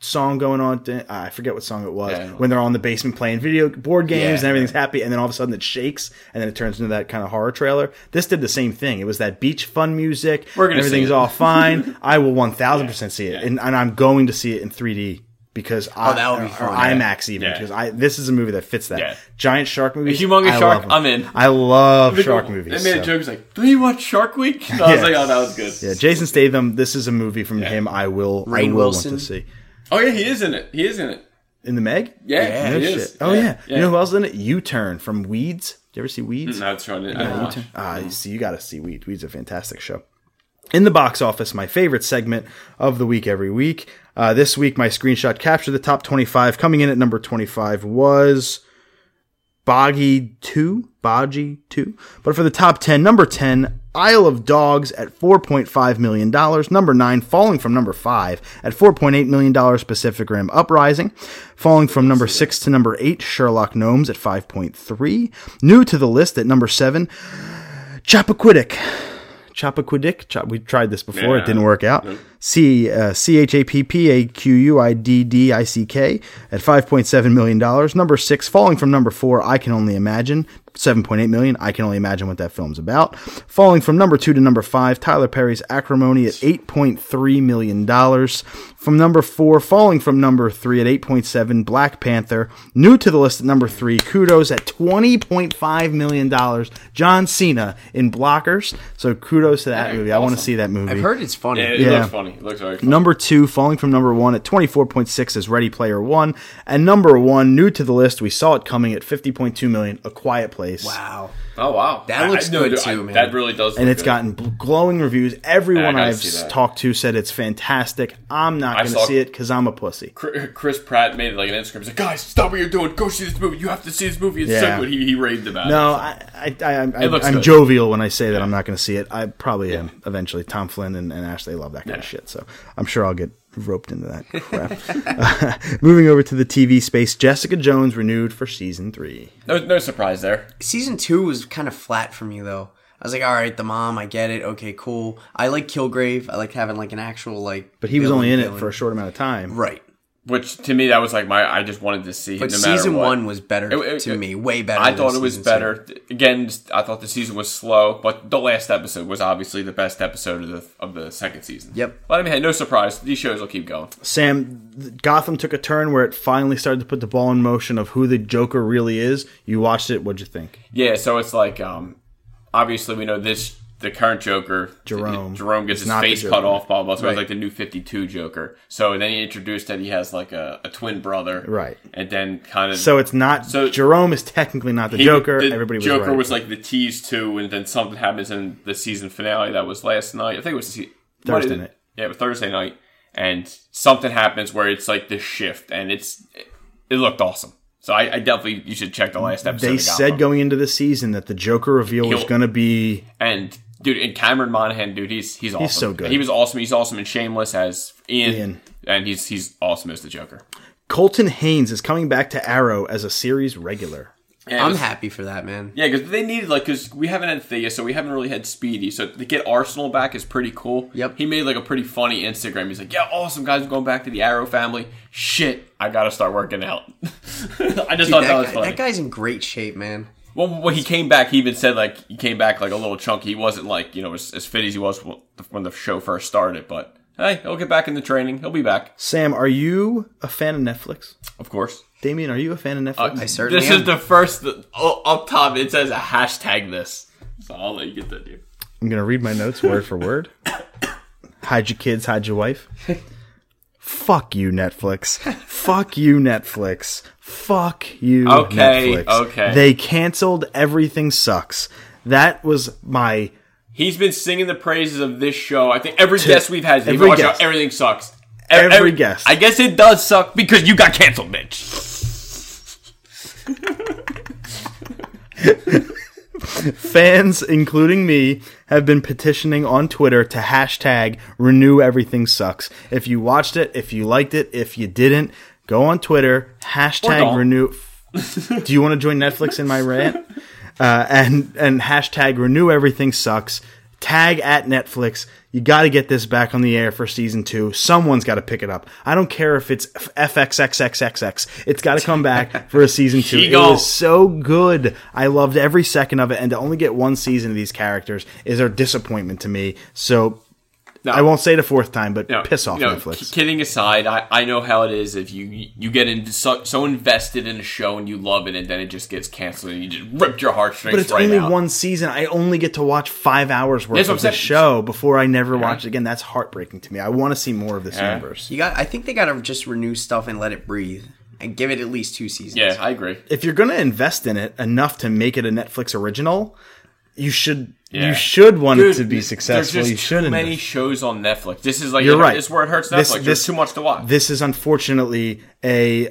song going on. I forget what song it was. Yeah, when they're all in the basement playing video board games and everything's happy, and then all of a sudden it shakes and then it turns into that kind of horror trailer. This did the same thing. It was that beach fun music. Everything's all fine. I will 1,000% see it, and I'm going to see it in 3D. Because IMAX even because this is a movie that fits that giant shark movie. Humongous shark, I'm in. I love shark movies. They made a joke like, "Do you watch Shark Week?" And I was like, "Oh, that was good." Yeah, Jason Statham. This is a movie from him. I will want to see. Oh yeah, he is in it. In the Meg. Yeah, no he is. Oh yeah. You know who else is in it? U-Turn from Weeds. Did you ever see Weeds? No, that's right. You got to see Weeds. Weeds is a fantastic show. In the box office, my favorite segment of the week every week. This week, my screenshot captured the top 25. Coming in at number 25 was Boggy 2. But for the top 10, number 10, Isle of Dogs at $4.5 million. Number 9, falling from number 5 at $4.8 million, Pacific Rim Uprising. Falling from number 6 to number 8, Sherlock Gnomes at 5.3. New to the list at number 7, Chappaquiddick. We tried this before. It didn't work out. Chappaquiddick at $5.7 million. Number 6, falling from number 4, I Can Only Imagine. $7.8 million. I can only imagine what that film's about. Falling from number 2 to number 5, Tyler Perry's Acrimony at $8.3 million. From number 4, falling from number 3 at 8.7, Black Panther. New to the list at number 3, Kudos at $20.5 million. John Cena in Blockers. So kudos to that movie. Awesome. I want to see that movie. I've heard it's funny. Yeah, it looks funny. It looks very funny. Number 2, falling from number 1 at 24.6 is Ready Player One. And number 1, new to the list, we saw it coming at $50.2 million, A Quiet Place. Wow. Oh, wow. That looks good, too, man. That really does look good. And it's gotten glowing reviews. Everyone I've talked to said it's fantastic. I'm not going to see it because I'm a pussy. Chris Pratt made like an Instagram. He's like, guys, stop what you're doing. Go see this movie. You have to see this movie. It's so good. He raved about it. No, I'm jovial when I say that I'm not going to see it. I probably am eventually. Tom Flynn and Ashley love that kind of shit. So I'm sure I'll get roped into that crap. Moving over to the TV space, Jessica Jones renewed for season 3. No surprise there. Season 2 was kind of flat for me though. I was like, all right, the mom, I get it. Okay, cool. I like Kilgrave. I like having like an actual like. But he was only in it for a short amount of time, right? Which, to me, that was like my... I just wanted to see him no matter what. But season one was better to me. Way better. I thought it was better. Again, I thought the season was slow. But the last episode was obviously the best episode of the second season. Yep. But I mean, hey, no surprise. These shows will keep going. Sam, Gotham took a turn where it finally started to put the ball in motion of who the Joker really is. You watched it. What'd you think? Yeah, so it's like... obviously, we know this... The current Joker, Jerome gets his face cut off, blah, blah, so it's like the new 52 Joker. So then he introduced that he has like a twin brother. Right. And then kind of... So it's not... So Jerome is technically not the Joker. Everybody was Joker right. Was like the tease too, and then something happens in the season finale that was last night. I think it was Thursday night. Yeah, it was Thursday night. And something happens where it's like this shift, and it looked awesome. So I definitely... You should check the last episode. They said going into the season that the Joker reveal was going to be... Dude, and Cameron Monaghan, dude, he's awesome. He's so good. He was awesome. He's awesome in Shameless as Ian. And he's awesome as the Joker. Colton Haynes is coming back to Arrow as a series regular. And I'm happy for that, man. Yeah, because they needed, like, because we haven't had Thea, so we haven't really had Speedy. So to get Arsenal back is pretty cool. Yep. He made, like, a pretty funny Instagram. He's like, yeah, awesome, guys, I'm going back to the Arrow family. Shit, I got to start working out. I just thought that was funny. That guy's in great shape, man. Well, when he came back, he even said, like, he came back, like, a little chunky. He wasn't, like, you know, as fit as he was when the show first started. But, hey, he'll get back in the training. He'll be back. Sam, are you a fan of Netflix? Of course. Damien, are you a fan of Netflix? I certainly am. This is the first, up top, it says a hashtag this. So I'll let you get that, dude. I'm going to read my notes word for word. Hide your kids, hide your wife. Fuck you, Netflix. Fuck you, Netflix. Fuck you, Netflix. Okay. They canceled Everything Sucks. That was my... He's been singing the praises of this show. I think every guest we've had, they've watched out Everything Sucks. Every guest. I guess it does suck because you got canceled, bitch. Fans, including me, have been petitioning on Twitter to hashtag renew everything sucks. If you watched it, if you liked it, if you didn't, go on Twitter, hashtag renew. Do you want to join Netflix in my rant? And hashtag renew everything sucks. Tag at Netflix. You got to get this back on the air for season 2. Someone's got to pick it up. I don't care if it's FXXXXX. It's got to come back for a season 2. It was so good. I loved every second of it. And to only get one season of these characters is a disappointment to me. So I won't say it a fourth time, but piss off, Netflix. Kidding aside, I know how it is. If you get so invested in a show and you love it, and then it just gets canceled and you just ripped your heartstrings right out. But it's only one season. I only get to watch 5 hours worth of the show before I never watch it again. That's heartbreaking to me. I want to see more of this universe. I think they got to just renew stuff and let it breathe. And give it at least 2 seasons. Yeah, I agree. If you're going to invest in it enough to make it a Netflix original... You should want it to be successful. There's just too many shows on Netflix. This is like right. This is where it hurts Netflix. There's too much to watch. This is unfortunately a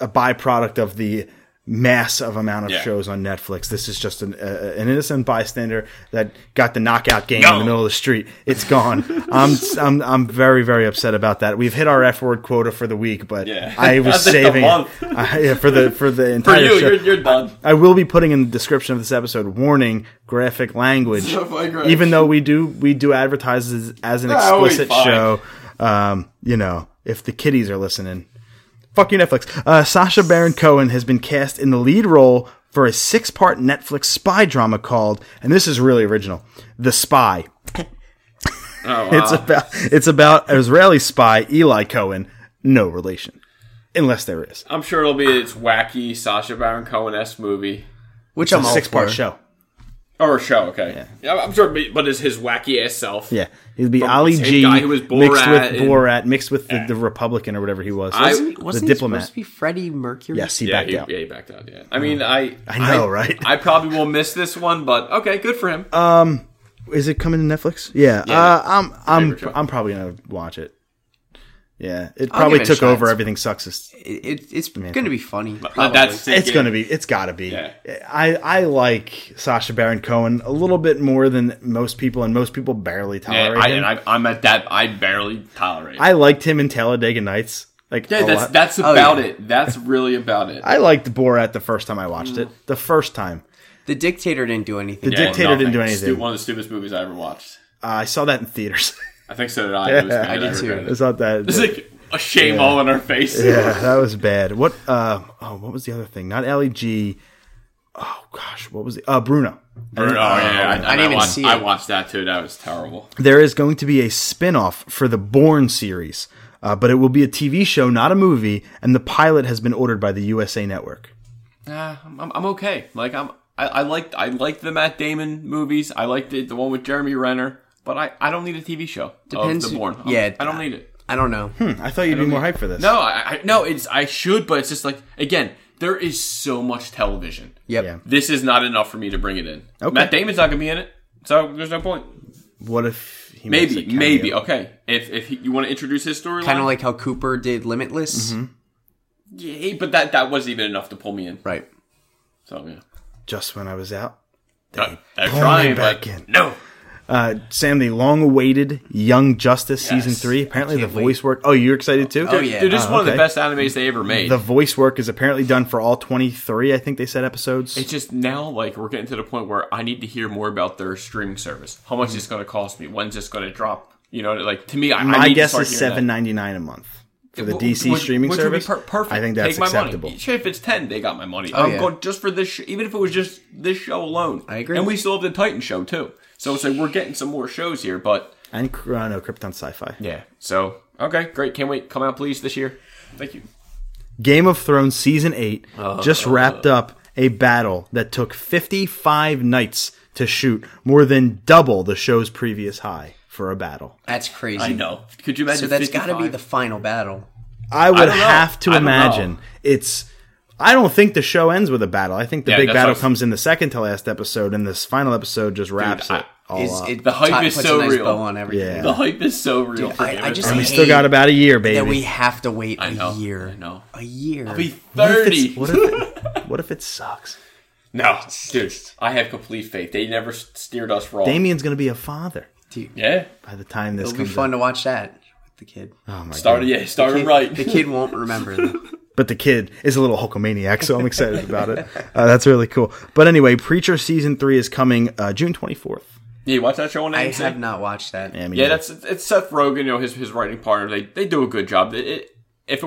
byproduct of the massive amount of shows on Netflix. This is just an innocent bystander that got the knockout game in the middle of the street. It's gone. I'm very, very upset about that. We've hit our F word quota for the week, but I was saving for the entire show. You're done. I will be putting in the description of this episode warning graphic language. So even though we do advertise this as an explicit show, if the kiddies are listening. Fuck you, Netflix. Sacha Baron Cohen has been cast in the lead role for a 6-part Netflix spy drama called, and this is really original, The Spy. Oh, wow. It's about Israeli spy Eli Cohen. No relation. Unless there is. I'm sure it'll be its wacky Sacha Baron Cohen-esque movie. Which it's a 6-part show. Or a show, okay. Yeah. I'm sure, but it's his wacky-ass self. Yeah. He'd be Ali G guy who was Borat, mixed with the Republican or whatever he was. Wasn't he supposed to be Freddie Mercury? Yes, he backed out. Yeah, he backed out, yeah. I mean, I know, right? I probably will miss this one, but okay, good for him. Is it coming to Netflix? Yeah. I'm probably going to watch it. Yeah, it probably took over. Everything sucks. It's going to be funny. It's got to be. Yeah. I like Sacha Baron Cohen a little bit more than most people, and most people barely tolerate him. I'm at that. I barely tolerate him. I liked him in Talladega Nights. That's about it. That's really about it. I liked Borat the first time I watched it. The first time. The Dictator didn't do anything. It's one of the stupidest movies I ever watched. I saw that in theaters. I think so did I. Yeah, I did too. It's not that. It's like a shame all in our face. Yeah, that was bad. What? What was the other thing? Not Ali G. Oh gosh, what was it? Bruno. Bruno. I didn't even see it. I watched that too. That was terrible. There is going to be a spinoff for the Bourne series, but it will be a TV show, not a movie. And the pilot has been ordered by the USA Network. I'm okay. Like I liked the Matt Damon movies. I liked the one with Jeremy Renner. But I don't need a TV show. Depends. Of the Bourne. Yeah, I don't need it. I don't know. I thought you'd be more hyped for this. No, I should, but it's just like, again, there is so much television. Yep. Yeah. This is not enough for me to bring it in. Okay. Matt Damon's not going to be in it, so there's no point. What if he makes it cameo? Okay. If you want to introduce his storyline. Kind of like how Cooper did Limitless. Mm-hmm. Yeah, but that wasn't even enough to pull me in. Right. So, yeah. Just when I was out, they're trying back in. No. Sam, the long-awaited Young Justice Season 3. Apparently the voice work... Oh, you're excited too? Oh, yeah. Dude, this is one of the best animes they ever made. The voice work is apparently done for all 23, I think they said, episodes. It's just now, like, we're getting to the point where I need to hear more about their streaming service. How much is it going to cost me? When's this going to drop? You know, like, to me, I need to start hearing that. My guess is $7.99 a month for the DC streaming service. Would be perfect. I think that's acceptable. Money. If it's 10, they got my money. I'm going just for this even if it was just this show alone. I agree. And we still have the Titan show, too. So it's like we're getting some more shows here, but... And Krypton Sci-Fi. Yeah. So, okay, great. Can't wait. Come out, please, this year. Thank you. Game of Thrones Season 8 just wrapped up a battle that took 55 nights to shoot, more than double the show's previous high for a battle. That's crazy. I know. Could you imagine? So that's got to be the final battle. I would have to imagine. It's... I don't think the show ends with a battle. I think the big battle comes in the second to last episode, and this final episode just wraps it all up. The hype is so real. The hype is so real. Dude, we still got about a year, baby. That we have to wait a year. I know. A year. I'll be 30. What if it sucks? No, dude. I have complete faith. They never steered us wrong. Damien's going to be a father. Dude. Yeah. By the time this comes, it'll be fun to watch that with the kid. Oh my God. Yeah, started right. The kid won't remember that. But the kid is a little Hulkamaniac, so I'm excited about it. That's really cool. But anyway, Preacher Season 3 is coming June 24th. Yeah, you watch that show on AMC? I have not watched that. Yeah, it's Seth Rogen, you know, his writing partner. They do a good job. If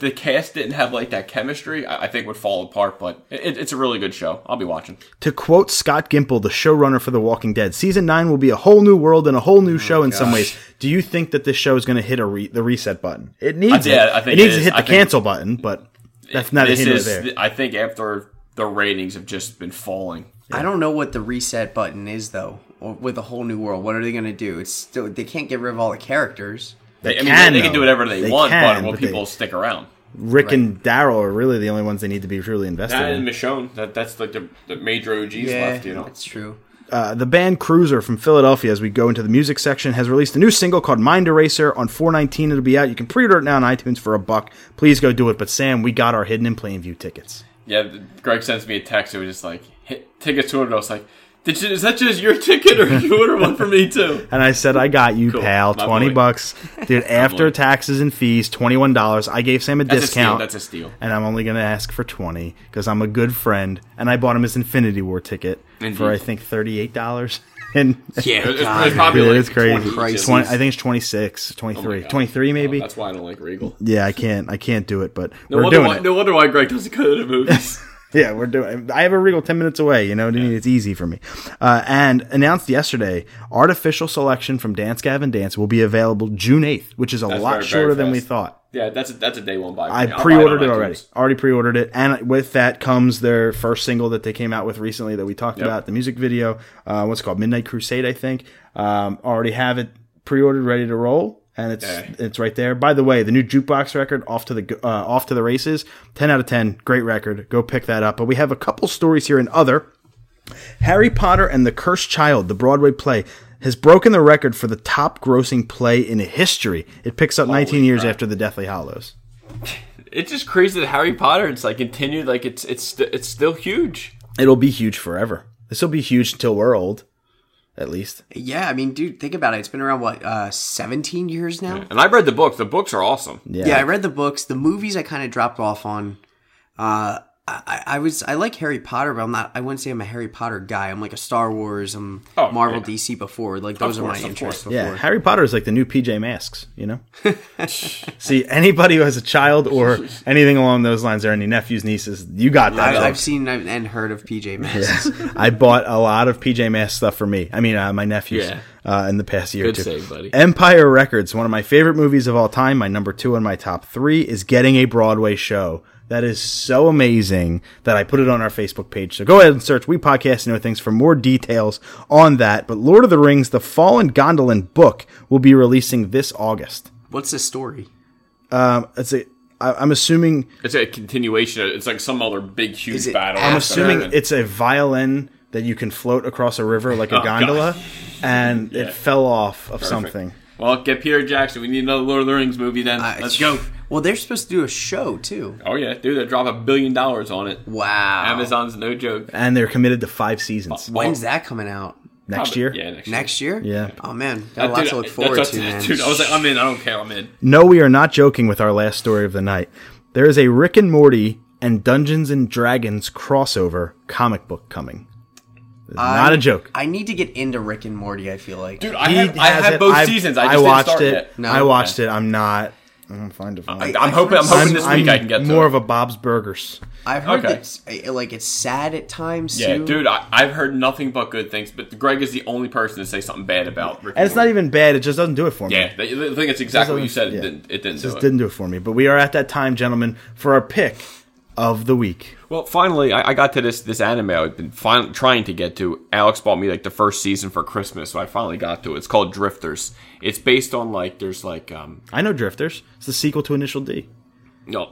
the cast didn't have like that chemistry, I think it would fall apart. But it's a really good show. I'll be watching. To quote Scott Gimple, the showrunner for The Walking Dead, Season 9 will be a whole new world and a whole new show in some ways. Do you think that this show is going to hit the reset button? It needs it. I think it needs to hit the cancel button, but that's not a hint of there. I think after the ratings have just been falling. Yeah. I don't know what the reset button is though. With a whole new world, what are they going to do? It's still, they can't get rid of all the characters. They can do whatever they want, but people stick around. Rick and Daryl are really the only ones they need to be truly invested in. And Michonne, that's like the major OGs left, you know. That's true. The band Cruiser from Philadelphia, as we go into the music section, has released a new single called Mind Eraser. On 4/19, it'll be out. You can pre-order it now on iTunes for $1. Please go do it. But Sam, we got our Hidden in Plain View tickets. Yeah, Greg sends me a text. It was just like, tickets to him, and I was like... Is that just your ticket, or did you order one for me, too? And I said, I got you, pal. My $20. Dude, after taxes and fees, $21. I gave Sam a discount. That's a steal. And I'm only going to ask for $20 because I'm a good friend. And I bought him his Infinity War ticket for, I think, $38. And yeah, it's probably really, like, it's crazy. I think it's 26, 23, 23 maybe. That's why I don't like Regal. Yeah, I can't do it, but we're doing it. No wonder why Greg doesn't go to the movies. Yeah, we're doing. I have a Regal 10 minutes away. You know, it's easy for me. And announced yesterday, artificial selection from Dance Gavin Dance will be available June 8th, which is a lot shorter than we thought. Yeah, that's a day one buy. I pre-ordered it already. Already pre-ordered it, and with that comes their first single that they came out with recently that we talked about, the music video. What's it called? Midnight Crusade, I think. Already have it pre-ordered, ready to roll. And it's right there. By the way, the new Jukebox record, Off to the Races, 10 out of 10, great record. Go pick that up. But we have a couple stories here in other. Harry Potter and the Cursed Child, the Broadway play, has broken the record for the top-grossing play in history. It picks up 19 years after The Deathly Hallows. It's just crazy that Harry Potter, it's like continued, like it's still huge. It'll be huge forever. This will be huge until we're old. At least. Yeah, I mean, dude, think about it. It's been around, 17 years now? Yeah. And I've read the books. The books are awesome. Yeah, I read the books. The movies I kind of dropped off on. I like Harry Potter, but I wouldn't say I'm a Harry Potter guy. I'm like a Star Wars, Marvel, DC before. Like those are my interests before. Yeah, Harry Potter is like the new PJ Masks, you know? See, anybody who has a child or anything along those lines, or any nephews, nieces, you got that. I've seen and heard of PJ Masks. Yeah. I bought a lot of PJ Masks stuff for me. I mean, my nephews in the past year or two. Good save, buddy. Empire Records, one of my favorite movies of all time, my number 2 and my top 3, is getting a Broadway show. That is so amazing that I put it on our Facebook page. So go ahead and search We Podcast and Know Things for more details on that. But Lord of the Rings, The Fallen Gondolin book will be releasing this August. What's the story? I'm assuming... It's a continuation. It's like some other big, huge battle. I'm assuming it's a violin that you can float across a river like a gondola. God. And it fell off of something. Well, get Peter Jackson. We need another Lord of the Rings movie then. Let's go. Well, they're supposed to do a show, too. Oh, yeah. Dude, they drop $1 billion on it. Wow. Amazon's no joke. And they're committed to 5 seasons. When's that coming out? Next year? Yeah, next year? Yeah. Oh, man. Got a lot to look forward to, man. Dude, I was like, I'm in. I don't care. I'm in. No, we are not joking with our last story of the night. There is a Rick and Morty and Dungeons and Dragons crossover comic book coming. Not a joke. I need to get into Rick and Morty, I feel like. Dude, I have both seasons. I just didn't start it yet. No, I watched it. I'm hoping this week I can get to more of a Bob's Burgers. I've heard that it's sad at times. Yeah, too. Dude, I've heard nothing but good things. But Greg is the only person to say something bad about Rick and it's Morty. Not even bad. It just doesn't do it for me. Yeah, I think it's exactly what you said. Yeah. It just didn't do it for me. But we are at that time, gentlemen, for our pick of the week. Well, finally, I got to this anime I've been trying to get to. Alex bought me like the first season for Christmas, so I finally got to it. It's called Drifters. It's based on I know Drifters. It's the sequel to Initial D. No,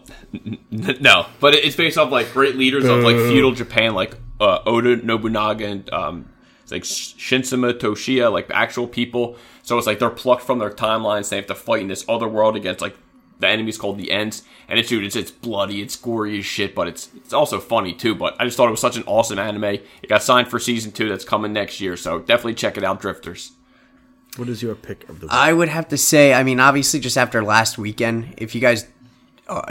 but it's based off like great leaders of like feudal Japan, like Oda Nobunaga and it's like Shinsama Toshiya, like actual people. So it's like they're plucked from their timelines. They have to fight in this other world against like. The enemy's called the Ents, and it's bloody, it's gory as shit, but it's also funny too. But I just thought it was such an awesome anime. It got signed for season 2 that's coming next year, so definitely check it out, Drifters. What is your pick of the week? I would have to say, I mean, obviously just after last weekend, if you guys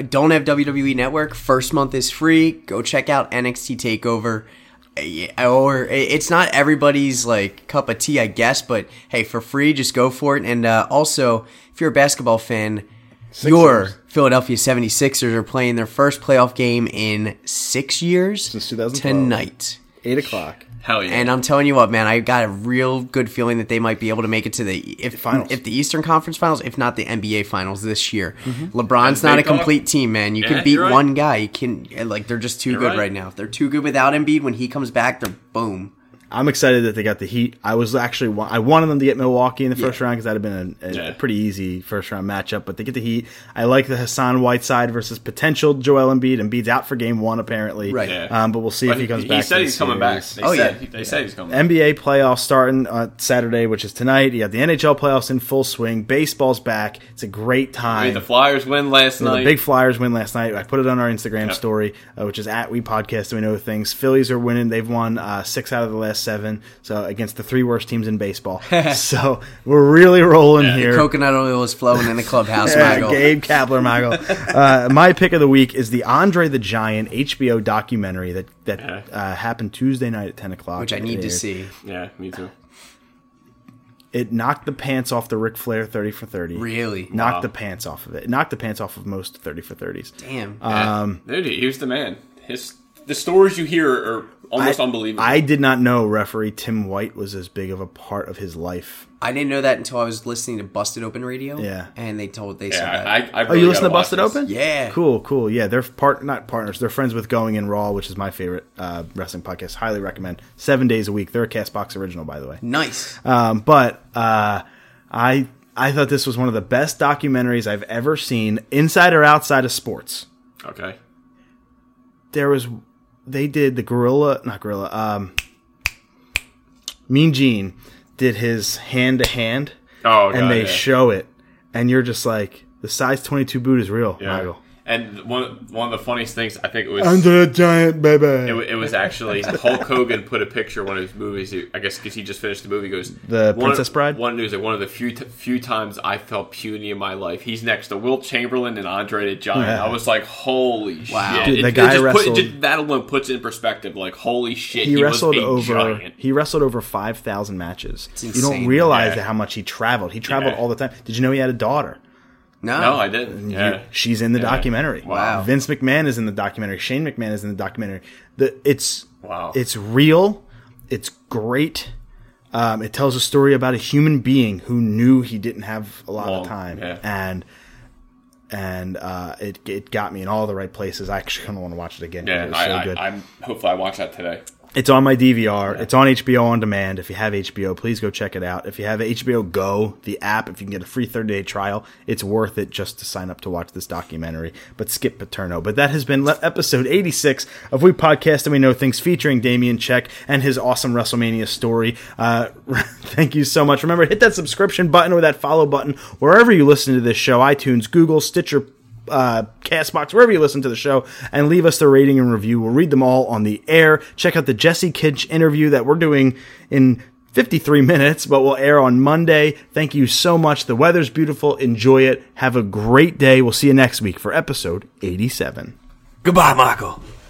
don't have WWE Network, first month is free. Go check out NXT TakeOver. Or it's not everybody's like cup of tea, I guess, but hey, for free, just go for it. And also, if you're a basketball fan, Philadelphia 76ers are playing their first playoff game in 6 years since 2012. Tonight. 8 o'clock. Hell yeah. And I'm telling you what, man, I got a real good feeling that they might be able to make it to the finals. If the Eastern Conference Finals, if not the NBA Finals this year. Mm-hmm. LeBron's not a complete team, man. You can beat one guy. You can they're just too good right now. If they're too good without Embiid, when he comes back, they're boom. I'm excited that they got the Heat. I wanted them to get Milwaukee in the first round because that would have been a pretty easy first-round matchup, but they get the Heat. I like the Hassan Whiteside versus potential Joel Embiid. Embiid's out for game 1, apparently. Right. Yeah. But we'll see if he comes back. He said he's coming back. They said he's coming back. NBA playoffs starting Saturday, which is tonight. You got the NHL playoffs in full swing. Baseball's back. It's a great time. The Flyers win last night. The big Flyers win last night. I put it on our Instagram story, which is at We Podcast and We Know Things. Phillies are winning. They've won 6 out of the last 7, so against the 3 worst teams in baseball. So we're really rolling here. The coconut oil is flowing in the clubhouse, Michael. Gabe Kapler, Michael. My pick of the week is the Andre the Giant HBO documentary that happened Tuesday night at 10 o'clock. Which I need to see. Yeah, me too. It knocked the pants off the Ric Flair 30 for 30. Really? Knocked the pants off of it. Knocked the pants off of most 30 for 30s. Damn. Dude, he was the man. The stories you hear are almost unbelievable. I did not know referee Tim White was as big of a part of his life. I didn't know that until I was listening to Busted Open Radio. Yeah. And they said that. You listen to Busted Open? Yeah. Cool. Yeah, they're not partners. They're friends with Going In Raw, which is my favorite wrestling podcast. Highly recommend. 7 days a week. They're a CastBox original, by the way. Nice. But I thought this was one of the best documentaries I've ever seen, inside or outside of sports. Okay. They did the Mean Gene did his hand-to-hand, show it, and you're just like, the size 22 boot is real, Michael. And one of the funniest things, I think it was... Under a giant baby. It was actually... Hulk Hogan put a picture of one of his movies. I guess because he just finished the movie. He goes... The Princess Bride? One of the few times I felt puny in my life. He's next to Wilt Chamberlain and Andre the Giant. Yeah. I was like, holy wow. shit. Dude, that alone puts it in perspective. Like, holy shit, he wrestled was a giant. He wrestled over 5,000 matches. It's insane. You don't realize how much he traveled. He traveled all the time. Did you know he had a daughter? No, I didn't. Yeah. She's in the documentary. Wow. Vince McMahon is in the documentary. Shane McMahon is in the documentary. It's real. It's great. It tells a story about a human being who knew he didn't have a lot of time. Yeah. And it got me in all the right places. I actually kind of want to watch it again. Yeah, it was so good. Hopefully I watch that today. It's on my DVR. Yeah. It's on HBO On Demand. If you have HBO, please go check it out. If you have HBO Go, the app, if you can get a free 30-day trial, it's worth it just to sign up to watch this documentary. But skip Paterno. But that has been episode 86 of We Podcast and We Know Things, featuring Damien Cech and his awesome WrestleMania story. Thank you so much. Remember, hit that subscription button or that follow button wherever you listen to this show, iTunes, Google, Stitcher, Castbox, wherever you listen to the show, and leave us the rating and review. We'll read them all on the air. Check out the Jesse Kinch interview that we're doing in 53 minutes, but we'll air on Monday. Thank you so much. The weather's beautiful. Enjoy it. Have a great day. We'll see you next week for episode 87. Goodbye, Michael.